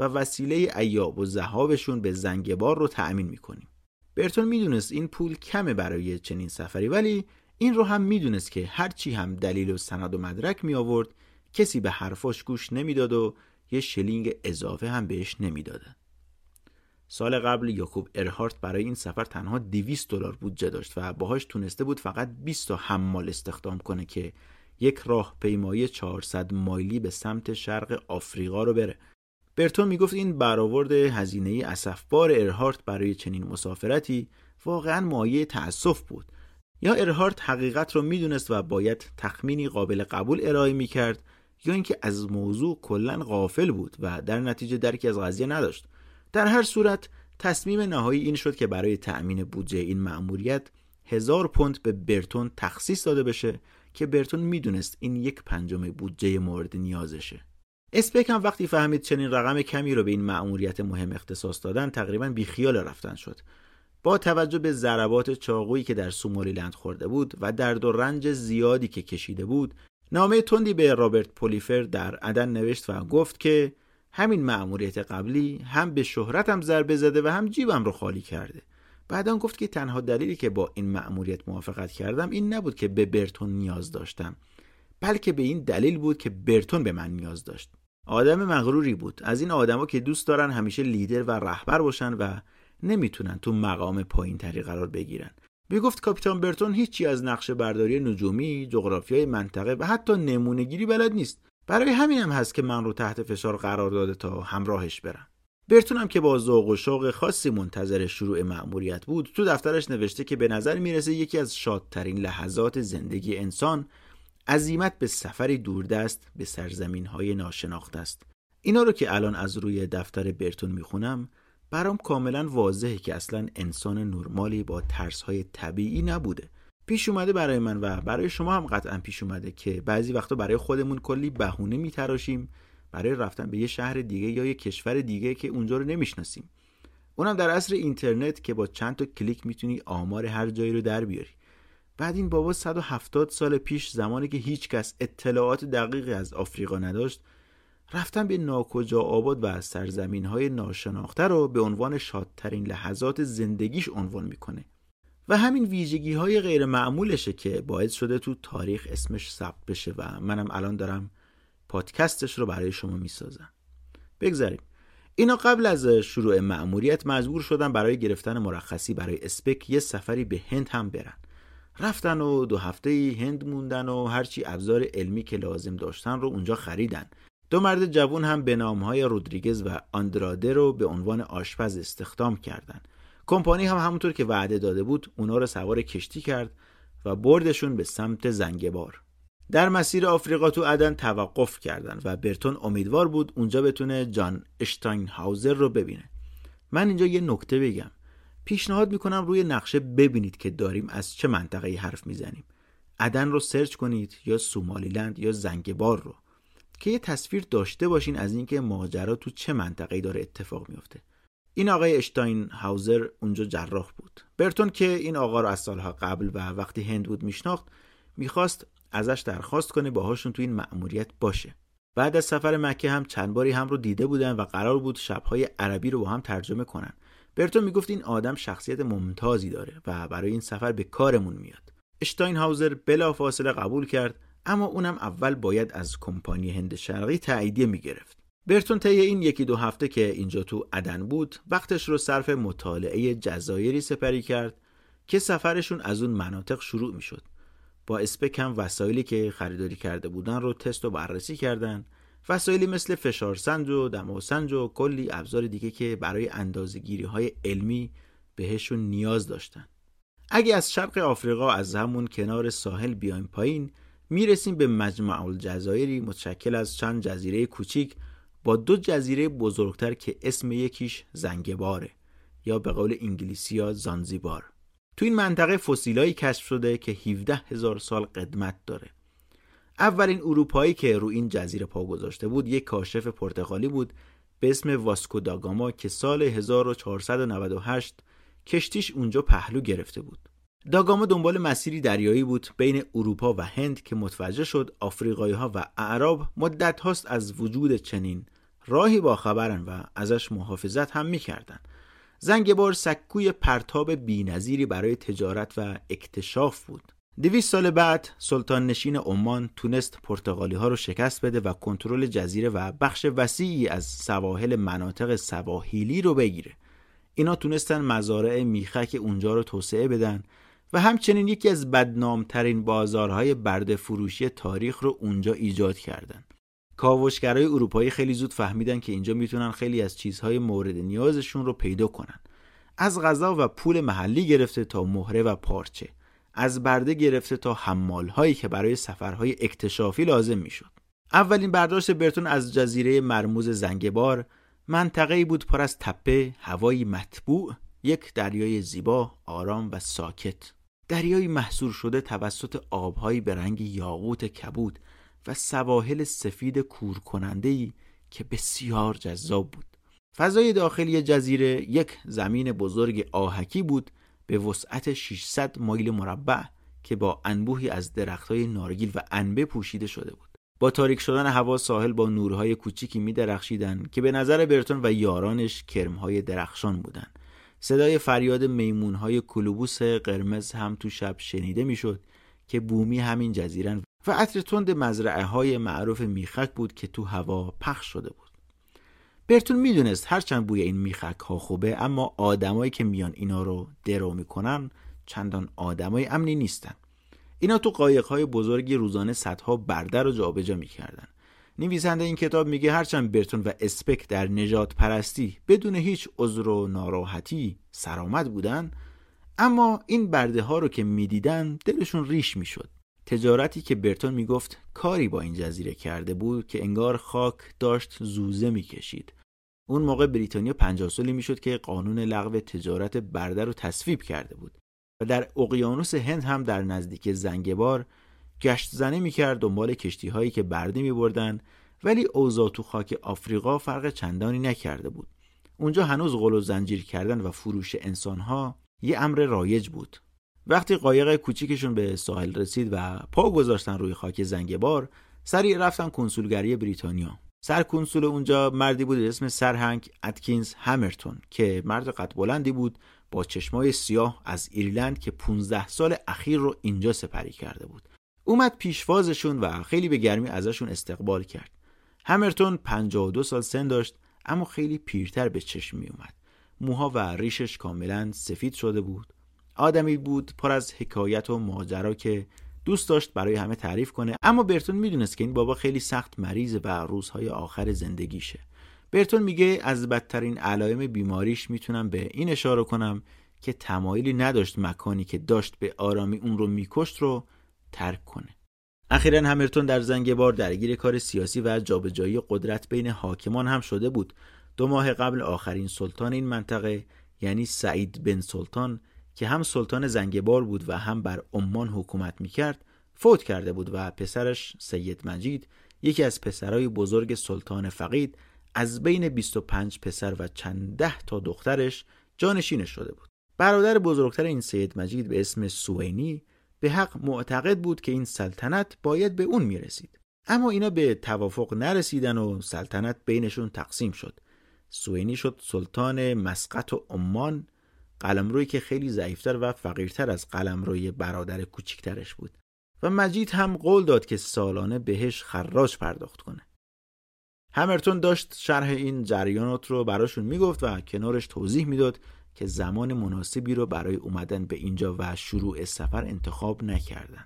و وسیله ایاب و ذهابشون به زنگبار رو تأمین میکنیم. برتون میدونست این پول کمه برای چنین سفری، ولی این رو هم میدونست که هرچی هم دلیل و سند و مدرک می آورد کسی به حرفاش گوش نمیداد و یه شلینگ اضافه هم بهش نمیدادن. سال قبل یاکوب ارهارت برای این سفر تنها دویست دلار بودجه داشت و باهاش تونسته بود فقط بیست تا حمال استخدام کنه که یک راهپیمایی چهارصد مایلی به سمت شرق آفریقا رو بره. برتون میگفت این برآورد هزینه‌ای اسفبار ارهارت برای چنین مسافرتی واقعا مایه تأسف بود. یا ارهارت حقیقت رو میدونست و باید تخمینی قابل قبول ارائه میکرد یا اینکه از موضوع کلاً غافل بود و در نتیجه درکی از قضیه نداشت. در هر صورت تصمیم نهایی این شد که برای تأمین بودجه این مأموریت هزار پوند به برتون تخصیص داده بشه که برتون میدونست این یک پنجم بودجه مورد نیازشه. اسپک هم وقتی فهمید چنین رقم کمی رو به این مأموریت مهم اختصاص دادن تقریباً بیخیال رفتن شد. با توجه به ضربات چاقویی که در سومالیلند خورده بود و درد و رنج زیادی که کشیده بود، نامه تندی به رابرت پولیفر در عدن نوشت و گفت که همین مأموریت قبلی هم به شهرتم ضربه زده و هم جیبم رو خالی کرده. بعدان گفت که تنها دلیلی که با این مأموریت موافقت کردم این نبود که به برتون نیاز داشتم، بلکه به این دلیل بود که برتون به من نیاز داشت. آدم مغروری بود، از این آدما که دوست دارن همیشه لیدر و رهبر باشن و نمیتونن تو مقام پایین‌تری قرار بگیرن. میگفت کاپیتان برتون هیچی از نقشه برداری نجومی، جغرافیای منطقه و حتی نمونه‌گیری بلد نیست. برای همین هم هست که من رو تحت فشار قرار داده تا همراهش برم. برتونم که با ذوق و شوق خاصی منتظر شروع مأموریت بود، تو دفترش نوشته که به نظر میرسه یکی از شادترین لحظات زندگی انسان عزیمت به سفری دوردست به سرزمین‌های ناشناخته است. اینا رو که الان از روی دفتر برتون میخونم، برام کاملا واضحه که اصلا انسان نرمالی با ترس‌های طبیعی نبوده. پیش اومده برای من و برای شما هم قطعاً پیش اومده که بعضی وقتا برای خودمون کلی بهونه میتراشیم برای رفتن به یه شهر دیگه یا یه کشور دیگه که اونجا رو نمیشناسیم. اونم در عصر اینترنت که با چند تا کلیک میتونی آمار هر جایی رو در بیاری. بعد این بابا صد و هفتاد سال پیش، زمانی که هیچ کس اطلاعات دقیقی از آفریقا نداشت، رفتن به ناکجا آباد و سرزمین‌های ناشناخته رو به عنوان شادترین لحظات زندگیش عنوان میکنه. و همین ویژگی‌های غیر معمولشه که باعث شده تو تاریخ اسمش ثبت بشه و منم الان دارم پادکستش رو برای شما میسازم. بگذاریم. اینا قبل از شروع مأموریت مجبور شدن برای گرفتن مرخصی برای اسپک یه سفری به هند هم برن. رفتن و دو هفته‌ای هند موندن و هرچی ابزار علمی که لازم داشتن رو اونجا خریدن. دو مرد جوان هم به نام‌های رودریگز و آندراده رو به عنوان آشپز استخدام کردن. کمپانی هم همونطور که وعده داده بود اونا رو سوار کشتی کرد و بردشون به سمت زنگبار. در مسیر آفریقا تو عدن توقف کردن و برتون امیدوار بود اونجا بتونه جان اشتاینهاوزر رو ببینه. من اینجا یه نکته بگم. پیشنهاد میکنم روی نقشه ببینید که داریم از چه منطقه‌ای حرف میزنیم. عدن رو سرچ کنید یا سومالیلند یا زنگبار رو، که یه تصویر داشته باشین از اینکه ماجرا تو چه منطقه‌ای داره اتفاق میفته. این آقای اشتاینهاوزر اونجا جراح بود. برتون که این آقا رو از سالها قبل و وقتی هند بود میشناخت، میخواست ازش درخواست کنه باهاشون تو این مأموریت باشه. بعد از سفر مکه هم چند باری هم رو دیده بودن و قرار بود شب‌های عربی رو با هم ترجمه کنن. برتون میگفت این آدم شخصیت ممتازی داره و برای این سفر به کارمون میاد. اشتاینهاوزر بلافاصله قبول کرد، اما اونم اول باید از کمپانی هند شرقی تاییدیه میگرفت. برتون طی این یکی دو هفته که اینجا تو عدن بود، وقتش رو صرف مطالعه جزایری سپری کرد که سفرشون از اون مناطق شروع میشد. با اسپک هم وسایلی که خریداری کرده بودن رو تست و بررسی کردن. وسایلی مثل فشارسنج و دماسنج و کلی ابزار دیگه که برای اندازه‌گیری‌های علمی بهشون نیاز داشتن. اگه از شرق آفریقا از همون کنار ساحل بیایم پایین، میرسیم به مجمع الجزایری متشکل از چند جزیره کوچیک با دو جزیره بزرگتر که اسم یکیش زنگباره یا به قول انگلیسی‌ها زانزیبار. تو این منطقه فسیلایی کشف شده که هفده هزار سال قدمت داره. اولین اروپایی که رو این جزیره پا گذاشته بود یک کاشف پرتغالی بود به اسم واسکو دا گاما که سال هزار و چهارصد و نود و هشت کشتیش اونجا پهلو گرفته بود. دا گاما دنبال مسیری دریایی بود بین اروپا و هند که متوجه شد آفریقایی‌ها و اعراب مدت هاست از وجود چنین راهی باخبرن و ازش محافظت هم می‌کردن. زنگبار سکوی پرتاب بی‌نظیری برای تجارت و اکتشاف بود. دویست سال بعد سلطان نشین عمان تونست پرتغالی‌ها رو شکست بده و کنترل جزیره و بخش وسیعی از سواحل مناطق سواحیلی رو بگیره. اینا تونستن مزارع میخک اونجا رو توسعه بدن و همچنین یکی از بدنامترین بازارهای برده فروشی تاریخ رو اونجا ایجاد کردن. کاوشگرای اروپایی خیلی زود فهمیدن که اینجا میتونن خیلی از چیزهای مورد نیازشون رو پیدا کنن. از غذا و پول محلی گرفته تا مهره و پارچه، از برده گرفته تا حمالهایی که برای سفرهای اکتشافی لازم میشد. اولین برداشت برتون از جزیره مرموز زنگبار، منطقه‌ای بود پر از تپه، هوایی مطبوع، یک دریای زیبا، آرام و ساکت. دریایی محصور شده توسط آب‌های به رنگ یاقوت کبود و سواحل سفید کورکننده‌ای که بسیار جذاب بود. فضای داخلی جزیره یک زمین بزرگ آهکی بود به وسعت ششصد مایل مربع که با انبوهی از درخت‌های نارگیل و عنبه پوشیده شده بود. با تاریک شدن هوا ساحل با نورهای کوچیکی می‌درخشیدند که به نظر برتون و یارانش کرم‌های درخشان بودند. صدای فریاد میمون‌های کلوبوس قرمز هم تو شب شنیده می‌شد که بومی همین جزیره و عطر تند مزرعه‌های معروف میخک بود که تو هوا پخش شده بود. برتون میدونست هرچند بوی این میخک‌ها خوبه، اما آدمایی که میان اینا رو درو میکنن چندان آدمای امنی نیستن. اینا تو قایق‌های بزرگی روزانه صدها برده رو جابجا میکردن. نویسنده این کتاب میگه هرچند برتون و اسپک در نجات پرستی بدون هیچ عذر و ناراحتی سرآمد بودن، اما این برده ها رو که میدیدن دلشون ریش میشد. تجارتی که برتون میگفت کاری با این جزیره کرده بود که انگار خاک داشت زوزه میکشید. اون موقع بریتانیا پنجاه سالی میشد که قانون لغو تجارت برده رو تصویب کرده بود و در اقیانوس هند هم در نزدیکی زنگبار گشت زنی میکرد دنبال کشتی هایی که برده میبردن، ولی اوضاع تو خاک آفریقا فرق چندانی نکرده بود. اونجا هنوز غل و زنجیر کردن و فروش انسان ها یه امر رایج بود. وقتی قایق کوچیکشون به ساحل رسید و پا گذاشتن روی خاک زنگبار، سریع رفتن کنسولگری بریتانیا. سر کنسول اونجا مردی بود به اسم سرهنگ اتکینز همرتون که مرد قد بلندی بود با چشمای سیاه از ایرلند که پانزده سال اخیر رو اینجا سپری کرده بود. اومد پیشوازشون و خیلی به گرمی ازشون استقبال کرد. همرتون پنجاه و دو سال سن داشت، اما خیلی پیرتر به چشم می اومد. موها و ریشش کاملا سفید شده بود. آدمی بود پر از حکایت و ماجرا که دوست داشت برای همه تعریف کنه، اما برتون میدونست که این بابا خیلی سخت مریضه و روزهای آخر زندگیشه. برتون میگه از بدترین علائم بیماریش میتونم به این اشاره کنم که تمایلی نداشت مکانی که داشت به آرامی اون رو میکشت رو ترک کنه. اخیراً همرتون در زنگبار درگیر کار سیاسی و جابجایی قدرت بین حاکمان هم شده بود. دو ماه قبل آخرین سلطان این منطقه یعنی سعید بن سلطان که هم سلطان زنگبار بود و هم بر عمان حکومت میکرد فوت کرده بود و پسرش سید مجید، یکی از پسرای بزرگ سلطان فقید، از بین بیست و پنج پسر و چند ده تا دخترش جانشین شده بود. برادر بزرگتر این سید مجید به اسم سوینی به حق معتقد بود که این سلطنت باید به اون میرسید، اما اینا به توافق نرسیدن و سلطنت بینشون تقسیم شد. سوینی شد سلطان مسقط و عمان، قلمرویی که خیلی ضعیفتر و فقیرتر از قلمروی برادر کوچکترش بود، و مجید هم قول داد که سالانه بهش خراج پرداخت کنه. همرتون داشت شرح این جریانات رو براشون میگفت و کنارش توضیح میداد که زمان مناسبی رو برای اومدن به اینجا و شروع سفر انتخاب نکردن.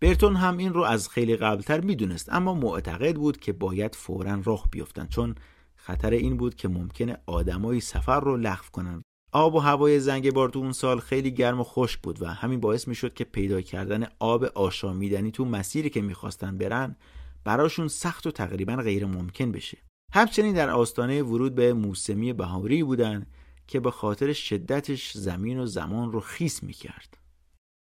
برتون هم این رو از خیلی قبلتر میدونست، اما معتقد بود که باید فوراً راه بیفتن، چون خطر این بود که ممکنه آدمای سفر رو لغو کنن. آب و هوای زنگبار تو اون سال خیلی گرم و خشک بود و همین باعث میشد که پیدا کردن آب آشامیدنی تو مسیری که میخواستن برن براشون سخت و تقریبا غیر ممکن بشه. همچنین در آستانه ورود به موسمی بهاری بودن که به خاطر شدتش زمین و زمان رو خیس میکرد.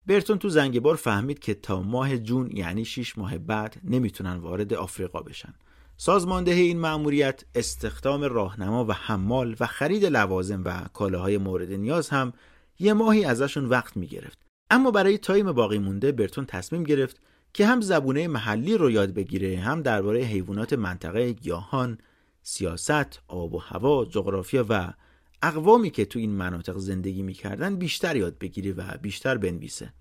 برتون تو زنگبار فهمید که تا ماه جون یعنی شش ماه بعد نمیتونن وارد آفریقا بشن. سازماندهی این مأموریت استخدام راهنما و حمال و خرید لوازم و کالاهای مورد نیاز هم یه ماهی ازشون وقت میگرفت. اما برای تایم باقی مونده برتون تصمیم گرفت که هم زبونه محلی رو یاد بگیره، هم درباره حیوانات منطقه، گیاهان، سیاست، آب و هوا، جغرافیا و اقوامی که تو این مناطق زندگی میکردن بیشتر یاد بگیره و بیشتر بنویسه.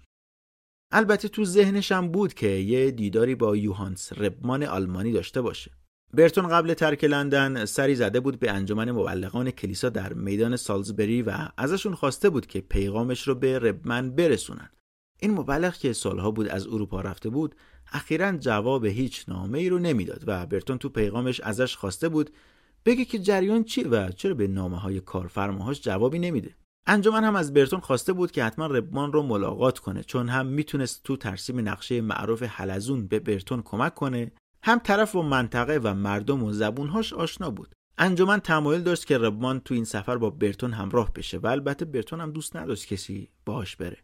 البته تو ذهنش هم بود که یه دیداری با یوهانس ربمان آلمانی داشته باشه. برتون قبل ترک لندن سری زده بود به انجمن مبلغان کلیسا در میدان سالزبری و ازشون خواسته بود که پیغامش رو به ربمن برسونن. این مبلغ که سالها بود از اروپا رفته بود، اخیراً جواب هیچ نامه‌ای رو نمیداد و برتون تو پیغامش ازش خواسته بود بگه که جریان چیه و چرا به نامه‌های کارفرماهاش جوابی نمیده. انجمن هم از برتون خواسته بود که حتما ربمان رو ملاقات کنه، چون هم میتونست تو ترسیم نقشه معروف حلزون به برتون کمک کنه، هم طرف و منطقه و مردم و زبونهاش آشنا بود. انجمن تمایل داشت که ربمان تو این سفر با برتون همراه بشه و البته برتون هم دوست نداشت کسی باهاش بره.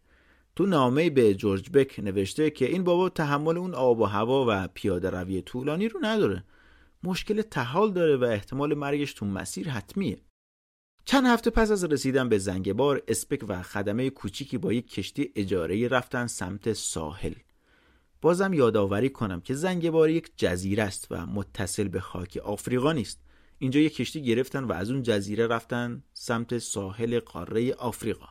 تو نامه‌ای به جورج بک نوشته که این بابا تحمل اون آب و هوا و پیاده روی طولانی رو نداره، مشکل تحال داره و احتمال مرگش تو مسیر حتمیه. چند هفته پس از رسیدن به زنگبار، اسپک و خدمه کوچیکی با یک کشتی اجاره‌ای رفتن سمت ساحل. بازم یادآوری کنم که زنگبار یک جزیره است و متصل به خاک آفریقا نیست. اینجا یک کشتی گرفتن و از اون جزیره رفتن سمت ساحل قاره آفریقا.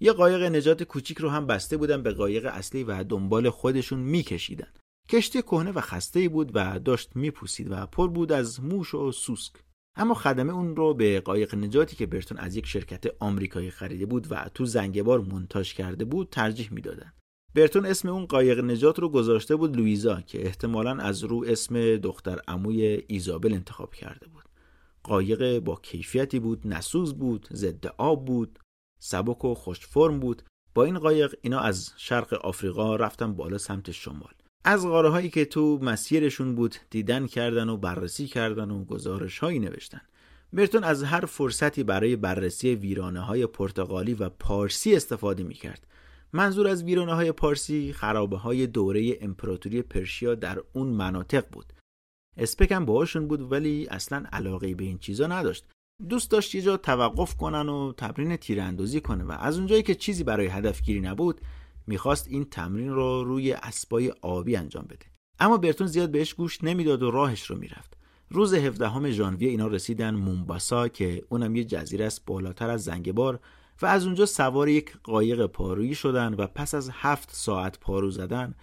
یه قایق نجات کوچیک رو هم بسته بودن به قایق اصلی و دنبال خودشون می‌کشیدن. کشتی کهنه و خسته‌ای بود و داشت میپوسید و پر بود از موش و سوسک. اما خدمه اون رو به قایق نجاتی که برتون از یک شرکت آمریکایی خریده بود و تو زنگبار مونتاژ کرده بود ترجیح میدادن. برتون اسم اون قایق نجات رو گذاشته بود لویزا که احتمالاً از رو اسم دختر عموی ایزابل انتخاب کرده بود. قایق با کیفیتی بود، نسوز بود، ضد آب بود، سبک و خوش فرم بود. با این قایق اینا از شرق آفریقا رفتن بالا سمت شمال. از غاره هایی که تو مسیرشون بود دیدن کردن و بررسی کردن و گزارش هایی نوشتن. برتون از هر فرصتی برای بررسی ویرانه های پرتغالی و پارسی استفاده می کرد. منظور از ویرانه های پارسی خرابه های دوره امپراتوری پرشیا در اون مناطق بود. اسپک هم باهاشون بود ولی اصلا علاقه به این چیزا نداشت. دوست داشت یه جا توقف کنن و تمرین تیراندازی کنه و از اونجایی که چیزی برای هدفگیری نبود میخواست این تمرین رو روی اسبای آبی انجام بده. اما برتون زیاد بهش گوش نمیداد و راهش رو میرفت. روز هفدهم ژانویه اینا رسیدن مومباسا که اونم یه جزیره است بالاتر از زنگبار و از اونجا سوار یک قایق پارویی شدن و پس از هفت ساعت پارو زدن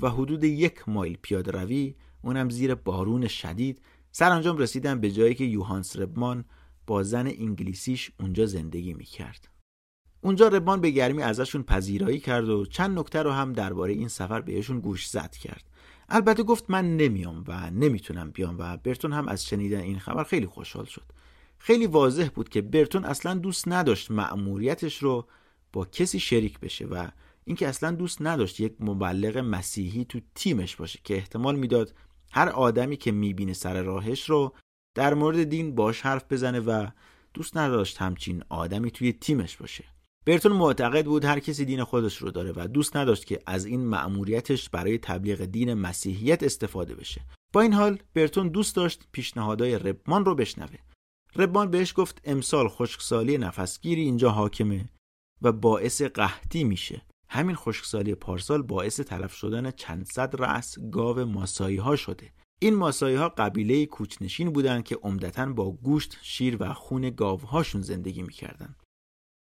و حدود یک مایل پیاده روی، اونم زیر بارون شدید، سرانجام رسیدن به جایی که یوهانس ربمان با زن انگلیسیش اونجا زندگی میکرد. اونجا ربمان به گرمی ازشون پذیرایی کرد و چند نکته رو هم درباره این سفر بهشون گوش زد کرد. البته گفت من نمیام و نمیتونم بیام و برتون هم از شنیدن این خبر خیلی خوشحال شد. خیلی واضح بود که برتون اصلا دوست نداشت مأموریتش رو با کسی شریک بشه و اینکه اصلا دوست نداشت یک مبلغ مسیحی تو تیمش باشه که احتمال میداد هر آدمی که میبینه سر راهش رو در مورد دین باش حرف بزنه و دوست نداشت همچین آدمی توی تیمش باشه. برتون معتقد بود هر کسی دین خودش رو داره و دوست نداشت که از این مأموریتش برای تبلیغ دین مسیحیت استفاده بشه. با این حال برتون دوست داشت پیشنهادهای ربمان رو بشنوه. ربمان بهش گفت امسال خشکسالی نفسگیری اینجا حاکمه و باعث قحطی میشه. همین خشکسالی پارسال باعث تلف شدن چند صد رأس گاو ماسایی ها شده. این ماسایی ها قبیله کوچنشین بودن که عمدتاً با گوشت، شیر و خون گاوهاشون زندگی میکردن.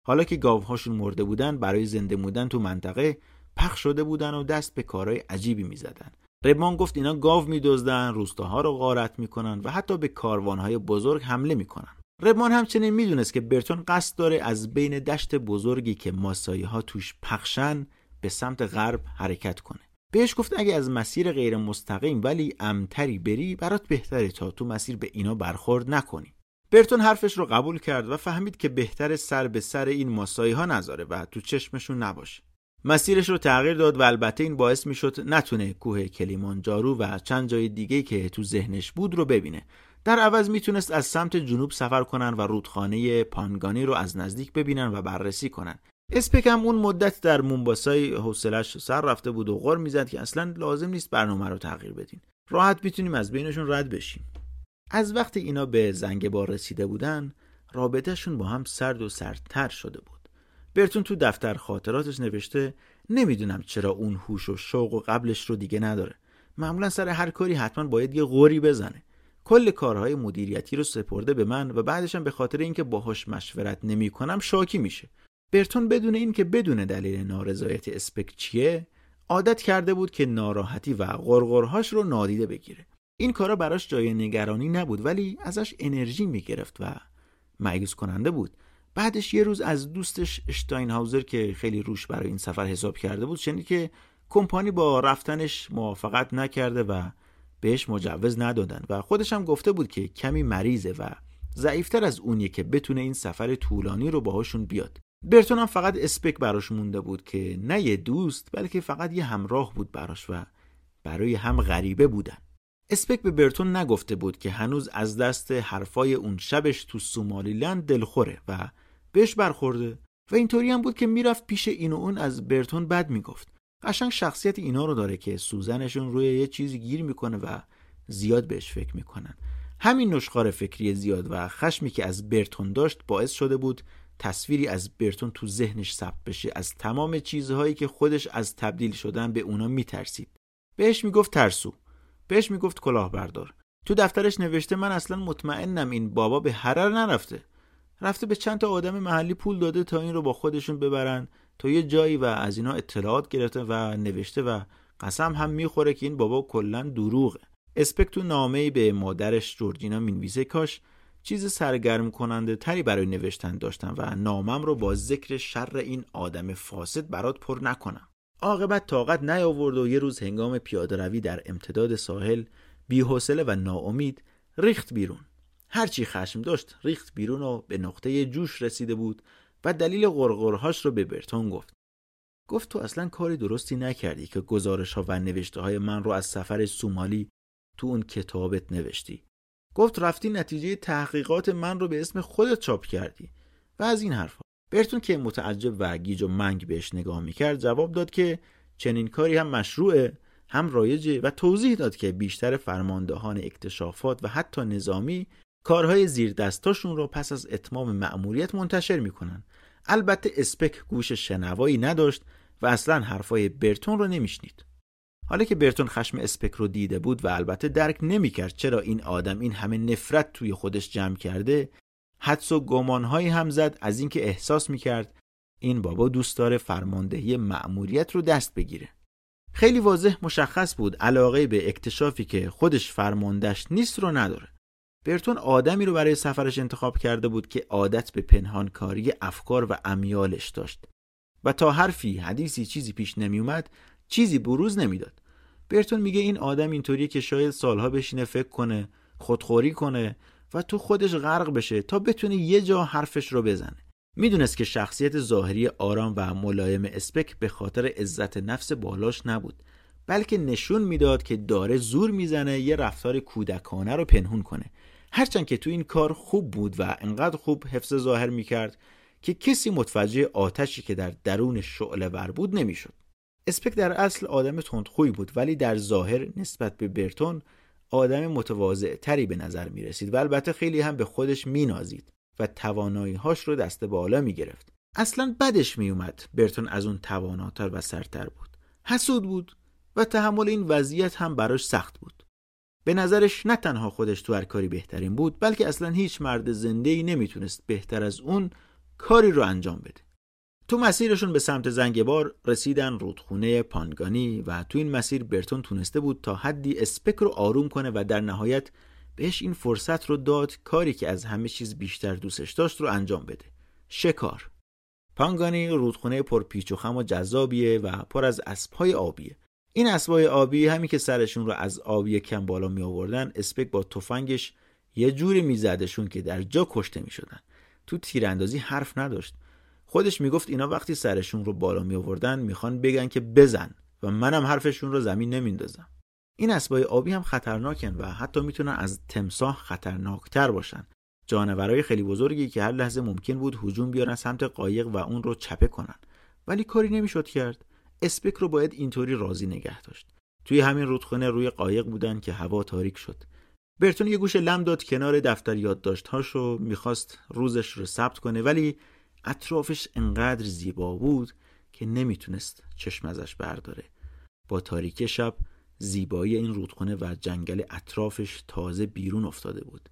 حالا که گاوهاشون مرده بودن، برای زنده موندن تو منطقه پخش شده بودن و دست به کارهای عجیبی میزدن. ربمان گفت اینا گاو میدزدن، روستاها رو غارت میکنن و حتی به کاروانهای بزرگ حمله میکنن. ربمان همچنین میدونست که برتون قصد داره از بین دشت بزرگی که ماسایی ها توش پخشن به سمت غرب حرکت کنه. بهش گفت اگه از مسیر غیر مستقیم ولی امتری بری برات بهتره تا تو مسیر به اینا برخورد نکنی. برتون حرفش رو قبول کرد و فهمید که بهتره سر به سر این ماسایی ها نذاره و تو چشمشون نباشه. مسیرش رو تغییر داد و البته این باعث میشد نتونه کوه کلیمانجارو و چند جای دیگه که تو ذهنش بود رو ببینه. در عوض میتونست از سمت جنوب سفر کنن و رودخانه پانگانی رو از نزدیک ببینن و بررسی کنن. اسپک هم اون مدت در مومباسای حوصله‌اش سر رفته بود و غر میزد که اصلا لازم نیست برنامه رو تغییر بدین. راحت میتونیم از بینشون رد بشیم. از وقتی اینا به زنگبار رسیده بودن، رابطهشون با هم سرد و سردتر شده بود. برتون تو دفتر خاطراتش نوشته نمیدونم چرا اون هوش و شوق و قبلش رو دیگه نداره. معمولا سر هر کاری حتما باید یه غری بزنه. کل کارهای مدیریتی رو سپرده به من و بعدش هم به خاطر اینکه باهاش مشورت نمی‌کنم شاکی میشه. برتون بدون اینکه بدون دلیل نارضایتی اسپک چیه، عادت کرده بود که ناراحتی و غرغرهاش رو نادیده بگیره. این کارا براش جای نگرانی نبود ولی ازش انرژی می‌گرفت و مایوس کننده بود. بعدش یه روز از دوستش اشتاینهاوزر که خیلی روش برای این سفر حساب کرده بود شنید که کمپانی با رفتنش موافقت نکرده و بهش مجوز ندادن و خودش هم گفته بود که کمی مریضه و ضعیف‌تر از اونیه که بتونه این سفر طولانی رو باهاشون بیاد. برتون هم فقط اسپک براش مونده بود که نه یه دوست بلکه فقط یه همراه بود براش و برای هم غریبه بودن. اسپک به برتون نگفته بود که هنوز از دست حرفای اون شبش تو سومالیلند دلخوره و بهش برخورده و اینطوری هم بود که میرفت پیش این و اون از برتون بد میگفت. قشنگ شخصیت اینا رو داره که سوزنشون روی یه چیزی گیر میکنه و زیاد بهش فکر میکنن. همین نشخوار فکری زیاد و خشمی که از برتون داشت باعث شده بود تصویری از برتون تو ذهنش ثبت بشه از تمام چیزهایی که خودش از تبدیل شدن به اونا میترسید. بهش میگفت ترسو، بهش میگفت کلاهبردار. تو دفترش نوشته من اصلا مطمئنم این بابا به حرر نرفته. رفته به چند تا آدم محلی پول داده تا این رو با خودشون ببرن تا یه جایی و از اینا اطلاعات گرفته و نوشته و قسم هم میخوره که این بابا کلا دروغه. اسپک تو نامه‌ای به مادرش جورجینا مینویسه کاش چیز سرگرم کننده تری برای نوشتن داشتم و نامم رو با ذکر شر این آدم فاسد برات پر نکنم. عاقبت طاقت نیاورد و یه روز هنگام پیاده روی در امتداد ساحل بی‌حوصله و ناامید ریخت بیرون. هرچی خشم داشت ریخت بیرون و به نقطه جوش رسیده بود و دلیل غرغرهاش رو به برتون گفت. گفت تو اصلا کاری درستی نکردی که گزارش‌ها و نوشته‌های من رو از سفر سومالی تو اون کتابت نوشتی. گفت رفتی نتیجه تحقیقات من رو به اسم خودت چاپ کردی و از این حرفا. برتون که متعجب و گیج و منگ بهش نگاه میکرد جواب داد که چنین کاری هم مشروعه هم رایجه و توضیح داد که بیشتر فرماندهان اکتشافات و حتی نظامی کارهای زیر دستاشون رو پس از اتمام مأموریت منتشر میکنن. البته اسپک گوش شنوایی نداشت و اصلا حرفای برتون رو نمیشنید. حالا که برتون خشم اسپک رو دیده بود و البته درک نمیکرد چرا این آدم این همه نفرت توی خودش جمع کرده، حدس و گمانهایی هم زد از اینکه احساس میکرد این بابا دوست داره فرماندهی مأموریت رو دست بگیره. خیلی واضح مشخص بود علاقه به اکتشافی که خودش فرماندهش نیست رو نداره. برتون آدمی رو برای سفرش انتخاب کرده بود که عادت به پنهانکاری افکار و امیالش داشت و تا حرفی حدیثی چیزی پیش نمیومد، چیزی بروز نمیداد. برتون میگه این آدم اینطوریه که شاید سالها بشینه فکر کنه، خودخوری کنه و تو خودش غرق بشه تا بتونه یه جا حرفش رو بزنه. میدونست که شخصیت ظاهری آرام و ملایم اسپک به خاطر عزت نفس بالاش نبود، بلکه نشون میداد که داره زور میزنه یه رفتار کودکانه رو پنهون کنه. هرچند که تو این کار خوب بود و انقدر خوب حفظ ظاهر میکرد که کسی متوجه آتشی که در درون شعله ور بود نمیشد. اسپک در اصل آدم تندخوی بود، ولی در ظاهر نسبت به برتون آدم متواضع تری به نظر می رسید و البته خیلی هم به خودش می نازید و توانایی هاش رو دست بالا می گرفت. اصلا بدش می اومد برتون از اون تواناتر و سرتر بود. حسود بود و تحمل این وضعیت هم براش سخت بود. به نظرش نه تنها خودش تو هر کاری بهترین بود، بلکه اصلا هیچ مرد زنده‌ای نمی تونست بهتر از اون کاری رو انجام بده. تو مسیرشون به سمت زنگبار رسیدن رودخونه پانگانی و تو این مسیر برتون تونسته بود تا حدی اسپک رو آروم کنه و در نهایت بهش این فرصت رو داد کاری که از همه چیز بیشتر دوستش داشت رو انجام بده: شکار. پانگانی رودخونه پرپیچ و خم و جذابیه و پر از اسب‌های آبیه. این اسب‌های آبی همین که سرشون رو از آبی کم بالا می آوردن، اسپک با تفنگش یه جوری میزدشون که در جا کشته میشدن. تو تیراندازی حرف نداشت. خودش میگفت اینا وقتی سرشون رو بالا می آوردن میخوان بگن که بزن و منم حرفشون رو زمین نمیندازم. این اسبای آبی هم خطرناکن و حتی میتونن از تمساح خطرناکتر باشن. جانورای خیلی بزرگی که هر لحظه ممکن بود هجوم بیارن سمت قایق و اون رو چپه کنن. ولی کاری نمیشد کرد. اسپک رو باید اینطوری راضی نگه داشت. توی همین رودخونه روی قایق بودن که هوا تاریک شد. برتون یه گوشه لم داد کنار دفتر یادداشت‌هاشو، میخواست روزش رو ثبت کنه، ولی اطرافش انقدر زیبا بود که نمیتونست چشم ازش برداره. با تاریکی شب زیبایی این رودخونه و جنگل اطرافش تازه بیرون افتاده بود.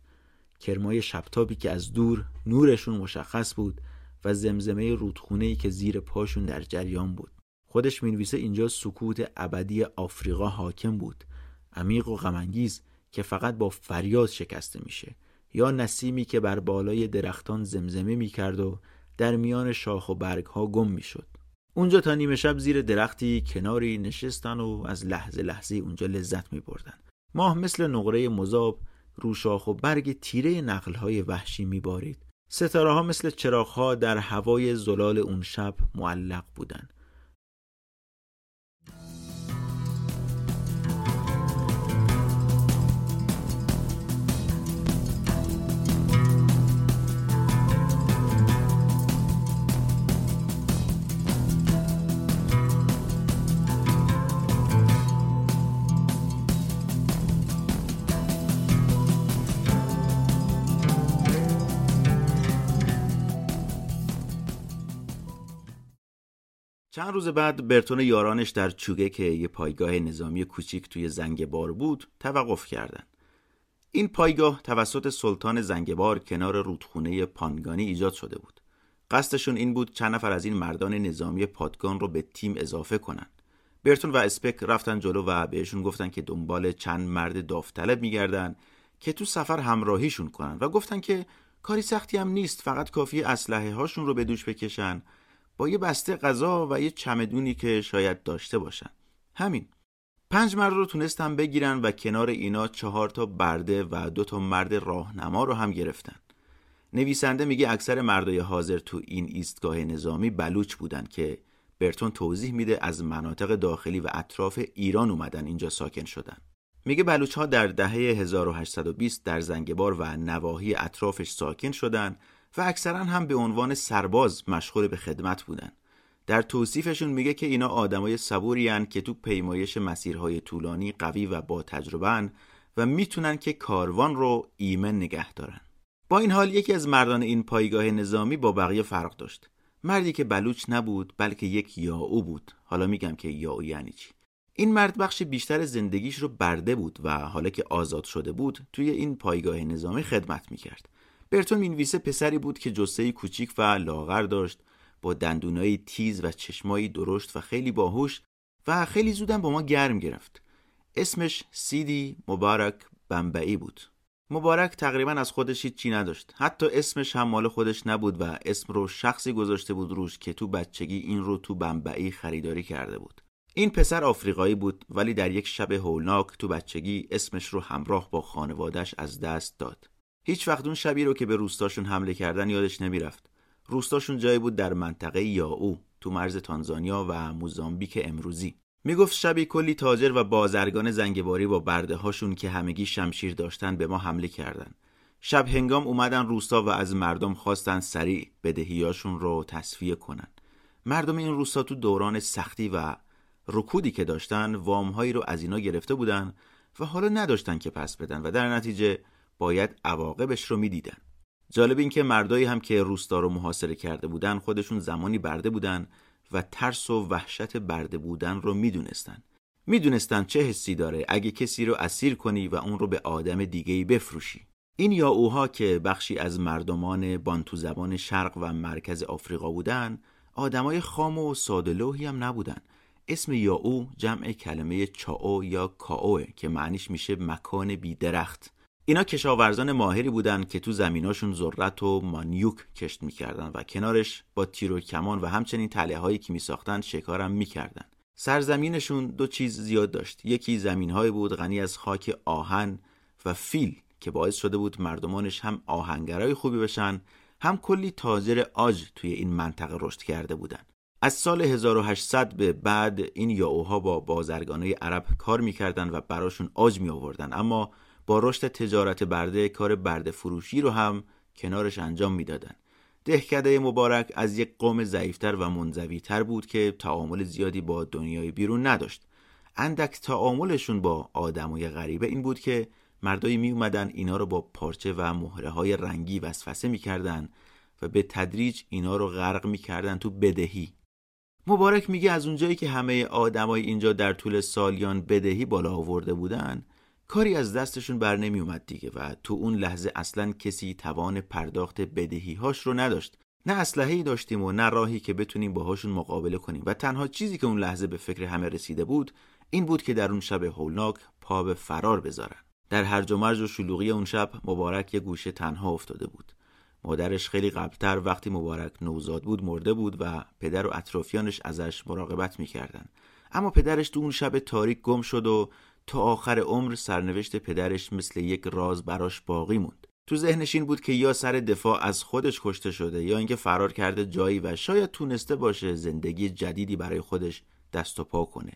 کرمای شبتابی که از دور نورشون مشخص بود و زمزمه رودخونه‌ای که زیر پاشون در جریان بود. خودش می‌نویسه اینجا سکوت ابدی آفریقا حاکم بود، عمیق و غم‌انگیز که فقط با فریاد شکسته میشه، یا نسیمی که بر بالای درختان زمزمه می‌کرد و در میان شاخ و برگ‌ها گم می‌شد. اونجا تا نیمه شب زیر درختی کناری نشستن و از لحظه لحظه اونجا لذت می‌بردن. ماه مثل نقره مذاب رو شاخ و برگ تیره نقل‌های وحشی می‌بارید. ستاره‌ها مثل چراغ‌ها در هوای زلال اون شب معلق بودن. چند روز بعد برتون و یارانش در چوگه که یه پایگاه نظامی کوچیک توی زنگبار بود توقف کردن. این پایگاه توسط سلطان زنگبار کنار رودخونه پانگانی ایجاد شده بود. قصدشون این بود چند نفر از این مردان نظامی پادگان رو به تیم اضافه کنن. برتون و اسپک رفتن جلو و بهشون گفتن که دنبال چند مرد داوطلب میگردن که تو سفر همراهیشون کنن و گفتن که کاری سختی هم نیست، فقط کافیه اسلحه هاشون رو به دوش بکشن با یه بسته غذا و یه چمدونی که شاید داشته باشن. همین. پنج مرد رو تونستن بگیرن و کنار اینا چهار تا برده و دو تا مرد راهنما رو هم گرفتن. نویسنده میگه اکثر مردای حاضر تو این ایستگاه نظامی بلوچ بودن که برتون توضیح میده از مناطق داخلی و اطراف ایران اومدن اینجا ساکن شدن. میگه بلوچ‌ها در دهه هزار و هشتصد و بیست در زنگبار و نواحی اطرافش ساکن شدن و اکثرا هم به عنوان سرباز مشغول به خدمت بودن. در توصیفشون میگه که اینا آدمای صبوری ان که تو پیمایش مسیرهای طولانی قوی و با تجربه ان و میتونن که کاروان رو ایمن نگه دارن. با این حال یکی از مردان این پایگاه نظامی با بقیه فرق داشت. مردی که بلوچ نبود بلکه یک یائو بود. حالا میگم که یائو یعنی چی. این مرد بخش بیشتر زندگیش رو برده بود و حالا که آزاد شده بود توی این پایگاه نظامی خدمت میکرد. برتون مینویسه پسری بود که جثه‌ای کوچیک و لاغر داشت با دندونایی تیز و چشمایی درشت و خیلی باهوش و خیلی زودم با ما گرم گرفت. اسمش سیدی مبارک بمبئی بود. مبارک تقریبا از خودش هیچی نداشت. حتی اسمش هم مال خودش نبود و اسم رو شخصی گذاشته بود روش که تو بچگی این رو تو بمبئی خریداری کرده بود. این پسر آفریقایی بود ولی در یک شب هولناک تو بچگی اسمش رو همراه با خانواده‌اش از دست داد. هیچ وقت اون شبی رو که به روستاشون حمله کردن یادش نمیرفت. روستاشون جایی بود در منطقه یائو تو مرز تانزانیا و موزامبیک امروزی. میگفت شبی کلی تاجر و بازرگان زنگباری با برده هاشون که همگی شمشیر داشتن به ما حمله کردن. شب هنگام اومدن روستا و از مردم خواستن سریع بدهیاشون رو تسویه کنن. مردم این روستا تو دوران سختی و رکودی که داشتن وام‌هایی رو از اینا گرفته بودن و حالا نداشتن که پس بدن و در نتیجه باید عواقبش رو می‌دیدن. جالب این که مردایی هم که روستا رو محاصره کرده بودن خودشون زمانی برده بودن و ترس و وحشت برده بودن رو می‌دونستن. می‌دونستن چه حسی داره اگه کسی رو اسیر کنی و اون رو به آدم دیگه‌ای بفروشی. این یائوها که بخشی از مردمان بانتو زبان شرق و مرکز آفریقا بودن، آدمای خام و ساده‌لوحی هم نبودن. اسم یائو جمع کلمه چاو یا کاوه که معنیش میشه مکان بی درخت. اینا کشاورزان ماهری بودن که تو زمیناشون ذرت و مانیوک کشت میکردن و کنارش با تیر و کمان و همچنین تله هایی که میساختن شکارم میکردن. سرزمینشون دو چیز زیاد داشت. یکی زمینهایی بود غنی از خاک آهن و فیل که باعث شده بود مردمانش هم آهنگرای خوبی بشن، هم کلی تاجر عاج توی این منطقه رشد کرده بودن. از سال هزار و هشتصد به بعد این یائوها با بازرگانای عرب کار میکردن و براشون عاج می آوردن، اما با رشد تجارت برده کار برده فروشی رو هم کنارش انجام میدادن. دهکده مبارک از یک قوم ضعیفتر و منزویتر بود که تعامل زیادی با دنیای بیرون نداشت. اندک تعاملشون با آدمای غریبه این بود که مردایی می اومدن اینا رو با پارچه و مهره های رنگی وسوسه میکردن و به تدریج اینا رو غرق میکردن تو بدهی. مبارک میگه از اونجایی که همه آدمای اینجا در طول سالیان بدهی بالا آورده بودن، کاری از دستشون بر نمی اومد دیگه و تو اون لحظه اصلاً کسی توان پرداخت بدهی‌هاش رو نداشت. نه اسلحه‌ای داشتیم و نه راهی که بتونیم باهاشون مقابله کنیم و تنها چیزی که اون لحظه به فکر همه رسیده بود این بود که در اون شب هولناک پا به فرار بذارن. در هرج و مرج و شلوغی اون شب مبارک یه گوشه تنها افتاده بود. مادرش خیلی قبلتر وقتی مبارک نوزاد بود مرده بود و پدر و اطرافیانش ازش مراقبت میکردن. اما پدرش تو اون شب تاریک گم شد و تا آخر عمر سرنوشت پدرش مثل یک راز براش باقی موند. تو ذهنش این بود که یا سر دفاع از خودش کشته شده یا اینکه فرار کرده جایی و شاید تونسته باشه زندگی جدیدی برای خودش دست و پا کنه.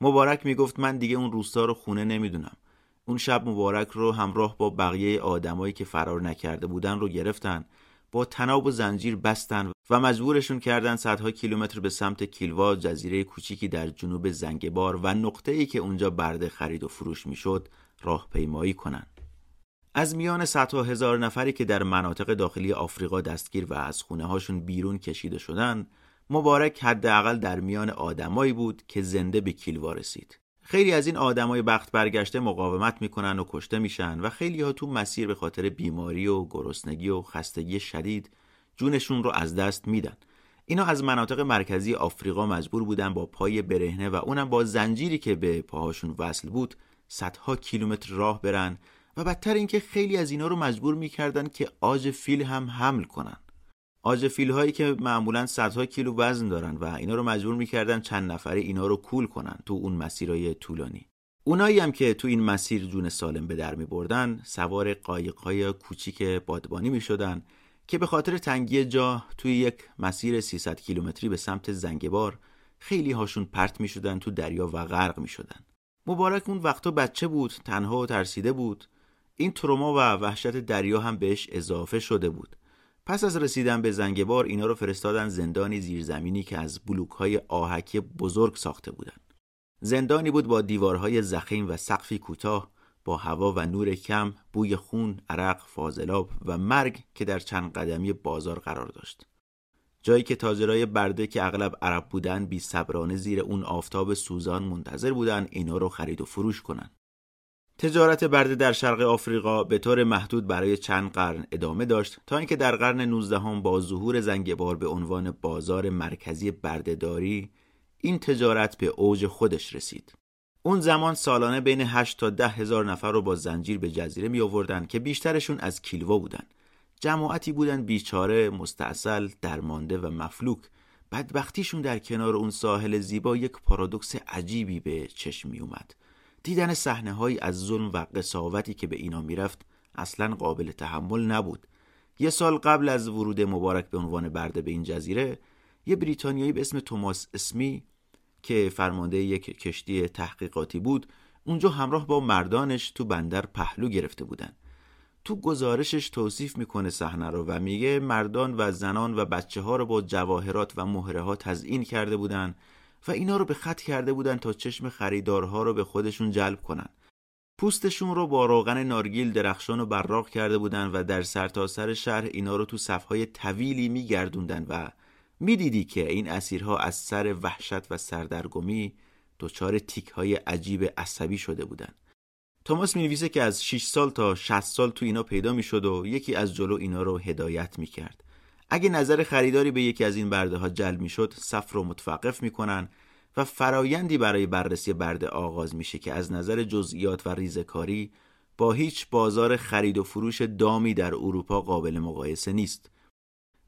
مبارک میگفت من دیگه اون روستا رو خونه نمیدونم. اون شب مبارک رو همراه با بقیه آدمایی که فرار نکرده بودن رو گرفتن، با طناب و زنجیر بستن و مجبورشون کردن صدها کیلومتر به سمت کیلوا، جزیره کوچیکی در جنوب زنگبار و نقطه‌ای که اونجا برده خرید و فروش میشد، راهپیمایی کنن. از میان صدها هزار نفری که در مناطق داخلی آفریقا دستگیر و از خونه‌هاشون بیرون کشیده شدن، مبارک حداقل در میان آدمایی بود که زنده به کیلوا رسید. خیلی از این آدمای بخت برگشته مقاومت میکنن و کشته میشن و خیلی ها تو مسیر به خاطر بیماری و گرسنگی و خستگی شدید جونشون رو از دست میدن. اینا از مناطق مرکزی آفریقا مجبور بودن با پای برهنه و اونم با زنجیری که به پاهاشون وصل بود صدها کیلومتر راه برن و بدتر اینکه خیلی از اینا رو مجبور میکردن که عاج فیل هم حمل کنن. آجفیل هایی که معمولا صدها کیلو وزن دارن و اینا رو مجبور میکردن چند نفری اینا رو کول کنن تو اون مسیرهای طولانی. اونایی هم که تو این مسیر جون سالم به در میبردن سوار قایق‌های کوچیک بادبانی میشدن که به خاطر تنگی جا توی یک مسیر سیصد کیلومتری به سمت زنگبار خیلی هاشون پرت میشدن تو دریا و غرق میشدن. مبارک اون وقتا بچه بود، تنها و ترسیده بود. این تروما و وحشت دریا هم بهش اضافه شده بود. پس از رسیدن به زنگبار اینا رو فرستادن زندانی زیرزمینی که از بلوک‌های آهکی بزرگ ساخته بودن. زندانی بود با دیوارهای ضخیم و سقفی کوتاه، با هوا و نور کم، بوی خون، عرق، فاضلاب و مرگ که در چند قدمی بازار قرار داشت. جایی که تاجرای برده که اغلب عرب بودن بی‌صبرانه زیر اون آفتاب سوزان منتظر بودن اینا رو خرید و فروش کنن. تجارت برده در شرق آفریقا به طور محدود برای چند قرن ادامه داشت تا اینکه در قرن نوزدهم با ظهور زنگبار به عنوان بازار مرکزی بردهداری این تجارت به اوج خودش رسید. اون زمان سالانه بین هشت تا ده هزار نفر رو با زنجیر به جزیره می آوردن که بیشترشون از کیلوا بودن. جماعتی بودن بیچاره، مستعسل، درمانده و مفلوک. بدبختیشون در کنار اون ساحل زیبا یک پارادوکس عجیبی به چشم می اومد. دیدن صحنه‌هایی از ظلم و قساوتی که به اینا میرفت اصلاً قابل تحمل نبود. یه سال قبل از ورود مبارک به عنوان برده به این جزیره، یه بریتانیایی به اسم توماس اسمی که فرمانده یک کشتی تحقیقاتی بود، اونجا همراه با مردانش تو بندر پهلو گرفته بودن. تو گزارشش توصیف میکنه صحنه رو و میگه مردان و زنان و بچه‌ها رو با جواهرات و مهره‌ها تزیین کرده بودن و اینا رو به خط کرده بودن تا چشم خریدارها رو به خودشون جلب کنن. پوستشون رو با روغن نارگیل درخشان و براق کرده بودن و در سرتاسر شهر اینا رو تو صف‌های طویلی می‌گردوندن و می‌دیدی که این اسیرها از سر وحشت و سردرگمی دچار تیک‌های عجیب عصبی شده بودن. توماس می‌نویسه که از شش سال تا شصت سال تو اینا پیدا می‌شد و یکی از جلو اینا رو هدایت می‌کرد. اگه نظر خریداری به یکی از این برده‌ها جلب می‌شد، صف رو متوقف می‌کنن و فرایندی برای بررسی برده آغاز میشه که از نظر جزئیات و ریزکاری با هیچ بازار خرید و فروش دامی در اروپا قابل مقایسه نیست.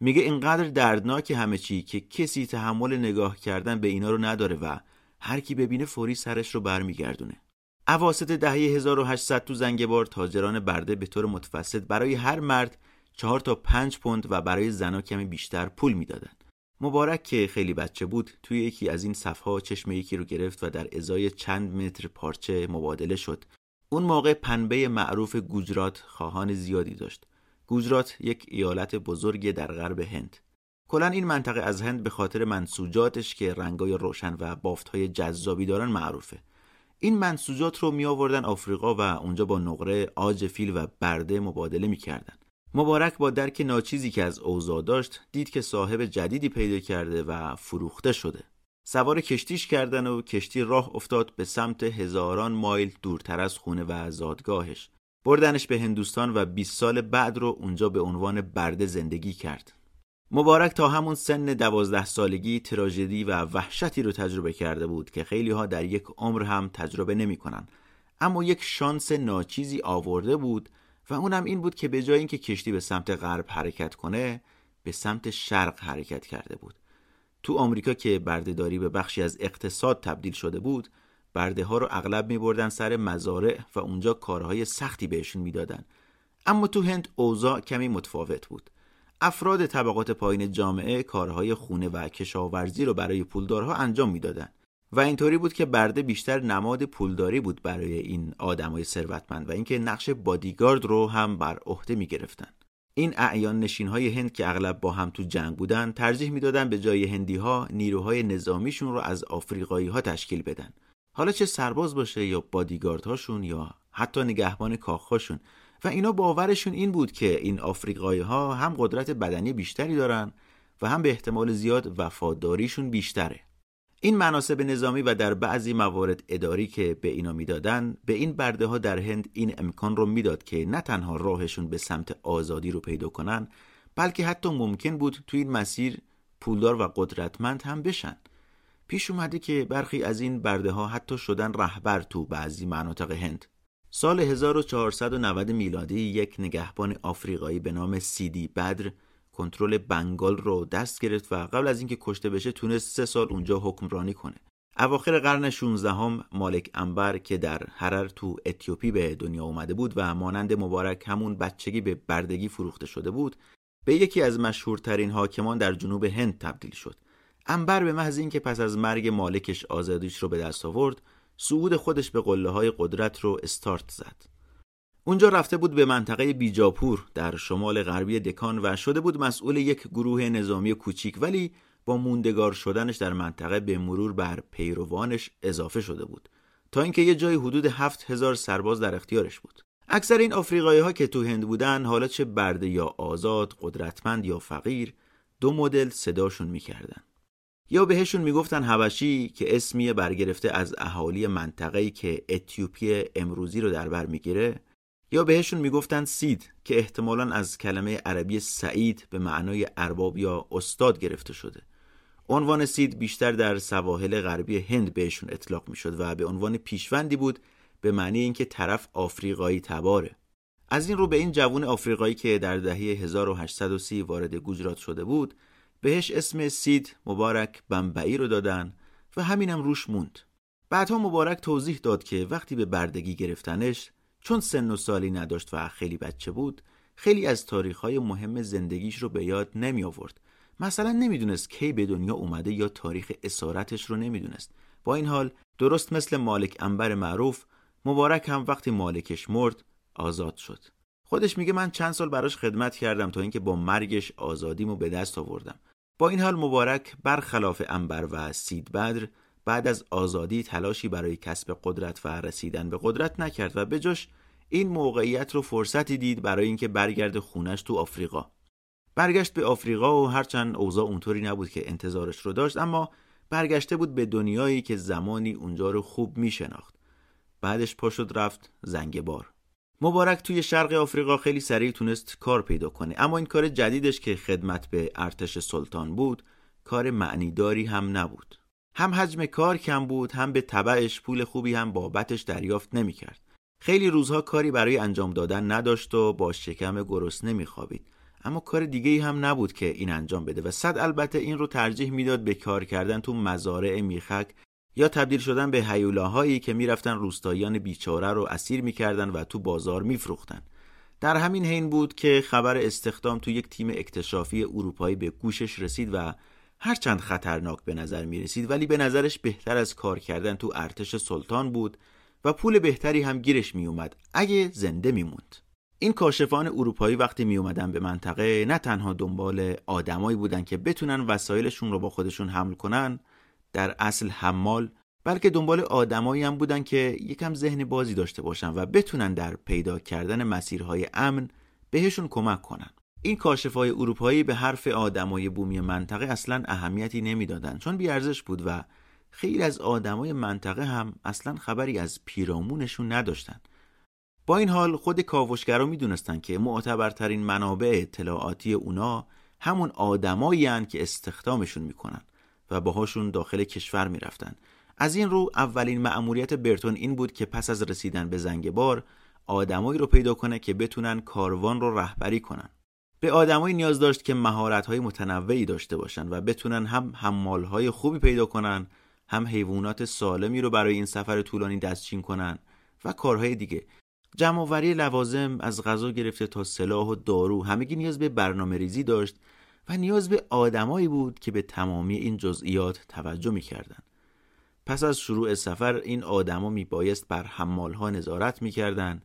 میگه اینقدر دردناک همه چی که کسی تحمل نگاه کردن به اینا رو نداره و هر کی ببینه فوری سرش رو برمیگردونه. اواسط دهه هزار و هشتصد تو زنگبار تاجران برده به طور متوسط برای هر مرد چهار تا پنج پوند و برای زنها کمی بیشتر پول میدادن. مبارک که خیلی بچه بود توی یکی از این صفها چشم یکی رو گرفت و در ازای چند متر پارچه مبادله شد. اون موقع پنبه معروف گوجرات خواهان زیادی داشت. گوجرات یک ایالت بزرگ در غرب هند. کلاً این منطقه از هند به خاطر منسوجاتش که رنگای روشن و بافت‌های جذابی دارن معروفه. این منسوجات رو می آوردن آفریقا و اونجا با نقره، عاج فیل و برده مبادله می‌کردن. مبارک با درک ناچیزی که از اوضاع داشت دید که صاحب جدیدی پیدا کرده و فروخته شده. سوار کشتیش کردن و کشتی راه افتاد به سمت هزاران مایل دورتر از خونه و زادگاهش. بردنش به هندوستان و بیست سال بعد رو اونجا به عنوان برده زندگی کرد. مبارک تا همون سن دوازده سالگی تراژدی و وحشتی رو تجربه کرده بود که خیلی‌ها در یک عمر هم تجربه نمی‌کنن. اما یک شانس ناچیزی آورده بود و اونم این بود که به جای اینکه کشتی به سمت غرب حرکت کنه، به سمت شرق حرکت کرده بود. تو آمریکا که بردهداری به بخشی از اقتصاد تبدیل شده بود، برده ها رو اغلب میبردن سر مزارع و اونجا کارهای سختی بهشون میدادن. اما تو هند اوضاع کمی متفاوت بود. افراد طبقات پایین جامعه کارهای خونه و کشاورزی رو برای پولدارها انجام میدادن و اینطوری بود که برده بیشتر نماد پولداری بود برای این آدمای ثروتمند و اینکه نقش بادیگارد رو هم بر عهده میگرفتن. این اعیان نشین‌های هند که اغلب با هم تو جنگ بودن ترجیح میدادن به جای هندی‌ها نیروهای نظامیشون رو از آفریقایی‌ها تشکیل بدن. حالا چه سرباز باشه یا بادیگاردهاشون یا حتی نگهبان کاخهاشون و اینا باورشون این بود که این آفریقایی‌ها هم قدرت بدنی بیشتری دارن و هم به احتمال زیاد وفاداریشون بیشتره. این مناصب نظامی و در بعضی موارد اداری که به اینا میدادن به این برده ها در هند این امکان رو میداد که نه تنها راهشون به سمت آزادی رو پیدا کنن، بلکه حتی ممکن بود توی این مسیر پولدار و قدرتمند هم بشن. پیش اومده که برخی از این برده ها حتی شدن رهبر تو بعضی مناطق هند. سال هزار و چهارصد و نود میلادی یک نگهبان آفریقایی به نام سیدی بدر کنترل بنگال رو دست گرفت و قبل از اینکه کشته بشه تونست سه سال اونجا حکمرانی کنه. اواخر قرن شانزدهم مالک انبر که در حرر تو اتیوپی به دنیا اومده بود و مانند مبارک همون بچگی به بردگی فروخته شده بود، به یکی از مشهورترین حاکمان در جنوب هند تبدیل شد. انبر به محض اینکه پس از مرگ مالکش آزادیش رو به دست آورد، صعود خودش به قله‌های قدرت رو استارت زد. اونجا رفته بود به منطقه بیجاپور در شمال غربی دکان و شده بود مسئول یک گروه نظامی کوچیک، ولی با موندگار شدنش در منطقه به مرور بر پیروانش اضافه شده بود تا اینکه یه جای حدود هفت هزار سرباز در اختیارش بود. اکثر این آفریقایی‌ها که تو هند بودن، حالا چه برده یا آزاد، قدرتمند یا فقیر، دو مدل صداشون می‌کردن. یا بهشون میگفتن حبشی که اسمی برگرفته از اهالی منطقه‌ای که اتیوپی امروزی رو در بر می‌گیره، یا بهشون میگفتن سید که احتمالاً از کلمه عربی سعید به معنای ارباب یا استاد گرفته شده. عنوان سید بیشتر در سواحل غربی هند بهشون اطلاق میشد و به عنوان پیشوندی بود به معنی اینکه طرف آفریقایی تباره. از این رو به این جوان آفریقایی که در دهه هزار و هشتصد و سی وارد گوجرات شده بود، بهش اسم سید مبارک بمبئی رو دادن و همینم روش موند. بعدها مبارک توضیح داد که وقتی به بردگی گرفتنش، چون سن و سالی نداشت و خیلی بچه بود، خیلی از تاریخ‌های مهم زندگیش رو به یاد نمی آورد. مثلا نمیدونست کی به دنیا اومده یا تاریخ اسارتش رو نمیدونست. با این حال درست مثل مالک انبر معروف، مبارک هم وقتی مالکش مرد آزاد شد. خودش میگه من چند سال براش خدمت کردم تا اینکه با مرگش آزادیمو به دست آوردم. با این حال مبارک برخلاف انبر و سید بدر بعد از آزادی تلاشی برای کسب قدرت و رسیدن به قدرت نکرد و به جاش این موقعیت رو فرصتی دید برای اینکه برگرده خونش تو آفریقا. برگشت به آفریقا و هرچند اوضاع اونطوری نبود که انتظارش رو داشت، اما برگشته بود به دنیایی که زمانی اونجا رو خوب میشناخت. بعدش پا شد رفت زنگبار. مبارک توی شرق آفریقا خیلی سریع تونست کار پیدا کنه، اما این کار جدیدش که خدمت به ارتش سلطان بود، کار معنیداری هم نبود. هم حجم کار کم بود، هم به تبعش پول خوبی هم بابتش دریافت نمی‌کرد. خیلی روزها کاری برای انجام دادن نداشت و با شکم گرسنه می‌خوابید. اما کار دیگه‌ای هم نبود که این انجام بده و صد البته این رو ترجیح میداد به کار کردن تو مزارع میخک یا تبدیل شدن به هیولاهایی که میرفتن روستاییان بیچاره رو اسیر میکردن و تو بازار میفروختن. در همین حین بود که خبر استخدام تو یک تیم اکتشافی اروپایی به گوشش رسید و هرچند خطرناک به نظر میرسید، ولی به نظرش بهتر از کار کردن تو ارتش سلطان بود و پول بهتری هم گیرش میومد اگه زنده میموند. این کاشفان اروپایی وقتی می اومدن به منطقه، نه تنها دنبال آدمایی بودن که بتونن وسایلشون رو با خودشون حمل کنن، در اصل حمال، بلکه دنبال آدمایی هم بودن که یکم ذهن بازی داشته باشن و بتونن در پیدا کردن مسیرهای امن بهشون کمک کنن. این کاشفای اروپایی به حرف آدمای بومی منطقه اصلاً اهمیتی نمیدادن، چون بی‌ارزش بود و خیلی از آدمای منطقه هم اصلاً خبری از پیرامونشون نداشتن. با این حال خود کاوشگرا میدونستن که معتبرترین منابع اطلاعاتی اونا همون آدمایی هن که استخدامشون میکنن و باهاشون داخل کشور میرفتن. از این رو اولین مأموریت برتون این بود که پس از رسیدن به زنگبار، آدمایی رو پیدا کنه که بتونن کاروان رو رهبری کنن. به آدمایی نیاز داشت که مهارت‌های متنوعی داشته باشن و بتونن هم حمال‌های خوبی پیدا کنن، هم حیوانات سالمی رو برای این سفر طولانی دستچین کنن و کارهای دیگه. جمع‌آوری لوازم از غذا گرفته تا سلاح و دارو، همگی نیاز به برنامه‌ریزی داشت و نیاز به آدمایی بود که به تمامی این جزئیات توجه می‌کردند. پس از شروع سفر این آدما میبایست بر حمال‌ها نظارت می‌کردند،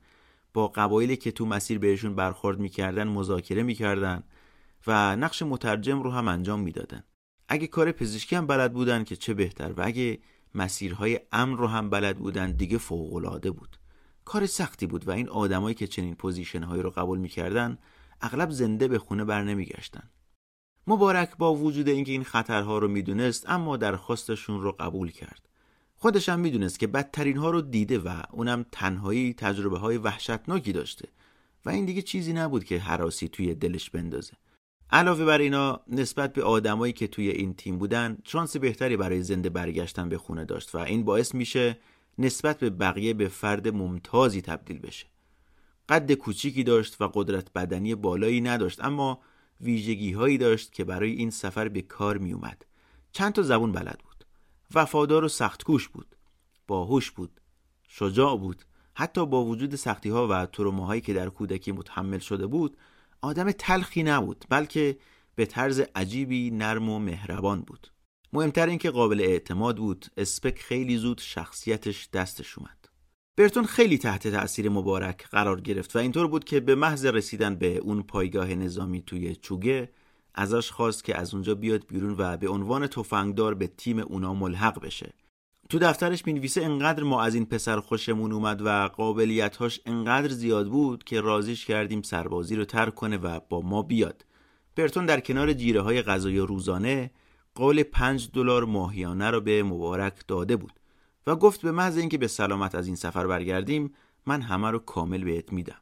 با قبایلی که تو مسیر بهشون برخورد می‌کردند مذاکره می‌کردند و نقش مترجم رو هم انجام می‌دادند. اگه کار پزشکی هم بلد بودن که چه بهتر، و اگه مسیرهای امن رو هم بلد بودن دیگه فوق‌العاده بود. کار سختی بود و این آدمایی که چنین پوزیشن‌هایی رو قبول می‌کردن اغلب زنده به خونه برنمیگشتن. مبارک با وجود اینکه این خطرها رو میدونست، اما درخواستشون رو قبول کرد. خودش هم میدونست که بدترین ها رو دیده و اونم تنهایی تجربه‌های وحشتناکی داشته و این دیگه چیزی نبود که هراسی توی دلش بندازه. علاوه بر اینا، نسبت به آدمایی که توی این تیم بودن، شانس بهتری برای زنده برگشتن به خونه داشت و این باعث میشه نسبت به بقیه به فرد ممتازی تبدیل بشه. قد کوچیکی داشت و قدرت بدنی بالایی نداشت، اما ویژگی هایی داشت که برای این سفر به کار می اومد. چند تا زبون بلد بود، وفادار و سختکوش بود، باهوش بود، شجاع بود. حتی با وجود سختی ها و تروماهایی که در کودکی متحمل شده بود، آدم تلخی نبود، بلکه به طرز عجیبی نرم و مهربان بود. مهمتر این که قابل اعتماد بود. اسپک خیلی زود شخصیتش دستش اومد. برتون خیلی تحت تأثیر مبارک قرار گرفت و اینطور بود که به محض رسیدن به اون پایگاه نظامی توی چوگه ازش خواست که از اونجا بیاد بیرون و به عنوان تفنگدار به تیم اونا ملحق بشه. تو دفترش می‌نویسه انقدر ما از این پسر خوشمون اومد و قابلیت‌هاش انقدر زیاد بود که راضیش کردیم سربازی رو ترک کنه و با ما بیاد. برتون در کنار جیره‌های غذای روزانه قول پنج دلار ماهیانه رو به مبارک داده بود و گفت به محض اینکه به سلامت از این سفر برگردیم من همه رو کامل بهت میدم.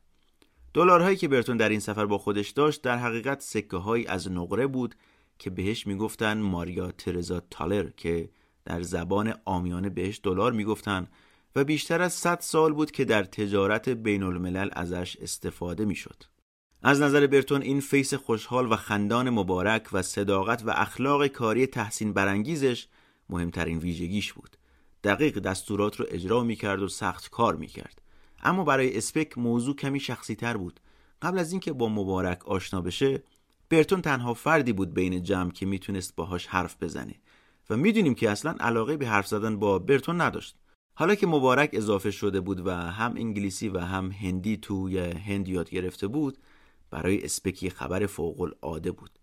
دلارهایی که برتون در این سفر با خودش داشت در حقیقت سکه‌هایی از نقره بود که بهش میگفتن ماریا ترزا تالر، که در زبان عامیانه بهش دلار میگفتن و بیشتر از صد سال بود که در تجارت بین الملل ازش استفاده میشد. از نظر برتون این فیس خوشحال و خندان مبارک و صداقت و اخلاق کاری تحسین برانگیزش مهمترین ویژگیش بود. دقیق دستورات رو اجرا میکرد و سخت کار میکرد. اما برای اسپک موضوع کمی شخصی تر بود. قبل از اینکه با مبارک آشنا بشه، برتون تنها فردی بود بین جمع که میتونست باهاش حرف بزنه و میدونیم که اصلا علاقه به حرف زدن با برتون نداشت. حالا که مبارک اضافه شده بود و هم انگلیسی و هم هندی توی هند یاد گرفته بود، برای اسپکی خبر فوق العاده بود.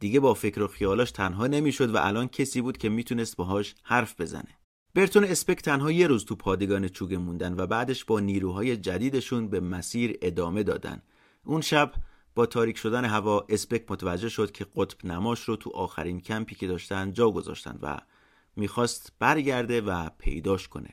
دیگه با فکر و خیالاش تنها نمیشد و الان کسی بود که میتونست باهاش حرف بزنه. برتون اسپک تنها یه روز تو پادگان چوگه موندن و بعدش با نیروهای جدیدشون به مسیر ادامه دادن. اون شب با تاریک شدن هوا اسپک متوجه شد که قطب نماش رو تو آخرین کمپی که داشتن جا گذاشتن و میخواست برگرده و پیداش کنه.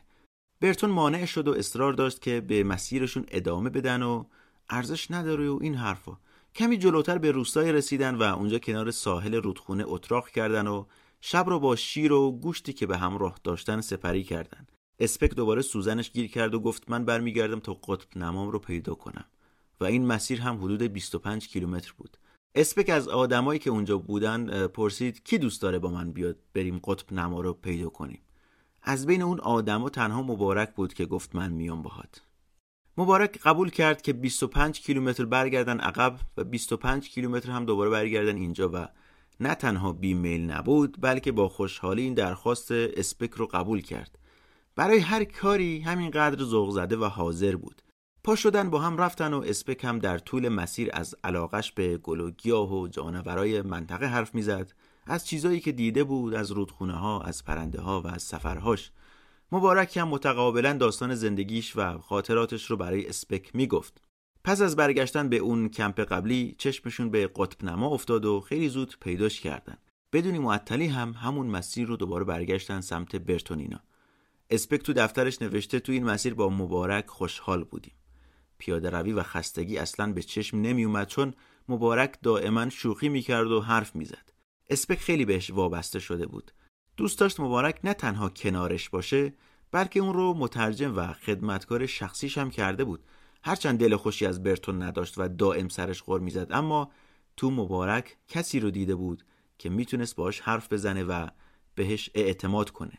برتون مانع شد و اصرار داشت که به مسیرشون ادامه بدن و ارزش نداره و این حرفا. کمی جلوتر به روستای رسیدن و اونجا کنار ساحل رودخونه اتراق کردن و شب رو با شیر و گوشتی که به همراه داشتن سپری کردن. اسپک دوباره سوزنش گیر کرد و گفت من برمیگردم تا قطب نمام رو پیدا کنم و این مسیر هم حدود بیست و پنج کیلومتر بود. اسپک از آدمایی که اونجا بودن پرسید کی دوست داره با من بیاد بریم قطب نما رو پیدا کنیم. از بین اون آدما تنها مبارک بود که گفت من میام باهات. مبارک قبول کرد که بیست و پنج کیلومتر برگردن عقب و بیست و پنج کیلومتر هم دوباره برگردن اینجا و نه تنها بیمیل نبود بلکه با خوشحالی این درخواست اسپک رو قبول کرد. برای هر کاری همینقدر ذوق زده و حاضر بود. پا شدن با هم رفتن و اسپک هم در طول مسیر از علاقش به گل و گیاه و جانورای منطقه حرف میزد، از چیزایی که دیده بود، از رودخونه ها، از پرنده ها و از سفرهاش. مبارک هم متقابلا داستان زندگیش و خاطراتش رو برای اسپک میگفت. پس از برگشتن به اون کمپ قبلی چشمشون به قطب نما افتاد و خیلی زود پیداش کردن. بدون معطلی هم همون مسیر رو دوباره برگشتن سمت برتونینا. اسپک تو دفترش نوشته تو این مسیر با مبارک خوشحال بودیم. پیاده روی و خستگی اصلاً به چشم نمی اومد چون مبارک دائما شوخی میکرد و حرف میزد. اسپک خیلی بهش وابسته شده بود. دوست داشت مبارک نه تنها کنارش باشه بلکه اون رو مترجم و خدمتکار شخصیش هم کرده بود. هرچند دل خوشی از برتون نداشت و دائم سرش غر میزد، اما تو مبارک کسی رو دیده بود که میتونست باهاش حرف بزنه و بهش اعتماد کنه.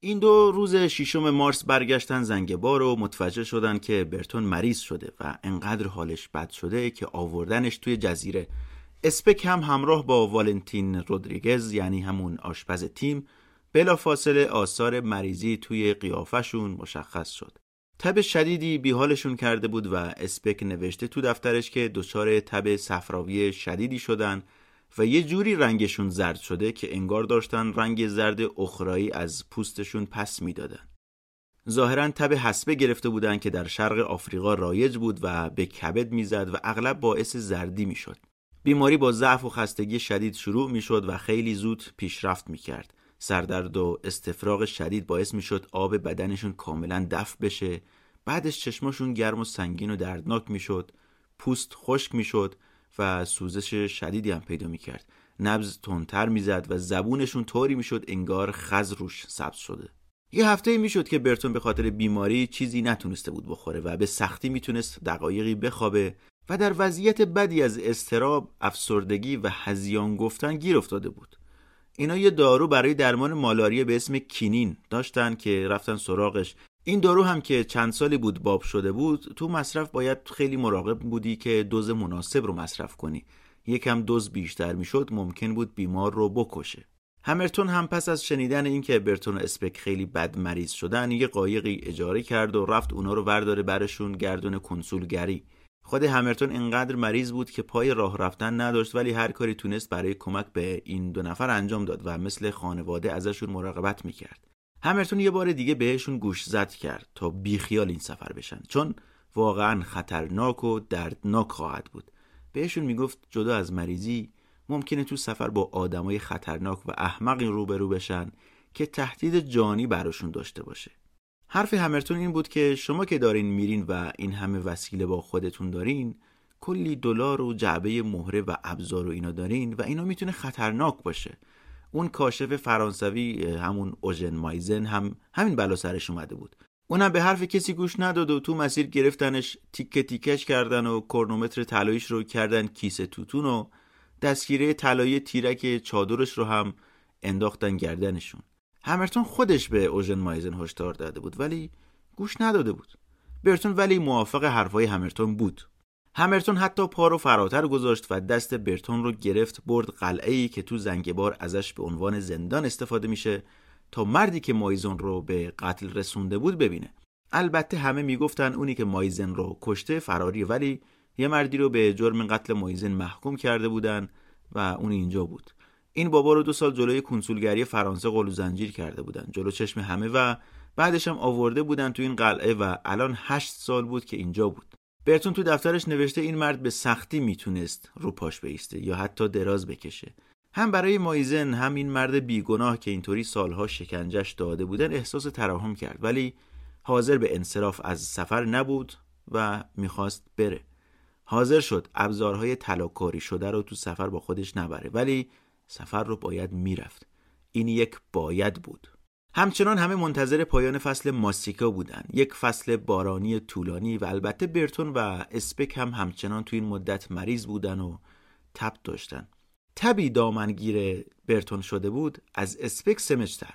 این دو روز ششم مارس برگشتن زنگبار و متوجه شدن که برتون مریض شده و انقدر حالش بد شده که آوردنش توی جزیره. اسپک هم همراه با والنتین رودریگز، یعنی همون آشپز تیم، بلافاصله آثار مریضی توی قیافشون مشخص شد. تب شدیدی بیحالشون کرده بود و اسپک نوشته تو دفترش که دچار تب صفراوی شدیدی شدن و یه جوری رنگشون زرد شده که انگار داشتن رنگ زرد اخرایی از پوستشون پس میدادن. ظاهراً تب حسبه گرفته بودن که در شرق آفریقا رایج بود و به کبد میزد و اغلب باعث زردی میشد. بیماری با ضعف و خستگی شدید شروع میشد و خیلی زود پیشرفت میکرد. سردرد و استفراغ شدید باعث میشد آب بدنشون کاملا دفع بشه، بعدش چشماشون گرم و سنگین و دردناک میشد، پوست خشک میشد و سوزش شدیدی هم پیدا میکرد. نبض تندتر میزد و زبونشون طوری میشد انگار خز روش سبز شده. یه هفته میشد که برتون به خاطر بیماری چیزی نتونسته بود بخوره و به سختی میتونست دقایقی بخوابه و در وضعیت بدی از اضطراب، افسردگی و هذیان گفتن گیر افتاده بود. اینا یه دارو برای درمان مالاریا به اسم کینین داشتن که رفتن سراغش. این دارو هم که چند سالی بود باب شده بود، تو مصرف باید خیلی مراقب بودی که دوز مناسب رو مصرف کنی. یکم دوز بیشتر میشد ممکن بود بیمار رو بکشه. همرتون هم پس از شنیدن اینکه برتون و اسپک خیلی بد مریض شدن، یه قایقی اجاره کرد و رفت اونا رو ورداره برشون گردون کنسولگری. خود همرتون اینقدر مریض بود که پای راه رفتن نداشت، ولی هر کاری تونست برای کمک به این دو نفر انجام داد و مثل خانواده ازشون مراقبت میکرد. همرتون یه بار دیگه بهشون گوش زد کرد تا بیخیال این سفر بشن، چون واقعا خطرناک و دردناک خواهد بود. بهشون میگفت جدا از مریضی ممکنه تو سفر با آدمای خطرناک و احمقی روبرو بشن که تهدید جانی براشون داشته باشه. حرف همرتون این بود که شما که دارین میرین و این همه وسیله با خودتون دارین، کلی دلار و جعبه مهره و ابزار و اینا دارین و اینا میتونه خطرناک باشه. اون کاشف فرانسوی، همون اوژن مایزن، هم همین بلا سرش اومده بود. اونم به حرف کسی گوش نداد و تو مسیر گرفتنش، تیکه تیکش کردن و کرنومتر طلاییش رو کردن کیسه توتون و دستگیره طلایی تیرک چادرش رو هم انداختن گردنشون. همرتون خودش به اوژن مایزن هشدار داده بود ولی گوش نداده بود. برتون ولی موافق حرفای همرتون بود. همرتون حتی پا رو فراتر گذاشت و دست برتون رو گرفت برد قلعه‌ای که تو زنگبار ازش به عنوان زندان استفاده میشه تا مردی که مایزن رو به قتل رسونده بود ببینه. البته همه میگفتن اونی که مایزن رو کشته فراری، ولی یه مردی رو به جرم قتل مایزن محکوم کرده بودن و اون اینجا بود. این بابا رو دو سال جلوی کنسولگری فرانسه قلو زنجیر کرده بودن، جلو چشم همه، و بعدش هم آورده بودن تو این قلعه و الان هشت سال بود که اینجا بود. برتون تو دفترش نوشته این مرد به سختی میتونست رو پاش بایسته یا حتی دراز بکشه. هم برای مایزن هم این مرد بیگناه که اینطوری سالها شکنجش داده بودن احساس ترحم کرد، ولی حاضر به انصراف از سفر نبود و میخواست بره. حاضر شد ابزارهای طلاکاری شده رو تو سفر با خودش نبره، ولی سفر رو باید میرفت. این یک باید بود. همچنان همه منتظر پایان فصل ماسیکا بودن، یک فصل بارانی طولانی، و البته برتون و اسپک هم همچنان تو این مدت مریض بودن و تب داشتن. تبی دامنگیر برتون شده بود، از اسپک سمجتر.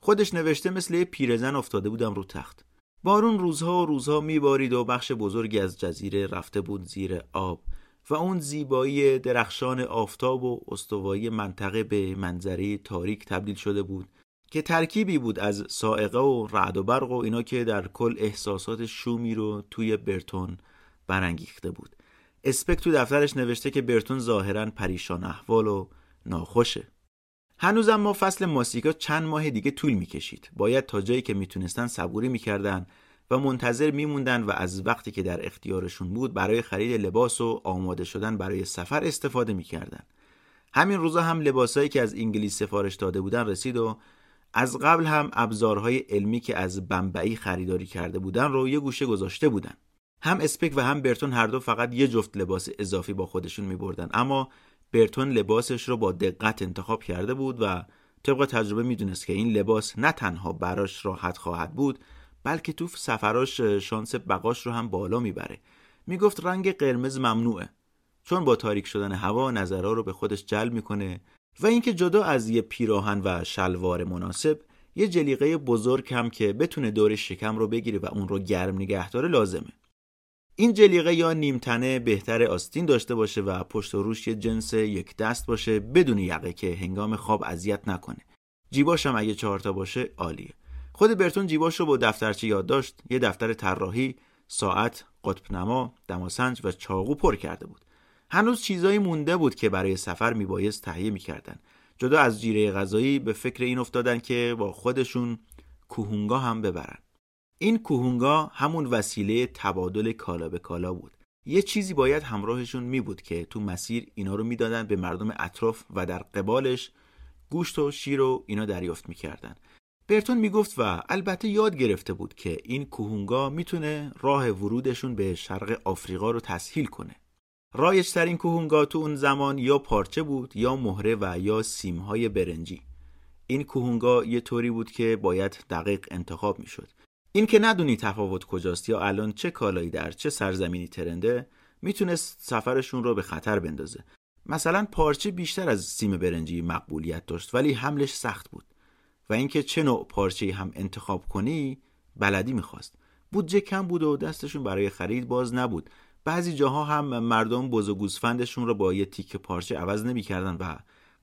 خودش نوشته مثل پیرزن افتاده بودم رو تخت. بارون روزها و روزها میبارید و بخش بزرگی از جزیره رفته بود زیر آب و اون زیبایی درخشان آفتاب و استوایی منطقه به منظره تاریک تبدیل شده بود که ترکیبی بود از صاعقه و رعد و برق و اینا که در کل احساسات شومی رو توی برتون برانگیخته بود. اسپک تو دفترش نوشته که برتون ظاهراً پریشان احوال و ناخوشه. هنوز اما فصل ماسیکا چند ماه دیگه طول میکشید. باید تا جایی که میتونستن صبوری میکردن و منتظر میموندن و از وقتی که در اختیارشون بود برای خرید لباس و آماده شدن برای سفر استفاده میکردن. همین روزا هم لباسایی که از انگلیس سفارش داده بودن رسید و از قبل هم ابزارهای علمی که از بمبئی خریداری کرده بودن رو یه گوشه گذاشته بودن. هم اسپک و هم برتون هر دو فقط یه جفت لباس اضافی با خودشون میبردن، اما برتون لباسش رو با دقت انتخاب کرده بود و طبق تجربه میدونست که این لباس نه تنها براش راحت خواهد بود بلکه تو سفراش شانس بقاش رو هم بالا میبره. میگفت رنگ قرمز ممنوعه چون با تاریک شدن هوا نظرها رو به خودش جلب میکنه، و اینکه جدا از یه پیراهن و شلوار مناسب یه جلیقه بزرگ هم که بتونه دور شکم رو بگیره و اون رو گرم نگه داره لازمه. این جلیقه یا نیمتنه بهتر آستین داشته باشه و پشت و روش یه جنس یک دست باشه بدون یقه که هنگام خواب اذیت نکنه. جیباش هم اگه چهار تا باشه عالیه. خود برتون جیباش رو با دفترچه یادداشت، یه دفتر طراحی، ساعت، قطبنما، دماسنج و چاقو پر کرده بود. هنوز چیزایی مونده بود که برای سفر میبایست تهیه میکردن. جدا از جیره غذایی به فکر این افتادن که با خودشون کوهونگا هم ببرن. این کوهونگا همون وسیله تبادل کالا به کالا بود. یه چیزی باید همراهشون می بود که تو مسیر اینا رو می دادن به مردم اطراف و در قبالش گوشت و شیر و اینا دریافت می‌کردن. برتون میگفت و البته یاد گرفته بود که این کوهونگا میتونه راه ورودشون به شرق آفریقا رو تسهیل کنه. رایج ترین کوهونگا تو اون زمان یا پارچه بود یا مهره و یا سیم‌های برنجی. این کوهونگا یه طوری بود که باید دقیق انتخاب میشد. این که ندونی تفاوت کجاست یا الان چه کالایی در چه سرزمینی ترنده، میتونست سفرشون رو به خطر بندازه. مثلا پارچه بیشتر از سیم برنجی مقبولیت داشت ولی حملش سخت بود و اینکه چه نوع پارچه‌ای هم انتخاب کنی بلدی می‌خواست. بودجه کم بود و دستشون برای خرید باز نبود. بعضی جاها هم مردم بز و گوسفندشون رو با یه تیکه پارچه عوض نمی‌کردن و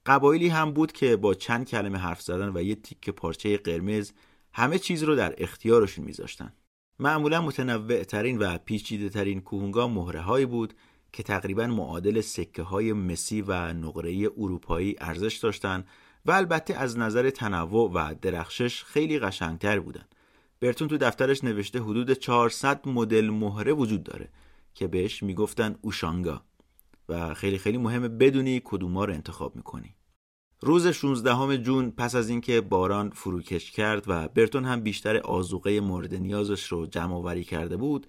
قبایلی هم بود که با چند کلمه حرف زدن و یه تیکه پارچه قرمز همه چیز رو در اختیارشون می‌ذاشتن. معمولا متنوع‌ترین و پیچیده‌ترین کوهونگا مهره‌هایی بود که تقریباً معادل سکه‌های مسی و نقره‌ای اروپایی ارزش داشتن و البته از نظر تنوع و درخشش خیلی قشنگتر بودن. برتون تو دفترش نوشته حدود چهارصد مدل مهره وجود داره که بهش میگفتن اوشانگا و خیلی خیلی مهمه بدونی کدوما رو انتخاب میکنی. روز شانزدهم ژوئن پس از اینکه باران فروکش کرد و برتون هم بیشتر آذوقه مورد نیازش رو جمع‌آوری کرده بود،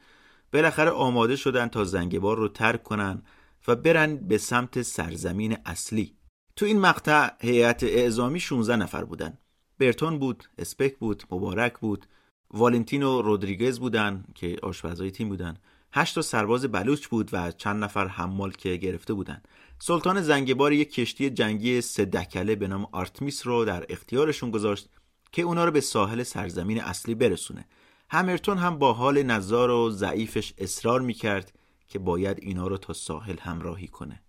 بالاخره آماده شدن تا زنگبار رو ترک کنن و برن به سمت سرزمین اصلی. تو این مقطع هیئت اعزامی شانزده نفر بودن. برتون بود، اسپک بود، مبارک بود، والنتینو رودریگز بودن که آشپزای تیم بودن، هشت تا سرباز بلوچ بود و چند نفر حمال که گرفته بودن. سلطان زنگبار یک کشتی جنگی سه دکله به نام آرتمیس رو در اختیارشون گذاشت که اونا رو به ساحل سرزمین اصلی برسونه. همرتون هم با حال نزار و ضعیفش اصرار میکرد که باید اینا رو تا ساحل همراهی کنه.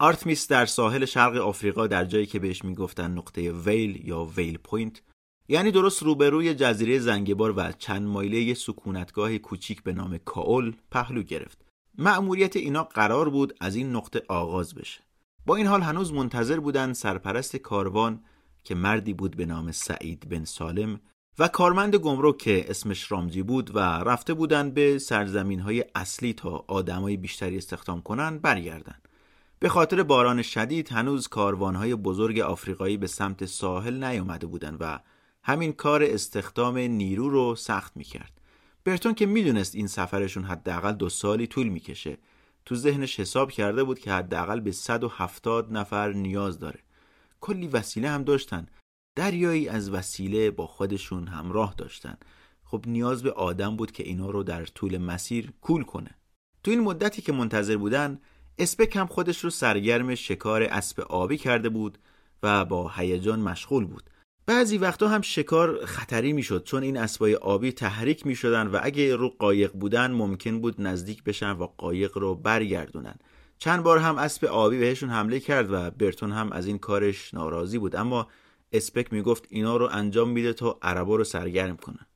آرتمیس در ساحل شرق آفریقا در جایی که بهش میگفتن نقطه ویل یا ویل پوینت، یعنی درست روبروی جزیره زنگبار و چند مایله یه سکونتگاه کوچیک به نام کاول پهلو گرفت. مأموریت اینا قرار بود از این نقطه آغاز بشه. با این حال هنوز منتظر بودن سرپرست کاروان که مردی بود به نام سعید بن سالم و کارمند گمرک که اسمش رامجی بود و رفته بودن به سرزمین‌های اصلی تا آدمای بیشتری استخدام کنن برگردن. به خاطر باران شدید هنوز کاروان‌های بزرگ آفریقایی به سمت ساحل نیامده بودند و همین کار استخدام نیرو رو سخت می‌کرد. برتون که می‌دونست این سفرشون حداقل دو سالی طول می‌کشه، تو ذهنش حساب کرده بود که حداقل به صد و هفتاد نفر نیاز داره. کلی وسیله هم داشتن. دریایی از وسیله با خودشون همراه داشتن. خب نیاز به آدم بود که اینا رو در طول مسیر کول کنه. تو این مدتی که منتظر بودن، اسپک هم خودش رو سرگرم شکار اسب آبی کرده بود و با هیجان مشغول بود. بعضی وقتا هم شکار خطری میشد چون این اسبای آبی تحریک میشدن و اگه رو قایق بودن ممکن بود نزدیک بشن و قایق رو برگردونن. چند بار هم اسب آبی بهشون حمله کرد و برتون هم از این کارش ناراضی بود، اما اسپک میگفت اینا رو انجام میده تا عربا رو سرگرم کنن.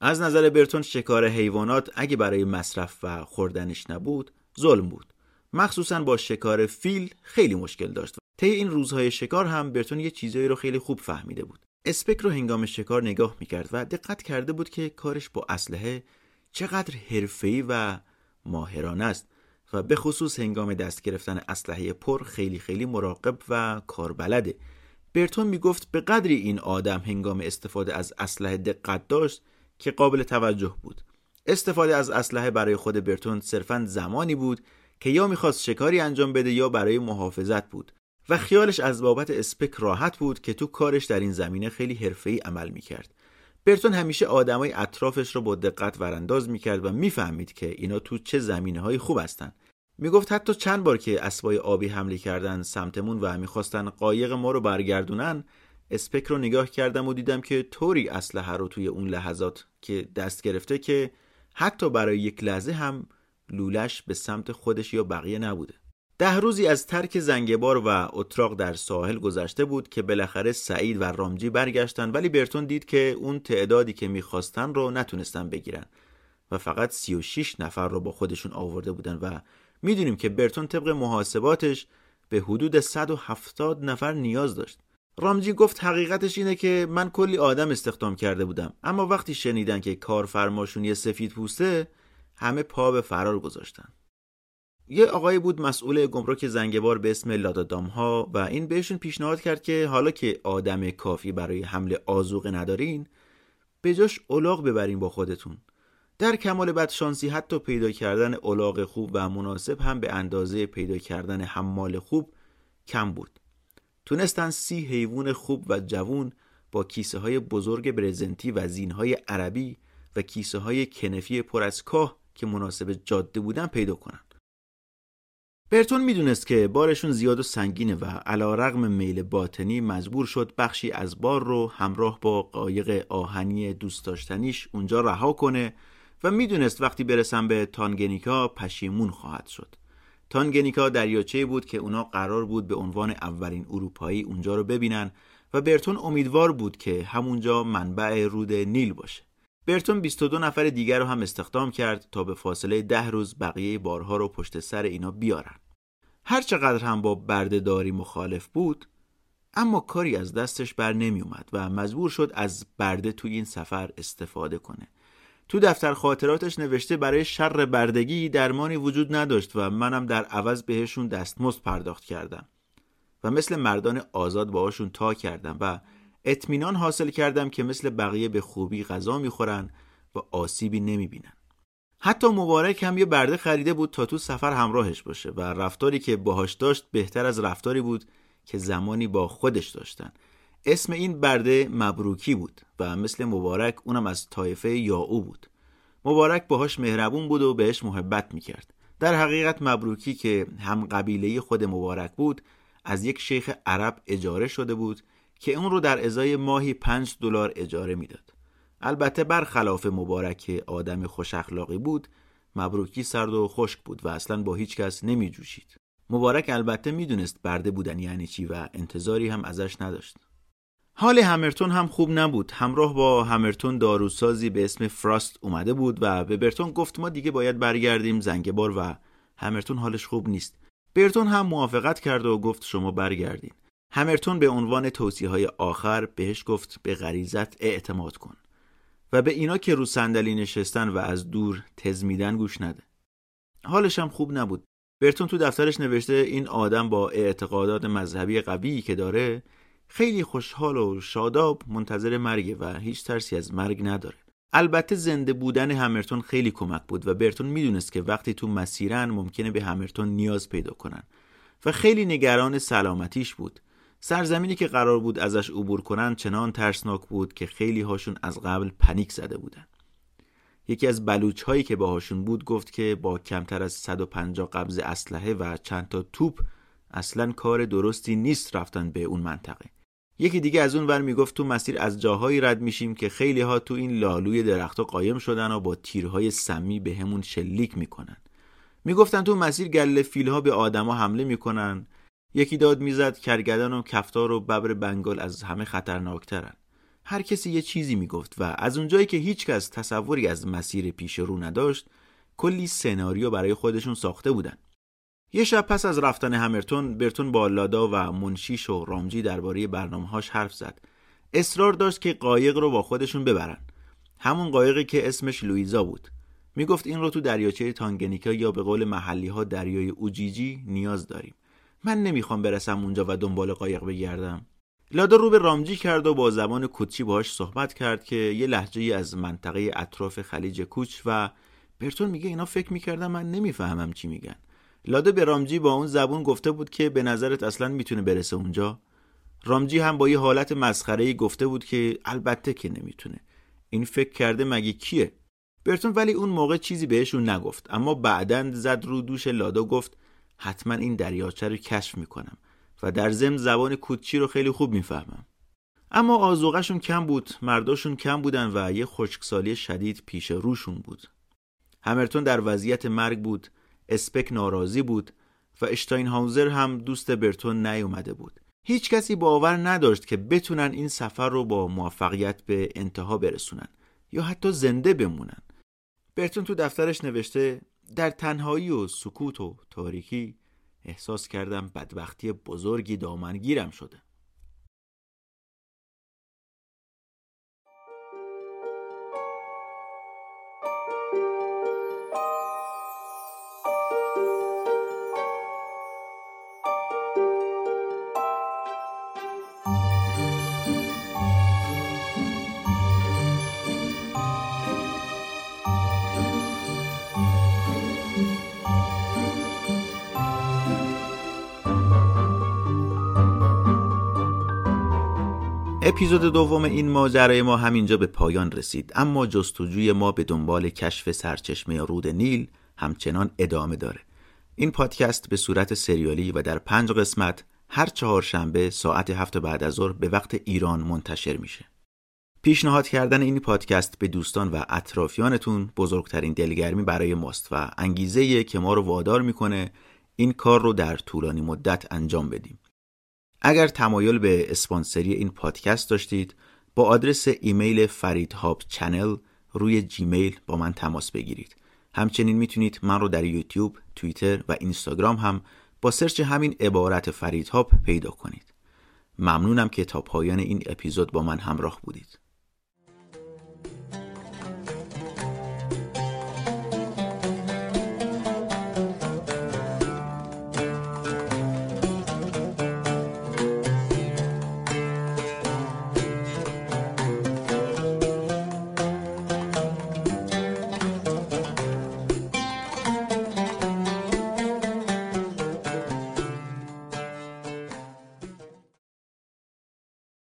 از نظر برتون شکار حیوانات اگه برای مصرف و خوردنش نبود ظلم بود. مخصوصاً با شکار فیل خیلی مشکل داشت. طی این روزهای شکار هم برتون یه چیزایی رو خیلی خوب فهمیده بود. اسپک رو هنگام شکار نگاه میکرد و دقت کرده بود که کارش با اسلحه چقدر حرفه‌ای و ماهرانه است و به خصوص هنگام دست گرفتن اسلحه پر خیلی خیلی مراقب و کاربلده. برتون میگفت به قدری این آدم هنگام استفاده از اسلحه دقت داشت که قابل توجه بود. استفاده از اسلحه برای خود برتون صرفاً زمانی بود که یا میخواست شکاری انجام بده یا برای محافظت بود و خیالش از بابت اسپک راحت بود که تو کارش در این زمینه خیلی حرفه‌ای عمل میکرد. برتون همیشه آدمای اطرافش رو با دقت ورانداز میکرد و میفهمید که اینا تو چه زمینه‌های خوب هستن. میگفت حتی چند بار که اسبای آبی حمله کردن سمتمون و میخواستن قایق ما رو برگردونن، اسپک رو نگاه کردم و دیدم که طوری اسلحه رو توی اون لحظات که دست گرفته که حتی برای یک لحظه هم لولش به سمت خودش یا بقیه نبوده. ده روزی از ترک زنگبار و اتراق در ساحل گذشته بود که بالاخره سعید و رامجی برگشتن، ولی برتون دید که اون تعدادی که میخواستن رو نتونستن بگیرن و فقط سی و شش نفر رو با خودشون آورده بودن و میدونیم که برتون طبق محاسباتش به حدود صد و هفتاد نفر نیاز داشت. رامجی گفت حقیقتش اینه که من کلی آدم استخدام کرده بودم، اما وقتی شنیدن که کارفرماشون یه سفید پوسته، همه پا به فرار گذاشتن. یه آقایی بود مسئول گمرک زنگبار به اسم لادادام ها و این بهشون پیشنهاد کرد که حالا که آدم کافی برای حمل آذوقه ندارین، به جاش الاغ ببرین با خودتون. در کمال بدشانسی حتی پیدا کردن الاغ خوب و مناسب هم به اندازه پیدا کردن حمال خوب کم بود. تونستن سی حیوان خوب و جوون با کیسه های بزرگ برزنتی و زینهای عربی و کیسه های کنفی پر از کاه که مناسب جاده بودن پیدا کنن. برتون میدونست که بارشون زیاد و سنگینه و علیرغم میل باطنی مجبور شد بخشی از بار رو همراه با قایق آهنی دوست داشتنیش اونجا رها کنه و میدونست وقتی برسن به تانگانیکا پشیمون خواهد شد. تانگانیکا دریاچه‌ای بود که اونا قرار بود به عنوان اولین اروپایی اونجا رو ببینن و برتون امیدوار بود که همونجا منبع رود نیل باشه. برتون بیست و دو نفر دیگر رو هم استخدام کرد تا به فاصله ده روز بقیه بارها رو پشت سر اینا بیارن. هرچقدر هم با بردهداری مخالف بود، اما کاری از دستش بر نمی اومد و مجبور شد از برده توی این سفر استفاده کنه. تو دفتر خاطراتش نوشته برای شر بردگی درمانی وجود نداشت و منم در عوض بهشون دستمزد پرداخت کردم و مثل مردان آزاد باهاشون تا کردم و اطمینان حاصل کردم که مثل بقیه به خوبی غذا میخورن و آسیبی نمیبینن. حتی مبارک هم یه برده خریده بود تا تو سفر همراهش باشه و رفتاری که باهاش داشت بهتر از رفتاری بود که زمانی با خودش داشتن. اسم این برده مبروکی بود و مثل مبارک اونم از طایفه یاو بود. مبارک باهاش مهربون بود و بهش محبت میکرد. در حقیقت مبروکی که هم قبیله خود مبارک بود، از یک شیخ عرب اجاره شده بود که اون رو در ازای ماهی پنج دلار اجاره میداد. البته برخلاف مبارک که آدم خوش اخلاقی بود، مبروکی سرد و خشک بود و اصلا با هیچ کس نمی جوشید. مبارک البته میدونست برده بودن یعنی چی و انتظاری هم ازش نداشت. حال همرتون هم خوب نبود. همراه با همرتون داروسازی به اسم فراست اومده بود و به برتون گفت ما دیگه باید برگردیم زنگبار و همرتون حالش خوب نیست. برتون هم موافقت کرد و گفت شما برگردین. همرتون به عنوان توصیه‌های آخر بهش گفت به غریزت اعتماد کن و به اینا که رو صندلی نشستن و از دور تز میدن گوش نده. حالش هم خوب نبود. برتون تو دفترش نوشته این آدم با اعتقادات مذهبی قوی که داره خیلی خوشحال و شاداب منتظر مرگه و هیچ ترسی از مرگ نداره. البته زنده بودن همرتون خیلی کمک بود و برتون میدونست که وقتی تو مسیرن ممکنه به همرتون نیاز پیدا کنن و خیلی نگران سلامتیش بود. سرزمینی که قرار بود ازش عبور کنن چنان ترسناک بود که خیلی هاشون از قبل پنیک زده بودن. یکی از بلوچ هایی که باهاشون بود گفت که با کمتر از صد و پنجاه قبض اسلحه و چند تا توپ اصلاً کار درستی نیست رفتن به اون منطقه. یکی دیگه از اون ور میگفت تو مسیر از جاهایی رد میشیم که خیلی ها تو این لالوی درخت‌ها قایم شدن و با تیرهای سمی به همون شلیک میکنن. میگفتن تو مسیر گله فیل‌ها به آدما حمله میکنن. یکی داد میزد کرگدن و کفتار و ببر بنگال از همه خطرناکترن. هر کسی یه چیزی میگفت و از اونجایی که هیچ کس تصوری از مسیر پیش رو نداشت، کلی سناریو برای خودشون ساخته بودن. یه شب پس از رفتن همرتون، برتون با لادا و منشیش و رامجی درباره برنامه‌هاش حرف زد. اصرار داشت که قایق رو با خودشون ببرن. همون قایقی که اسمش لوئیزا بود. میگفت این رو تو دریاچه تانگانیکا یا به قول محلی‌ها دریای اوجیجی نیاز داریم. من نمیخوام برسم اونجا و دنبال قایق بگردم. لادا رو به رامجی کرد و با زبان کوچی باهاش صحبت کرد که یه لهجه‌ای از منطقه اطراف خلیج کوچ و برتون میگه اینا فکر می‌کردن من نمیفهمم چی میگن. لادا به رامجی با اون زبون گفته بود که به نظرت اصلا میتونه برسه اونجا؟ رامجی هم با یه حالت مسخره‌ای گفته بود که البته که نمیتونه. این فکر کرده مگه کیه؟ برتون ولی اون موقع چیزی بهشون نگفت، اما بعداً زد رو دوش لادا گفت حتما این دریاچه رو کشف میکنم و در ضمن زبان کوچی رو خیلی خوب میفهمم. اما آذوقه‌شون کم بود، مرداشون کم بودن و یه خشکسالی شدید پیش روشون بود. همرتون در وضعیت مرگ بود، اسپک ناراضی بود و اشتاینهاوزر هم دوست برتون نیومده بود. هیچ کسی باور نداشت که بتونن این سفر رو با موفقیت به انتها برسونن یا حتی زنده بمونن. برتون تو دفترش نوشته در تنهایی و سکوت و تاریکی احساس کردم بدبختی بزرگی دامنگیرم شده. اپیزود دوم این ماجرای ما همینجا به پایان رسید، اما جستجوی ما به دنبال کشف سرچشمه رود نیل همچنان ادامه داره. این پادکست به صورت سریالی و در پنج قسمت هر چهارشنبه ساعت هفت بعد از ظهر به وقت ایران منتشر میشه. پیشنهاد کردن این پادکست به دوستان و اطرافیانتون بزرگترین دلگرمی برای ماست و انگیزه‌ایه که ما رو وادار میکنه این کار رو در طولانی مدت انجام بدیم. اگر تمایل به اسپانسری این پادکست داشتید، با آدرس ایمیل فریدهاب چنل روی جیمیل با من تماس بگیرید. همچنین میتونید من رو در یوتیوب، توییتر و اینستاگرام هم با سرچ همین عبارت فریدهاب پیدا کنید. ممنونم که تا پایان این اپیزود با من همراه بودید.